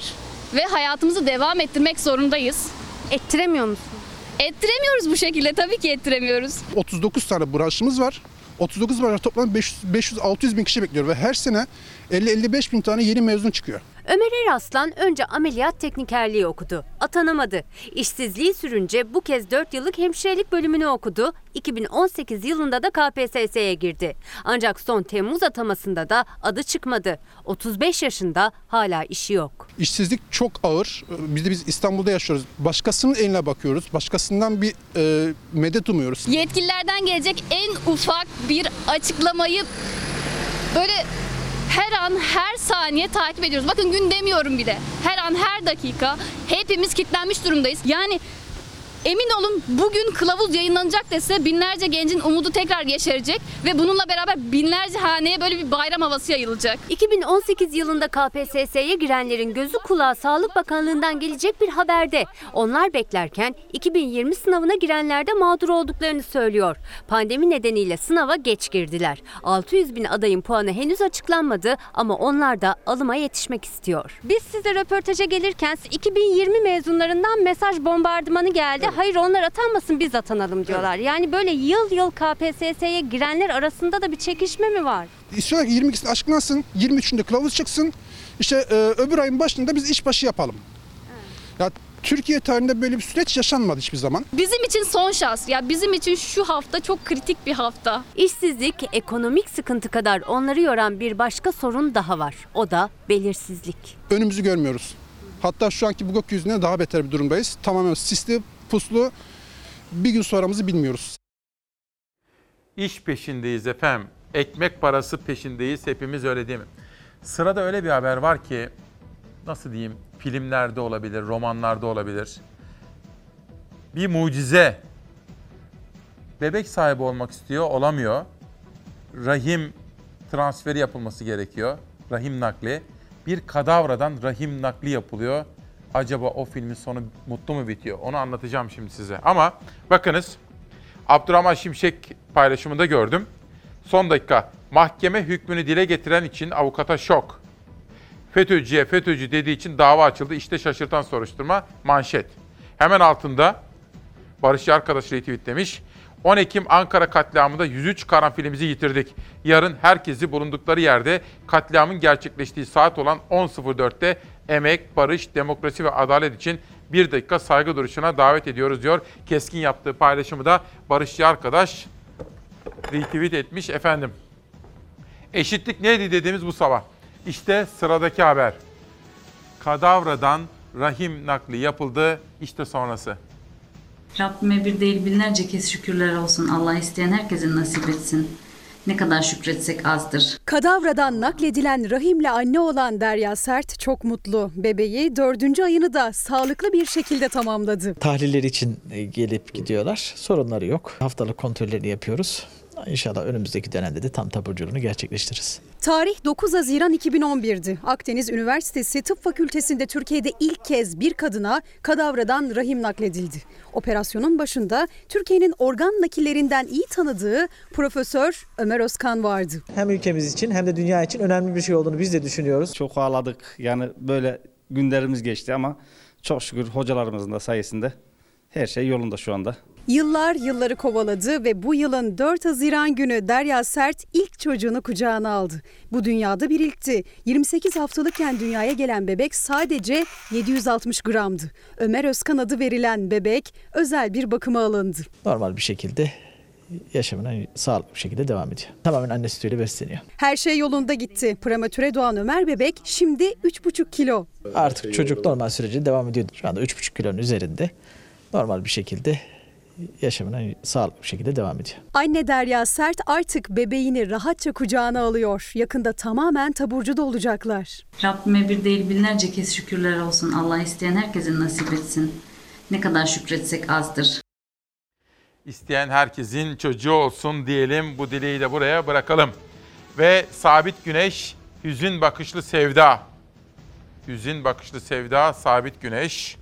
ve hayatımızı devam ettirmek zorundayız. Ettiremiyor musun? Ettiremiyoruz bu şekilde, tabii ki ettiremiyoruz. 39 tane branşımız var. 39 branş toplam 500-600 bin kişi bekliyor ve her sene 50-55 bin tane yeni mezun çıkıyor. Ömer Eraslan önce ameliyat teknikerliği okudu. Atanamadı. İşsizliği sürünce bu kez 4 yıllık hemşirelik bölümünü okudu. 2018 yılında da KPSS'ye girdi. Ancak son Temmuz atamasında da adı çıkmadı. 35 yaşında hala işi yok. İşsizlik çok ağır. Biz İstanbul'da yaşıyoruz. Başkasının eline bakıyoruz. Başkasından bir medet umuyoruz. Yetkililerden gelecek en ufak bir açıklamayı böyle... Her an, her saniye takip ediyoruz. Bakın gün demiyorum bile. Her an, her dakika hepimiz kilitlenmiş durumdayız. Yani emin olun bugün kılavuz yayınlanacak dese binlerce gencin umudu tekrar yeşerecek ve bununla beraber binlerce haneye böyle bir bayram havası yayılacak. 2018 yılında KPSS'ye girenlerin gözü kulağı Sağlık Bakanlığı'ndan gelecek bir haberde. Onlar beklerken 2020 sınavına girenlerde mağdur olduklarını söylüyor. Pandemi nedeniyle sınava geç girdiler. 600 bin adayın puanı henüz açıklanmadı ama onlar da alıma yetişmek istiyor. Biz size röportaja gelirken 2020 mezunlarından mesaj bombardımanı geldi. Hayır onlar atanmasın biz atanalım diyorlar. Yani böyle yıl yıl KPSS'ye girenler arasında da bir çekişme mi var? İstiyorlar ki 22'sinde açıklansın, 23'ünde kılavuz çıksın. İşte öbür ayın başında biz işbaşı yapalım. Evet. Ya Türkiye tarihinde böyle bir süreç yaşanmadı hiçbir zaman. Bizim için son şans. Ya bizim için şu hafta çok kritik bir hafta. İşsizlik, ekonomik sıkıntı kadar onları yoran bir başka sorun daha var. O da belirsizlik. Önümüzü görmüyoruz. Hatta şu anki bu gökyüzüne daha beter bir durumdayız. Tamamen sisli, puslu, bir gün sonramızı bilmiyoruz. İş peşindeyiz efendim. Ekmek parası peşindeyiz hepimiz, öyle değil mi? Sırada öyle bir haber var ki, nasıl diyeyim, filmlerde olabilir, romanlarda olabilir. Bir mucize. Bebek sahibi olmak istiyor, olamıyor. Rahim transferi yapılması gerekiyor. Rahim nakli. Bir kadavradan rahim nakli yapılıyor. Acaba o filmin sonu mutlu mu bitiyor? Onu anlatacağım şimdi size. Ama bakınız, Abdurrahman Şimşek paylaşımında gördüm. Son dakika, mahkeme hükmünü dile getiren için avukata şok. FETÖ'cüye FETÖ'cü dediği için dava açıldı. İşte şaşırtan soruşturma, manşet. Hemen altında Barışçı arkadaşıyla tweetlemiş. 10 Ekim Ankara katliamında 103 karanfilimizi yitirdik. Yarın herkesi bulundukları yerde katliamın gerçekleştiği saat olan 10.04'te emek, barış, demokrasi ve adalet için bir dakika saygı duruşuna davet ediyoruz diyor. Keskin yaptığı paylaşımı da Barışçı arkadaş retweet etmiş efendim. Eşitlik neydi dediğimiz bu sabah. İşte sıradaki haber. Kadavradan rahim nakli yapıldı. İşte sonrası. Rabbime bir değil binlerce kez şükürler olsun. Allah isteyen herkese nasip etsin. Ne kadar şükretsek azdır. Kadavradan nakledilen rahimle anne olan Derya Sert çok mutlu. Bebeği 4. ayını da sağlıklı bir şekilde tamamladı. Tahliller için gelip gidiyorlar. Sorunları yok. Haftalık kontrolleri yapıyoruz. İnşallah önümüzdeki dönemde de tam taburculuğunu gerçekleştiririz. Tarih 9 Haziran 2011'di. Akdeniz Üniversitesi Tıp Fakültesi'nde Türkiye'de ilk kez bir kadına kadavradan rahim nakledildi. Operasyonun başında Türkiye'nin organ nakillerinden iyi tanıdığı Profesör Ömer Özkan vardı. Hem ülkemiz için hem de dünya için önemli bir şey olduğunu biz de düşünüyoruz. Çok ağladık. Yani böyle günlerimiz geçti ama çok şükür hocalarımızın da sayesinde her şey yolunda şu anda. Yıllar yılları kovaladı ve bu yılın 4 Haziran günü Derya Sert ilk çocuğunu kucağına aldı. Bu dünyada bir ilkti. 28 haftalıkken dünyaya gelen bebek sadece 760 gramdı. Ömer Özkan adı verilen bebek özel bir bakıma alındı. Normal bir şekilde yaşamına sağlıklı bir şekilde devam ediyor. Tamamen anne sütüyle besleniyor. Her şey yolunda gitti. Prematüre doğan Ömer bebek şimdi 3,5 kilo. Artık çocuk normal süreci devam ediyor. Şu anda 3,5 kilonun üzerinde normal bir şekilde yaşamına sağlıklı bir şekilde devam ediyor. Anne Derya Sert artık bebeğini rahatça kucağına alıyor. Yakında tamamen taburcu da olacaklar. Rabbime bir değil binlerce kez şükürler olsun. Allah isteyen herkese nasip etsin. Ne kadar şükretsek azdır. İsteyen herkesin çocuğu olsun diyelim. Bu dileği de buraya bırakalım. Ve Sabit Güneş, Hüzün Bakışlı Sevda. Hüzün Bakışlı Sevda, Sabit Güneş.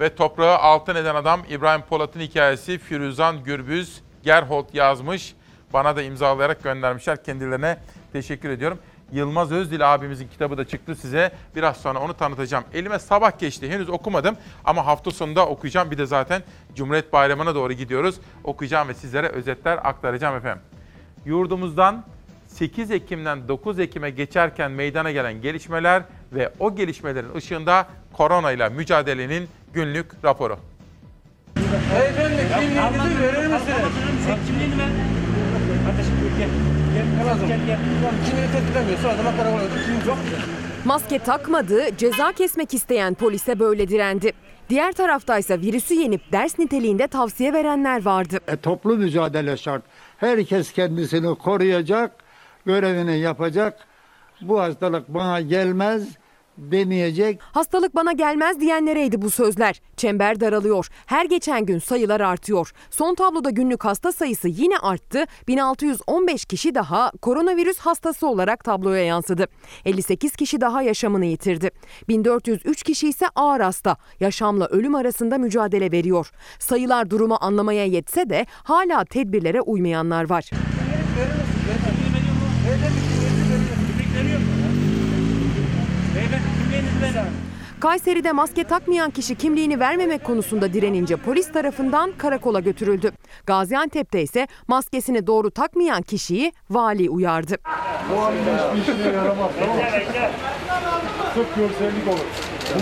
Ve toprağı altın eden adam İbrahim Polat'ın hikayesi Firuzan Gürbüz Gerholt yazmış. Bana da imzalayarak göndermişler. Kendilerine teşekkür ediyorum. Yılmaz Özdil abimizin kitabı da çıktı size. Biraz sonra onu tanıtacağım. Elime sabah geçti. Henüz okumadım ama hafta sonunda okuyacağım. Bir de zaten Cumhuriyet Bayramı'na doğru gidiyoruz. Okuyacağım ve sizlere özetler aktaracağım efendim. Yurdumuzdan 8 Ekim'den 9 Ekim'e geçerken meydana gelen gelişmeler ve o gelişmelerin ışığında koronayla mücadelenin günlük raporu. Beyefendi kimliğinizi verir misiniz? Sen kimliğini ver. Kardeşim gel. Kimliğini tetkilemiyorsun, adama karar verdim. Kimliği yok mu? Maske takmadığı, ceza kesmek isteyen polise böyle direndi. Diğer taraftaysa virüsü yenip ders niteliğinde tavsiye verenler vardı. Toplu mücadele şart. Herkes kendisini koruyacak, görevini yapacak. Bu hastalık bana gelmez demeyecek. Hastalık bana gelmez diyenlereydi bu sözler. Çember daralıyor. Her geçen gün sayılar artıyor. Son tabloda günlük hasta sayısı yine arttı. 1615 kişi daha koronavirüs hastası olarak tabloya yansıdı. 58 kişi daha yaşamını yitirdi. 1403 kişi ise ağır hasta. Yaşamla ölüm arasında mücadele veriyor. Sayılar durumu anlamaya yetse de hala tedbirlere uymayanlar var. Kayseri'de maske takmayan kişi kimliğini vermemek konusunda direnince polis tarafından karakola götürüldü. Gaziantep'te ise maskesini doğru takmayan kişiyi vali uyardı. Bu halde hiçbir işine yaramaz, tamam mı? Çok görsellik olur.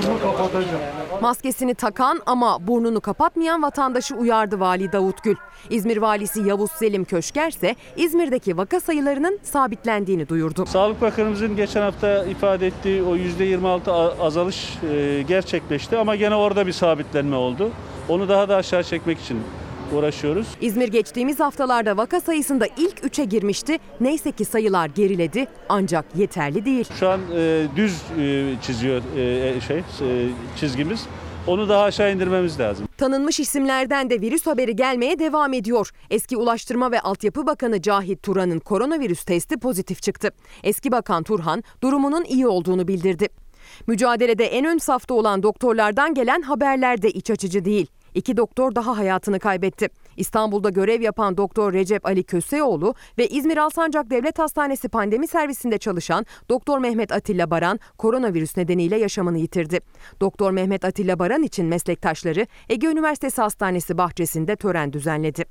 Burnu kapatacağım. Maskesini takan ama burnunu kapatmayan vatandaşı uyardı Vali Davut Gül. İzmir Valisi Yavuz Selim Köşker ise İzmir'deki vaka sayılarının sabitlendiğini duyurdu. Sağlık Bakanımızın geçen hafta ifade ettiği o %26 azalış gerçekleşti ama gene orada bir sabitlenme oldu. Onu daha da aşağı çekmek için uğraşıyoruz. İzmir geçtiğimiz haftalarda vaka sayısında ilk 3'e girmişti. Neyse ki sayılar geriledi ancak yeterli değil. Şu an düz çiziyor çizgimiz. Onu daha aşağı indirmemiz lazım. Tanınmış isimlerden de virüs haberi gelmeye devam ediyor. Eski Ulaştırma ve Altyapı Bakanı Cahit Turhan'ın koronavirüs testi pozitif çıktı. Eski Bakan Turhan durumunun iyi olduğunu bildirdi. Mücadelede en ön safta olan doktorlardan gelen haberler de iç açıcı değil. 2 doktor daha hayatını kaybetti. İstanbul'da görev yapan doktor Recep Ali Köseoğlu ve İzmir Alsancak Devlet Hastanesi pandemi servisinde çalışan doktor Mehmet Atilla Baran koronavirüs nedeniyle yaşamını yitirdi. Doktor Mehmet Atilla Baran için meslektaşları Ege Üniversitesi Hastanesi bahçesinde tören düzenledi.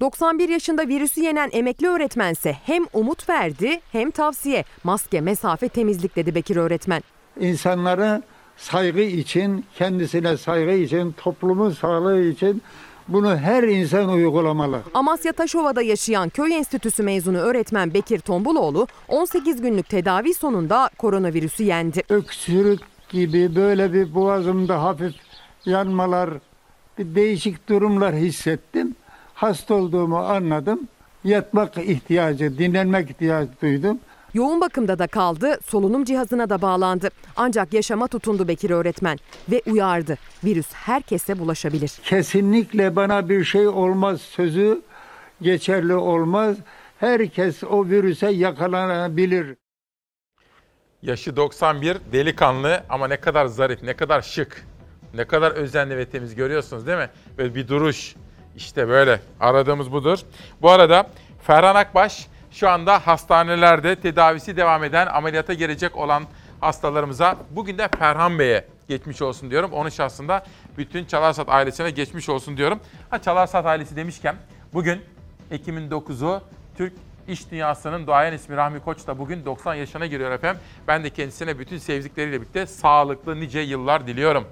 91 yaşında virüsü yenen emekli öğretmense hem umut verdi hem tavsiye. Maske, mesafe, temizlik dedi Bekir öğretmen. İnsanları saygı için, kendisine saygı için, toplumun sağlığı için bunu her insan uygulamalı. Amasya Taşova'da yaşayan Köy Enstitüsü mezunu öğretmen Bekir Tombuloğlu 18 günlük tedavi sonunda koronavirüsü yendi. Öksürük gibi böyle bir boğazımda hafif yanmalar, bir değişik durumlar hissettim. Hasta olduğumu anladım. Yatmak ihtiyacı, dinlenmek ihtiyacı duydum. Yoğun bakımda da kaldı, solunum cihazına da bağlandı. Ancak yaşama tutundu Bekir öğretmen ve uyardı. Virüs herkese bulaşabilir. Kesinlikle bana bir şey olmaz sözü geçerli olmaz. Herkes o virüse yakalanabilir. Yaşı 91, delikanlı ama ne kadar zarif, ne kadar şık, ne kadar özenli ve temiz görüyorsunuz değil mi? Böyle bir duruş. İşte böyle aradığımız budur. Bu arada Ferhan Akbaş, şu anda hastanelerde tedavisi devam eden, ameliyata gelecek olan hastalarımıza bugün de Ferhan Bey'e geçmiş olsun diyorum. Onun şahsında bütün Çalarsat ailesine geçmiş olsun diyorum. Çalarsat ailesi demişken bugün Ekim'in 9'u Türk İş Dünyası'nın duayen ismi Rahmi Koç da bugün 90 yaşına giriyor efendim. Ben de kendisine bütün sevdikleriyle birlikte sağlıklı nice yıllar diliyorum.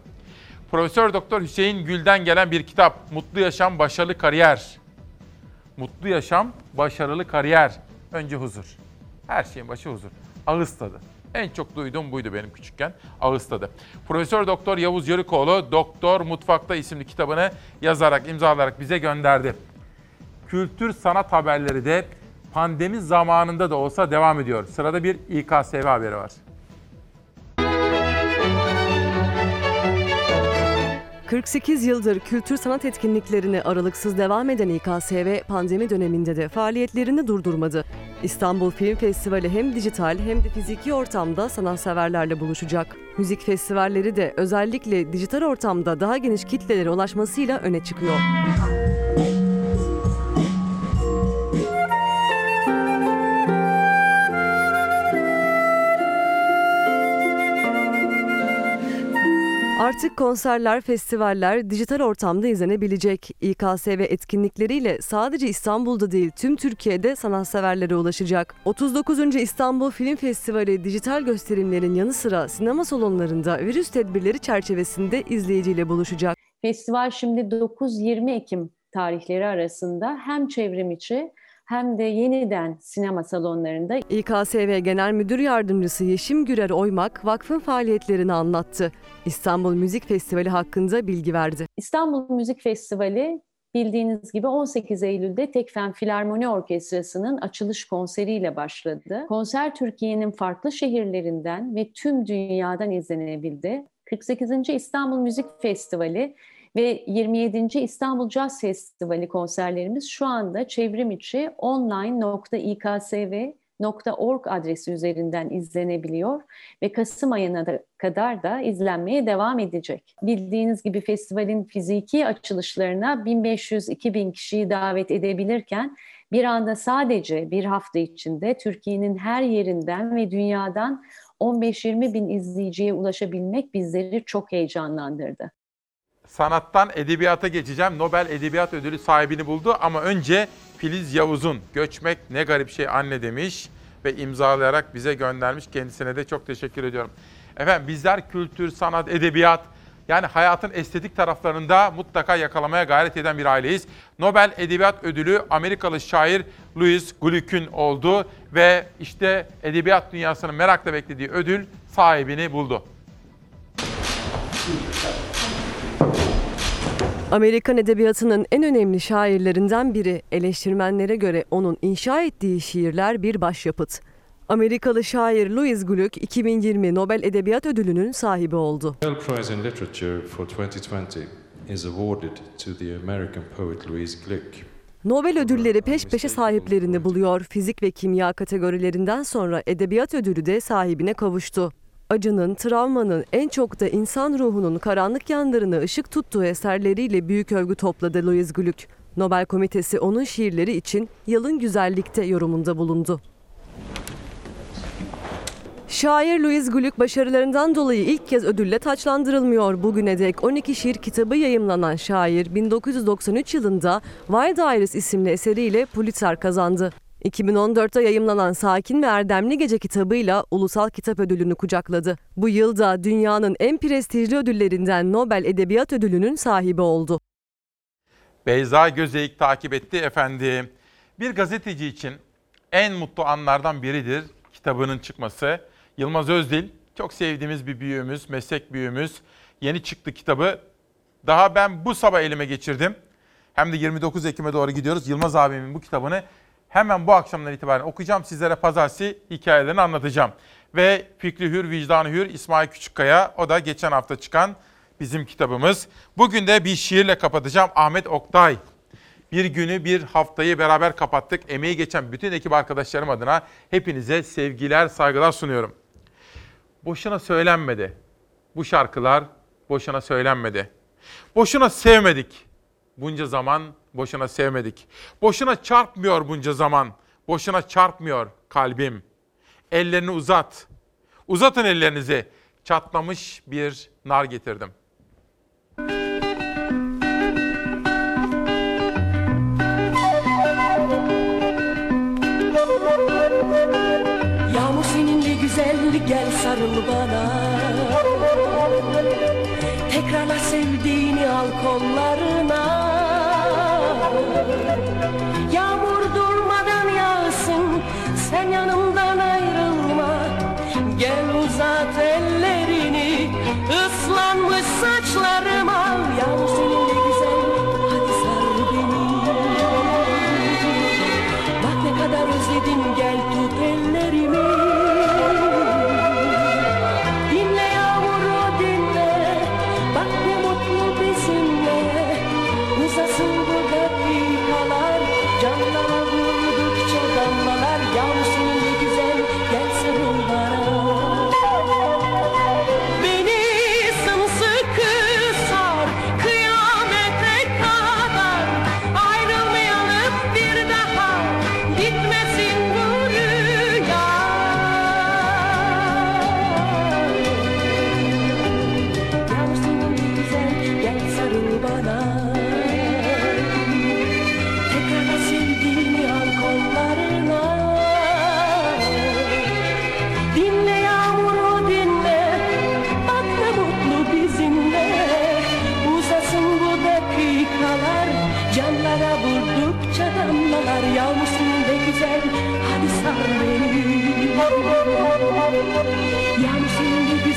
Profesör Doktor Hüseyin Gül'den gelen bir kitap. Mutlu Yaşam, Başarılı Kariyer. Mutlu Yaşam, Başarılı Kariyer. Önce huzur. Her şeyin başı huzur. Ağız tadı. En çok duyduğum buydu benim küçükken. Ağız tadı. Profesör Doktor Yavuz Yörükoğlu Doktor Mutfakta isimli kitabını yazarak, imzalayarak bize gönderdi. Kültür sanat haberleri de pandemi zamanında da olsa devam ediyor. Sırada bir İKSV haberi var. 48 yıldır kültür sanat etkinliklerine aralıksız devam eden İKSV pandemi döneminde de faaliyetlerini durdurmadı. İstanbul Film Festivali hem dijital hem de fiziki ortamda sanatseverlerle buluşacak. Müzik festivalleri de özellikle dijital ortamda daha geniş kitlelere ulaşmasıyla öne çıkıyor. Artık konserler, festivaller dijital ortamda izlenebilecek. İKSV etkinlikleriyle sadece İstanbul'da değil tüm Türkiye'de sanatseverlere ulaşacak. 39. İstanbul Film Festivali dijital gösterimlerin yanı sıra sinema salonlarında virüs tedbirleri çerçevesinde izleyiciyle buluşacak. Festival şimdi 9-20 Ekim tarihleri arasında hem çevrim içi hem de yeniden sinema salonlarında. İKSV Genel Müdür Yardımcısı Yeşim Gürer Oymak vakfın faaliyetlerini anlattı. İstanbul Müzik Festivali hakkında bilgi verdi. İstanbul Müzik Festivali bildiğiniz gibi 18 Eylül'de Tekfen Filarmoni Orkestrası'nın açılış konseriyle başladı. Konser Türkiye'nin farklı şehirlerinden ve tüm dünyadan izlenebildi. 48. İstanbul Müzik Festivali ve 27. İstanbul Jazz Festivali konserlerimiz şu anda çevrim içi online.iksv.org adresi üzerinden izlenebiliyor ve Kasım ayına kadar da izlenmeye devam edecek. Bildiğiniz gibi festivalin fiziki açılışlarına 1500-2000 kişiyi davet edebilirken bir anda sadece bir hafta içinde Türkiye'nin her yerinden ve dünyadan 15-20 bin izleyiciye ulaşabilmek bizleri çok heyecanlandırdı. Sanattan edebiyata geçeceğim. Nobel Edebiyat Ödülü sahibini buldu ama önce Filiz Yavuz'un "Göçmek ne garip şey anne" demiş ve imzalayarak bize göndermiş. Kendisine de çok teşekkür ediyorum. Efendim bizler kültür, sanat, edebiyat yani hayatın estetik taraflarında mutlaka yakalamaya gayret eden bir aileyiz. Nobel Edebiyat Ödülü Amerikalı şair Louis Gluck'un oldu ve işte edebiyat dünyasının merakla beklediği ödül sahibini buldu. Amerikan edebiyatının en önemli şairlerinden biri, eleştirmenlere göre onun inşa ettiği şiirler bir başyapıt. Amerikalı şair Louis Gluck, 2020 Nobel Edebiyat Ödülü'nün sahibi oldu. Nobel Prize in Literature for 2020 is awarded to the American poet Louis Gluck. Nobel ödülleri peş peşe sahiplerini buluyor. Fizik ve kimya kategorilerinden sonra edebiyat ödülü de sahibine kavuştu. Acının, travmanın, en çok da insan ruhunun karanlık yanlarına ışık tuttuğu eserleriyle büyük övgü topladı Louis Gluck. Nobel Komitesi onun şiirleri için "Yalın Güzellik'te" yorumunda bulundu. Şair Louis Gluck başarılarından dolayı ilk kez ödülle taçlandırılmıyor. Bugüne dek 12 şiir kitabı yayımlanan şair 1993 yılında Wild Iris isimli eseriyle Pulitzer kazandı. 2014'te yayımlanan Sakin ve Erdemli Gece kitabıyla Ulusal Kitap Ödülünü kucakladı. Bu yıl da dünyanın en prestijli ödüllerinden Nobel Edebiyat Ödülü'nün sahibi oldu. Beyza Gözeyik takip etti efendim. Bir gazeteci için en mutlu anlardan biridir kitabının çıkması. Yılmaz Özdil, çok sevdiğimiz bir büyüğümüz, meslek büyüğümüz. Yeni çıktı kitabı. Daha ben bu sabah elime geçirdim. Hem de 29 Ekim'e doğru gidiyoruz. Yılmaz abimin bu kitabını hemen bu akşamdan itibaren okuyacağım. Sizlere pazartesi hikayelerini anlatacağım. Ve fikri hür, vicdanı hür İsmail Küçükkaya. O da geçen hafta çıkan bizim kitabımız. Bugün de bir şiirle kapatacağım. Ahmet Oktay. Bir günü, bir haftayı beraber kapattık. Emeği geçen bütün ekip arkadaşlarım adına hepinize sevgiler, saygılar sunuyorum. Boşuna söylenmedi. Bu şarkılar boşuna söylenmedi. Boşuna sevmedik. Bunca zaman boşuna sevmedik. Boşuna çarpmıyor bunca zaman. Boşuna çarpmıyor kalbim. Ellerini uzat. Uzatın ellerinizi. Çatlamış bir nar getirdim. Yağmur seninle güzellik, gel sarıl bana. Tekrarla sevdiğini, al kollarına. Yağmur durmadan yağsın, sen yanımdan ayrılma. Gel uzat ellerini, ıslanmış saçlarıma. Yağmur seninle güzel, hadi sar beni. Bak ne kadar özledim, gel tut ellerimi. Beni sımsıkı sar, kıyamam.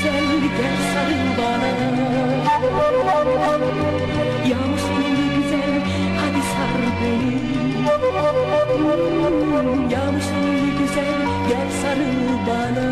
güzel gel sarıl bana. Ya Mustafa güzel hadi sar beni. Ya Mustafa güzel gel sarıl bana.